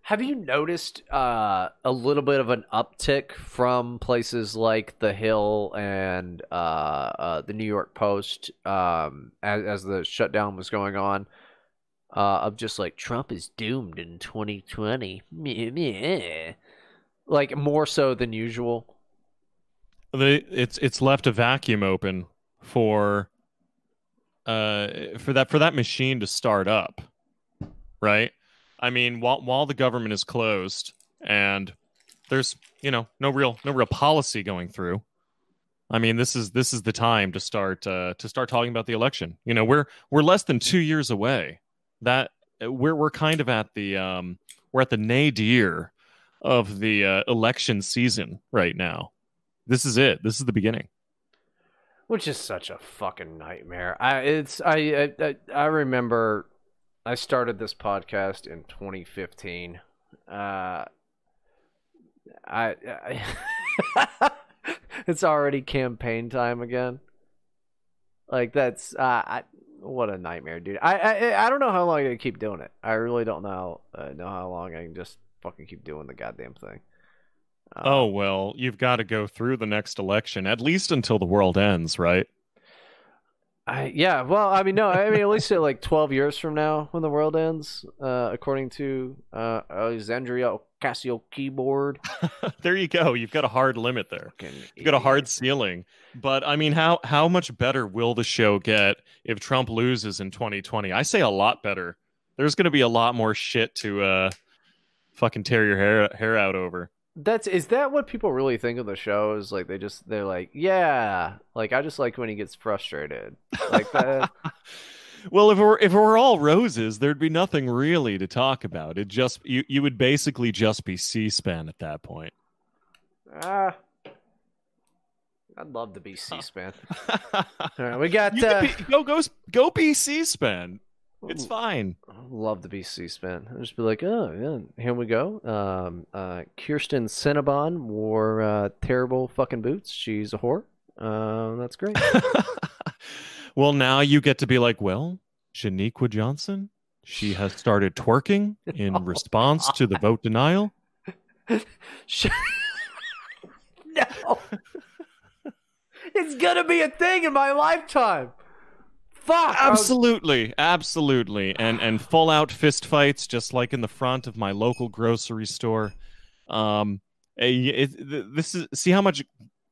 Have you noticed uh, a little bit of an uptick from places like The Hill and uh, uh, the New York Post um, as, as the shutdown was going on? Uh, of just like Trump is doomed in twenty twenty, like more so than usual. The, it's it's left a vacuum open for uh for that for that machine to start up, right? I mean, while while the government is closed and there's, you know, no real no real policy going through. I mean, this is this is the time to start uh, to start talking about the election. You know, we're we're less than two years away. That we're we're kind of at the um we're at the nadir of the uh, election season right now. This is it. This is the beginning. Which is such a fucking nightmare. I it's I I, I remember I started this podcast in twenty fifteen. Uh, I, I it's already campaign time again. Like that's uh, I, what a nightmare, dude. I, I I don't know how long I'm gonna keep doing it. I really don't know uh, know how long I can just fucking keep doing the goddamn thing. Uh, oh, well, you've got to go through the next election, at least until the world ends, right? I, yeah, well, I mean, no, I mean, at least at like twelve years from now when the world ends, uh, according to uh, Alexandria Ocasio-Keyboard. There you go. You've got a hard limit there. You've got a hard ceiling. But, I mean, how, how much better will the show get if Trump loses in twenty twenty? I say a lot better. There's going to be a lot more shit to uh, fucking tear your hair hair out over. That's is that what people really think of the show? Is like they just they're like, yeah, like I just like when he gets frustrated. Like that. Well, if we're if we're all roses, there'd be nothing really to talk about. It just you you would basically just be C-SPAN at that point. Ah, uh, I'd love to be C-SPAN. All right, we got uh... be, go go go be C-SPAN. It's fine. I love to be C-SPAN. I'll just be like, oh, yeah, here we go. Um, uh, Kirsten Cinnabon wore uh, terrible fucking boots. She's a whore. Uh, that's great. Well, now you get to be like, well, Shaniqua Johnson, she has started twerking in oh, response God. to the vote denial. No. It's going to be a thing in my lifetime. Fuck, absolutely was... absolutely and and full out fist fights just like in the front of my local grocery store. Um it, it, this is see how much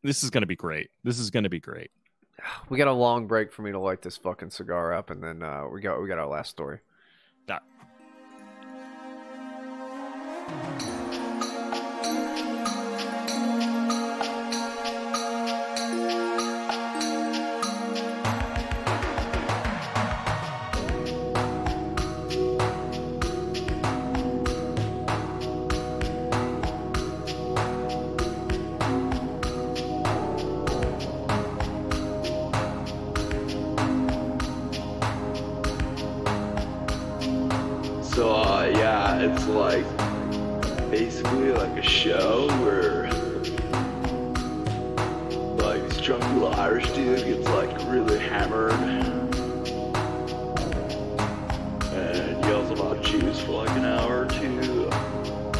this is going to be great. This is going to be great. We got a long break for me to light this fucking cigar up, and then uh we got we got our last story. Nah. it's like basically like a show where like this drunk little Irish dude gets like really hammered and yells about Jews for like an hour or two,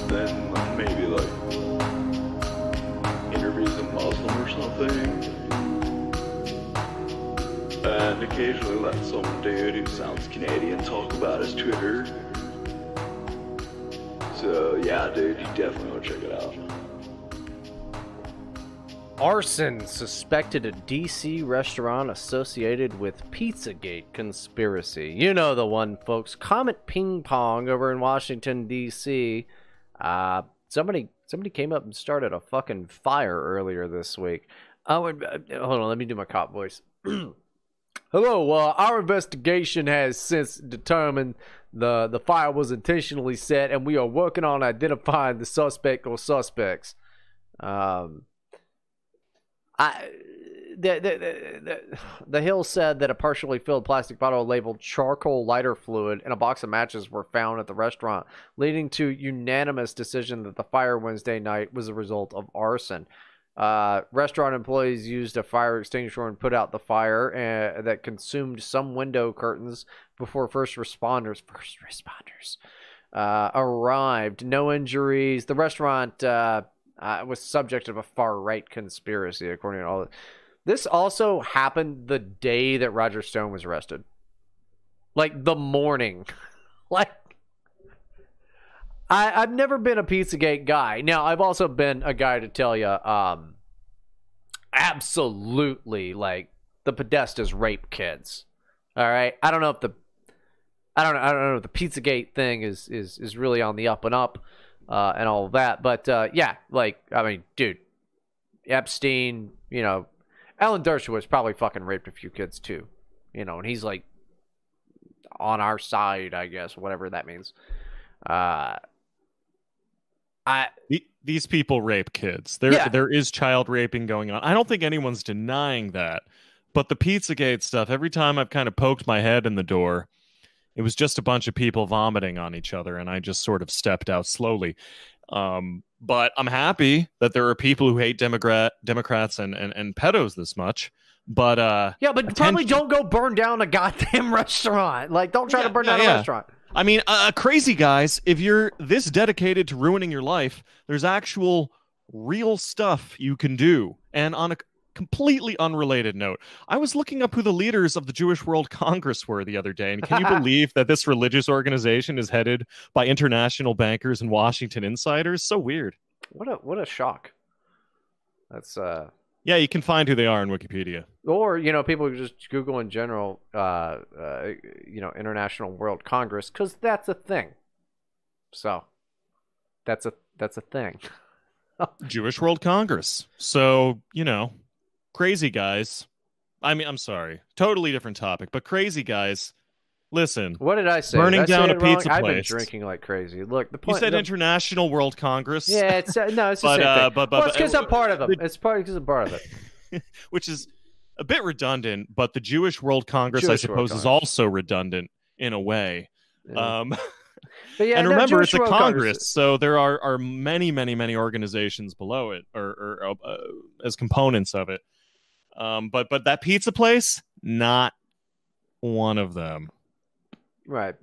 then like, maybe like interviews a Muslim or something. And occasionally let some dude who sounds Canadian talk about his Twitter. So yeah, dude, you definitely want to check it out. Arson suspected at D C restaurant associated with Pizzagate conspiracy. You know the one, folks. Comet Ping Pong over in Washington, D C. Uh, somebody, somebody came up and started a fucking fire earlier this week. Oh, and, uh, hold on, let me do my cop voice. Hello, uh, our investigation has since determined the, the fire was intentionally set, and we are working on identifying the suspect or suspects. Um, I the, the, the, the Hill said that a partially filled plastic bottle labeled charcoal lighter fluid and a box of matches were found at the restaurant, leading to unanimous decision that the fire Wednesday night was a result of arson. Uh, restaurant employees used a fire extinguisher and put out the fire uh, that consumed some window curtains before first responders first responders uh, arrived. No injuries. The restaurant uh, uh, was subject of a far-right conspiracy, according to all this. This also happened the day that Roger Stone was arrested. Like, the morning. Like, I, I've never been a Pizzagate guy. Now, I've also been a guy to tell you, um, absolutely, like, the Podestas rape kids. All right? I don't know if the, I don't know, I don't know if the Pizzagate thing is, is, is really on the up and up, uh, and all of that. But, uh, yeah, like, I mean, dude, Epstein, you know, Alan Dershowitz probably fucking raped a few kids too, you know, and he's like on our side, I guess, whatever that means. Uh, I, these people rape kids. There, yeah. There is child raping going on. I don't think anyone's denying that. But the Pizzagate stuff, every time I've kind of poked my head in the door, it was just a bunch of people vomiting on each other, and I just sort of stepped out slowly. Um, but I'm happy that there are people who hate Democrat, Democrats and, and, and pedos this much. But uh, yeah, but attention. Probably don't go burn down a goddamn restaurant. Like, don't try yeah, to burn yeah, down yeah. a restaurant. I mean, uh, crazy guys, if you're this dedicated to ruining your life, there's actual real stuff you can do. And on a completely unrelated note, I was looking up who the leaders of the Jewish World Congress were the other day. And can you believe that this religious organization is headed by international bankers and Washington insiders? So weird. What a what a shock. That's uh. Yeah, you can find who they are on Wikipedia. Or, you know, people who just Google in general, uh, uh, you know, International World Congress, because that's a thing. So that's a that's a thing. Jewish World Congress. So, you know, crazy guys. I mean, I'm sorry. Totally different topic. But crazy guys, listen. What did I say? Burning I down a pizza place. I've been drinking like crazy. Look, the point. You said the... International World Congress. Yeah, it's uh, no, it's the but, same uh, thing. But, but, well, it's because uh, I'm part of it. The... It's part because I'm part of it. Which is a bit redundant, but the Jewish World Congress, Jewish I suppose, Congress. Is also redundant in a way. Yeah. Um, but yeah, and no, remember, Jewish it's World a Congress, Congress, so there are are many, many, many organizations below it, or, or uh, as components of it. Um, but but that pizza place, not one of them. Right.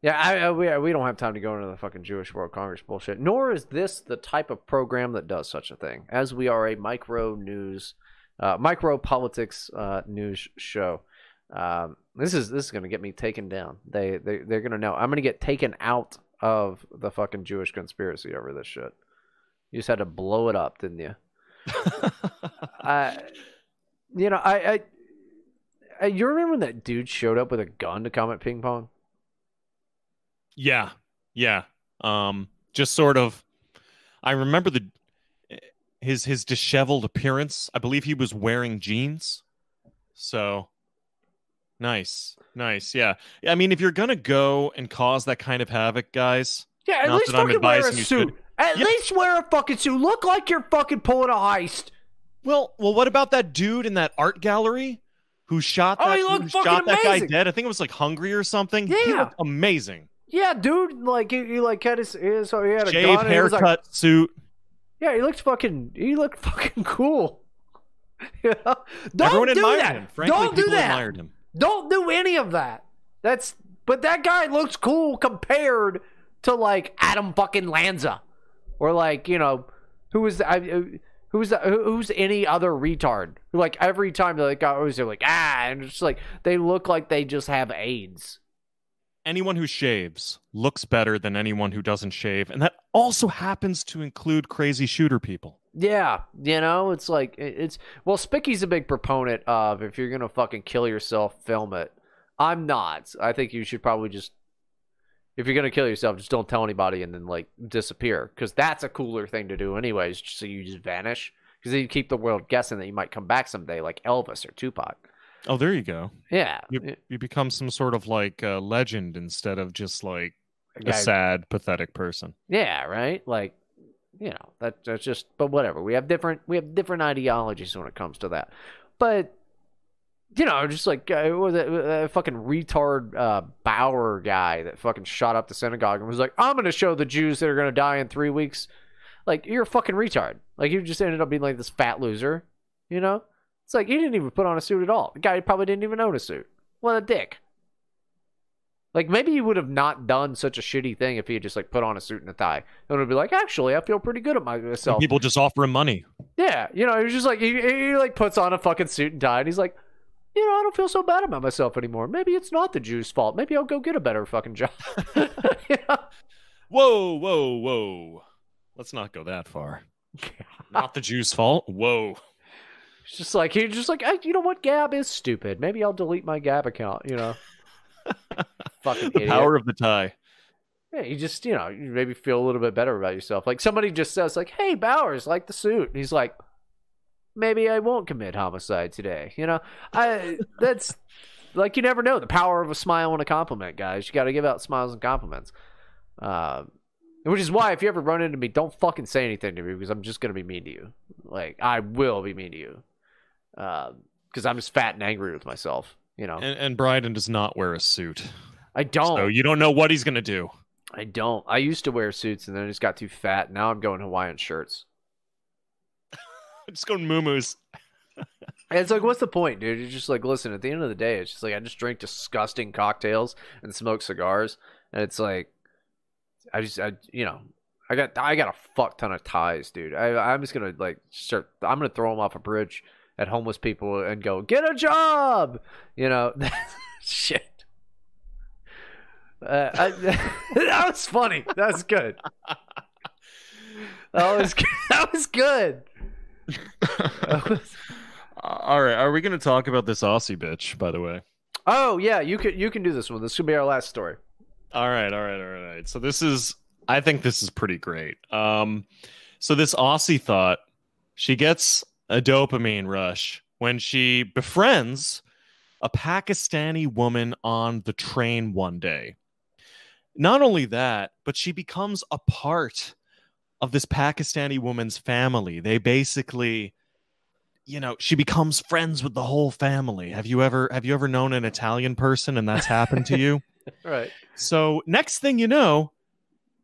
Yeah, I, I, we, we don't have time to go into the fucking Jewish World Congress bullshit, nor is this the type of program that does such a thing, as we are a micro news, uh, micro politics uh, news show. Um, this is this is going to get me taken down. They, they, they're going to know. I'm going to get taken out of the fucking Jewish conspiracy over this shit. You just had to blow it up, didn't you? uh, you know, I... I You remember when that dude showed up with a gun to Comet Ping Pong? Yeah, yeah. Um, just sort of. I remember the his his disheveled appearance. I believe he was wearing jeans. So nice, nice. Yeah. I mean, if you're gonna go and cause that kind of havoc, guys. Yeah, at least fucking wear a suit. At yeah. least wear a fucking suit. Look like you're fucking pulling a heist. Well, well. What about that dude in that art gallery? Who shot that, oh, he looked who fucking shot that guy dead? I think it was like Hungry or something. Yeah. He looked amazing. Yeah, dude, like he, he like had his, his so he had a shave, gun, haircut, like, suit. Yeah, he looked fucking. He looked fucking cool. You know? Don't Everyone do admired that. Him. Frankly, Don't do that. Admired him. Don't do any of that. That's. But that guy looks cool compared to like Adam fucking Lanza, or like you know, who was the, I, who's the, who's any other retard? Like every time they're like, oh, they're like ah, and it's like they look like they just have AIDS. Anyone who shaves looks better than anyone who doesn't shave. And that also happens to include crazy shooter people. Yeah. You know, it's like, it's, well, Spicky's a big proponent of if you're going to fucking kill yourself, film it. I'm not. I think you should probably just, if you're going to kill yourself, just don't tell anybody and then like disappear. Because that's a cooler thing to do anyways. So you just vanish. Because then you keep the world guessing that you might come back someday like Elvis or Tupac. Oh, there you go. Yeah. You, you become some sort of like a legend instead of just like a, a sad, pathetic person. Yeah, right? Like, you know, that, that's just, but whatever. We have different, we have different ideologies when it comes to that. But, you know, just like uh, what was that, that fucking retard uh, Bauer guy that fucking shot up the synagogue and was like, I'm going to show the Jews that are going to die in three weeks. Like, you're a fucking retard. Like, you just ended up being like this fat loser, you know? It's like, he didn't even put on a suit at all. The guy probably didn't even own a suit. What a dick. Like, maybe he would have not done such a shitty thing if he had just, like, put on a suit and a tie. It would be like, actually, I feel pretty good at myself. And people just offer him money. Yeah, you know, he was just like, he, he, like, puts on a fucking suit and tie, and he's like, you know, I don't feel so bad about myself anymore. Maybe it's not the Jews' fault. Maybe I'll go get a better fucking job. You know? Whoa, whoa, whoa. Let's not go that far. Not the Jews' fault? Whoa. It's just like, he's just like, hey, you know what? Gab is stupid. Maybe I'll delete my Gab account, you know? Fucking idiot. The power of the tie. Yeah, you just, you know, you maybe feel a little bit better about yourself. Like, somebody just says, like, hey, Bowers, like the suit. And he's like, maybe I won't commit homicide today. You know? I That's, like, you never know. The power of a smile and a compliment, guys. You got to give out smiles and compliments. Uh, which is why if you ever run into me, don't fucking say anything to me because I'm just going to be mean to you. Like, I will be mean to you. Because uh, I'm just fat and angry with myself, you know. And, and Bryden does not wear a suit. I don't. So you don't know what he's gonna do. I don't. I used to wear suits, and then I just got too fat. Now I'm going Hawaiian shirts. Just going muumuus. It's like, what's the point, dude? You're just like, listen. At the end of the day, it's just like I just drink disgusting cocktails and smoke cigars, and it's like, I just, I, you know. I got, I got a fuck ton of ties, dude. I, I'm just gonna like start. I'm gonna throw them off a bridge at homeless people and go, get a job! You know, shit. Uh, I, that was funny. That was good. That was, that was good. That was... All right, are we going to talk about this Aussie bitch, by the way? Oh, yeah, you can, you can do this one. This could be our last story. All right, all right, all right. So this is, I think this is pretty great. Um, so this Aussie thought, she gets a dopamine rush when she befriends a Pakistani woman on the train one day. Not only that, but she becomes a part of this Pakistani woman's family. They basically, you know, she becomes friends with the whole family. Have you ever, have you ever known an Italian person and that's happened to you? Right. So next thing you know,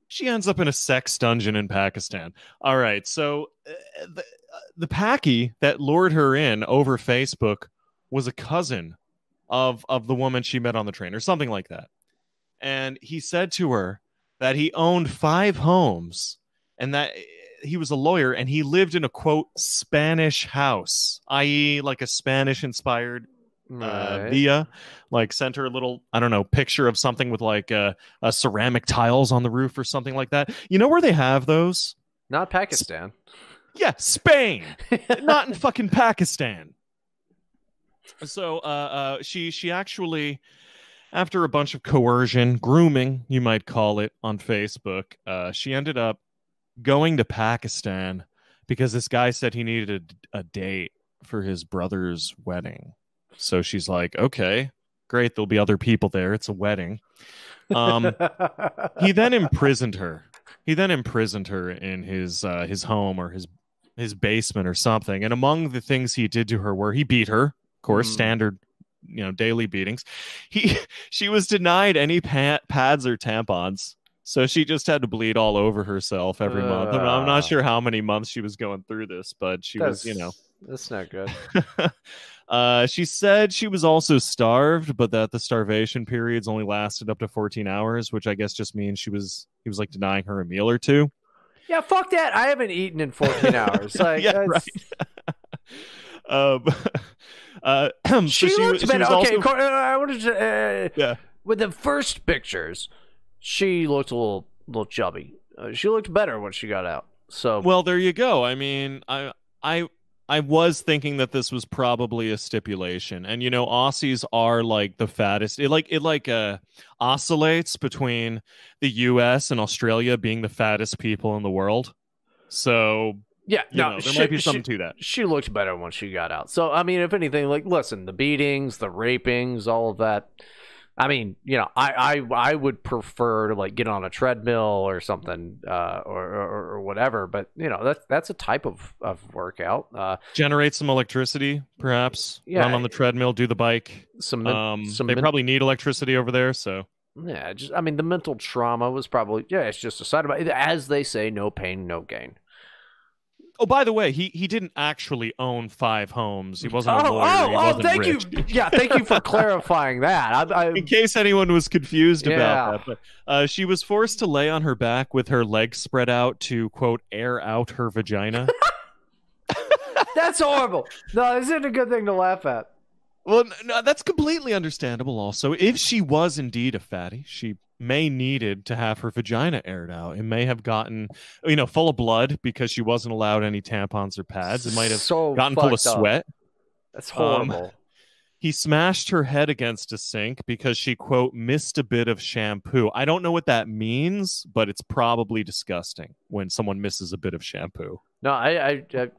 she ends up in a sex dungeon in Pakistan. All right. So uh, the, uh, the Paki that lured her in over Facebook was a cousin of, of the woman she met on the train or something like that. And he said to her that he owned five homes and that he was a lawyer and he lived in a, quote, Spanish house, that is like a Spanish inspired Uh, via like sent her a little, I don't know, picture of something with like uh, uh ceramic tiles on the roof or something like that. You know where they have those? Not Pakistan. Sp- yeah, Spain. Not in fucking Pakistan. So uh, uh, she she actually, after a bunch of coercion, grooming, you might call it, on Facebook, uh, she ended up going to Pakistan because this guy said he needed a, a date for his brother's wedding. So she's like, okay, great. There'll be other people there. It's a wedding. Um, he then imprisoned her. He then imprisoned her in his uh, his home or his his basement or something. And among the things he did to her were he beat her, of course, mm. standard you know, daily beatings. He, she was denied any pa pads or tampons. So she just had to bleed all over herself every uh, month. I mean, I'm not sure how many months she was going through this, but she was, you know, that's not good. Uh, she said she was also starved, but that the starvation periods only lasted up to fourteen hours, which I guess just means she was, he was like denying her a meal or two. Yeah, fuck that. I haven't eaten in fourteen hours. Like, yeah, that's... right. um, uh, so she, she looked was, she was okay. Also... I wanted to, uh, yeah. With the first pictures, she looked a little, little chubby. Uh, she looked better when she got out. So, well, there you go. I mean, I, I, I was thinking that this was probably a stipulation, and you know, Aussies are like the fattest. It like it like uh, oscillates between the U S and Australia being the fattest people in the world. So yeah, no, know, there she, might be something she, to that. She looked better when she got out. So I mean, if anything, like listen, the beatings, the rapings, all of that. I mean, you know, I I, I would prefer to like get on a treadmill or something, uh, or, or or whatever. But you know, that's that's a type of of workout. Uh, Generate some electricity, perhaps. Yeah, run on the treadmill, do the bike. Some, um, some they probably need electricity over there, so. Yeah, just I mean, the mental trauma was probably yeah. It's just a side of it, as they say, no pain, no gain. Oh, by the way, he, he didn't actually own five homes. He wasn't oh, a lawyer. Oh, he wasn't oh, thank rich. you. Yeah, thank you for clarifying that. I, I... In case anyone was confused yeah. about that. But, uh, she was forced to lay on her back with her legs spread out to, quote, air out her vagina. That's horrible. No, this isn't a good thing to laugh at. Well, no, that's completely understandable also. If she was indeed a fatty, she may needed to have her vagina aired out. It may have gotten, you know, full of blood because she wasn't allowed any tampons or pads. It might have so gotten full of sweat. Up. That's horrible. Um, he smashed her head against a sink because she, quote, missed a bit of shampoo. I don't know what that means, but it's probably disgusting when someone misses a bit of shampoo. No, I... I, I...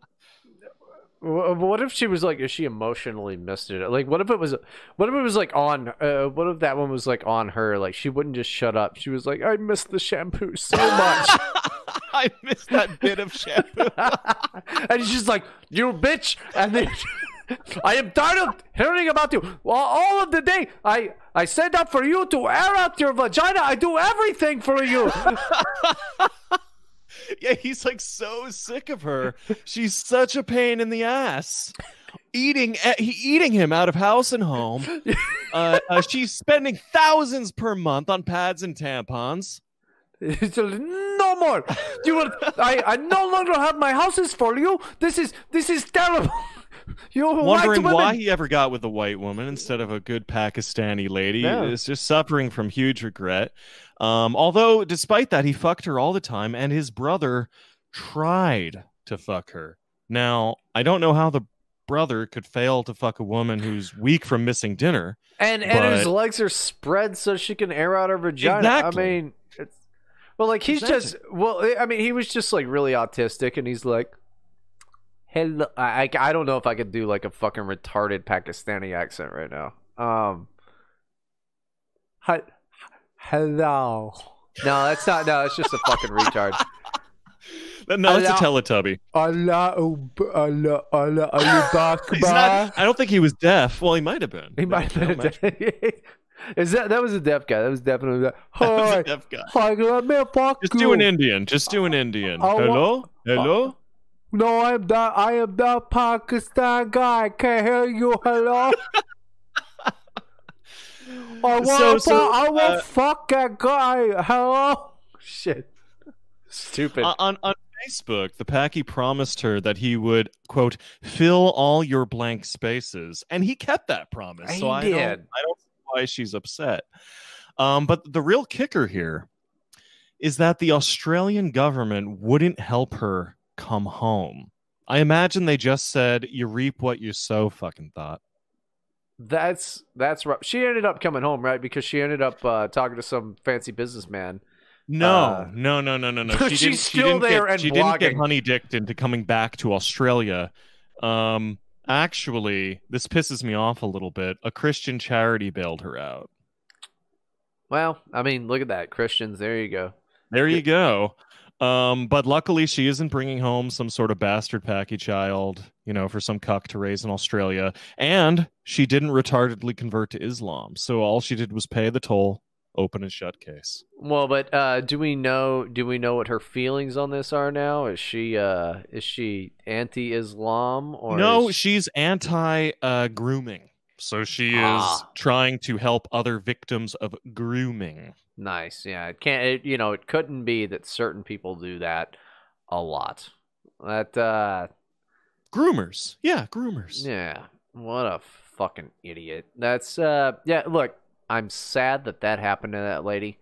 What if she was like, if she emotionally missed it? Like, what if it was, what if it was like on, uh, what if that one was like on her? Like, she wouldn't just shut up. She was like, I missed the shampoo so much. I missed that bit of shampoo. And she's like, you bitch. And then I am tired of hearing about you. Well, all of the day, I, I stand up for you to air out your vagina. I do everything for you. Yeah, he's like so sick of her. She's such a pain in the ass. Eating he eating him out of house and home. Uh, uh, she's spending thousands per month on pads and tampons. No more. You will. I, I no longer have my houses for you. This is this is terrible. You're wondering why he ever got with a white woman instead of a good Pakistani lady. Yeah. Is just suffering from huge regret. Um, although, despite that, he fucked her all the time, and his brother tried to fuck her. Now, I don't know how the brother could fail to fuck a woman who's weak from missing dinner. And but... and his legs are spread so she can air out her vagina. Exactly. I mean, it's... well, like he's exactly. just well, I mean, he was just like really autistic, and he's like, hello. I I don't know if I could do like a fucking retarded Pakistani accent right now. Um, hi. Hello. No, that's not. No, it's just a fucking retard. No, it's a Teletubby. Allah, Allah, Allah, Allah, Allah. I don't think he was deaf. Well, he might have been. He might have been. A Is that that was a deaf guy? That was definitely that. That was a deaf guy. Just do an Indian. Just do an Indian. Hello, hello. No, I'm the I am the Pakistan guy. I can't hear you. Hello. I want so, so, I will uh, fuck that guy. Hello? Shit. Stupid. On, on Facebook, the Packy promised her that he would, quote, fill all your blank spaces. And he kept that promise. I so I don't, I don't see why she's upset. Um, but the real kicker here is that the Australian government wouldn't help her come home. I imagine they just said, you reap what you sow, fucking thought. That's that's rough. She ended up coming home, right? Because she ended up uh, talking to some fancy businessman. No, uh, no, no, no, no, no. She she's didn't, still she didn't there get, and she blogging. didn't get honey dicked into coming back to Australia. Um, actually, this pisses me off a little bit. A Christian charity bailed her out. Well, I mean, look at that, Christians. There you go. There you go. Um, but luckily, she isn't bringing home some sort of bastard packy child, you know, for some cuck to raise in Australia. And she didn't retardedly convert to Islam. So all she did was pay the toll, open and shut case. Well, but uh, do we know do we know what her feelings on this are now? Is she uh, is she anti-Islam? Or no, is... she's anti-grooming. Uh, so she ah. is trying to help other victims of grooming. Nice. Yeah, it can't it, you know, it couldn't be that certain people do that a lot. That uh groomers. Yeah, groomers. Yeah. What a fucking idiot. That's uh yeah, look, I'm sad that that happened to that lady.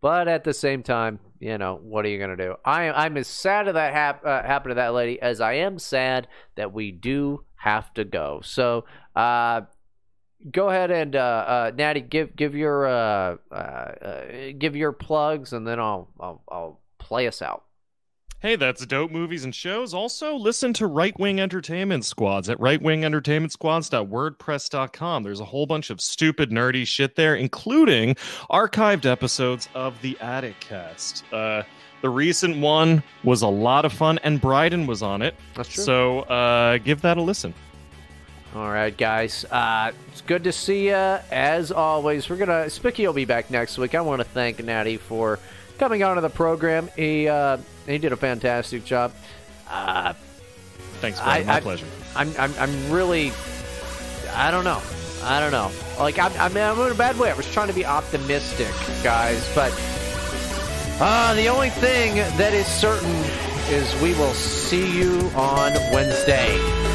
But at the same time, you know, what are you going to do? I I'm as sad that that hap- uh, happened to that lady as I am sad that we do have to go. So, uh Go ahead and uh, uh, Natty, give give your uh, uh, uh, give your plugs, and then I'll, I'll I'll play us out. Hey, that's Dope Movies and Shows. Also, listen to Right Wing Entertainment Squads at right wing entertainment squads dot wordpress dot com. There's a whole bunch of stupid, nerdy shit there, including archived episodes of the AttaCast. Uh, the recent one was a lot of fun, and Bryden was on it. That's true. So uh, give that a listen. All right, guys. Uh, it's good to see you. As always, we're gonna Spicky will be back next week. I want to thank Natty for coming on to the program. He uh, he did a fantastic job. Uh, Thanks, Brian. My I, pleasure. I'm, I'm I'm really I don't know. I don't know. Like I'm I'm in a bad way. I was trying to be optimistic, guys, but uh, the only thing that is certain is we will see you on Wednesday.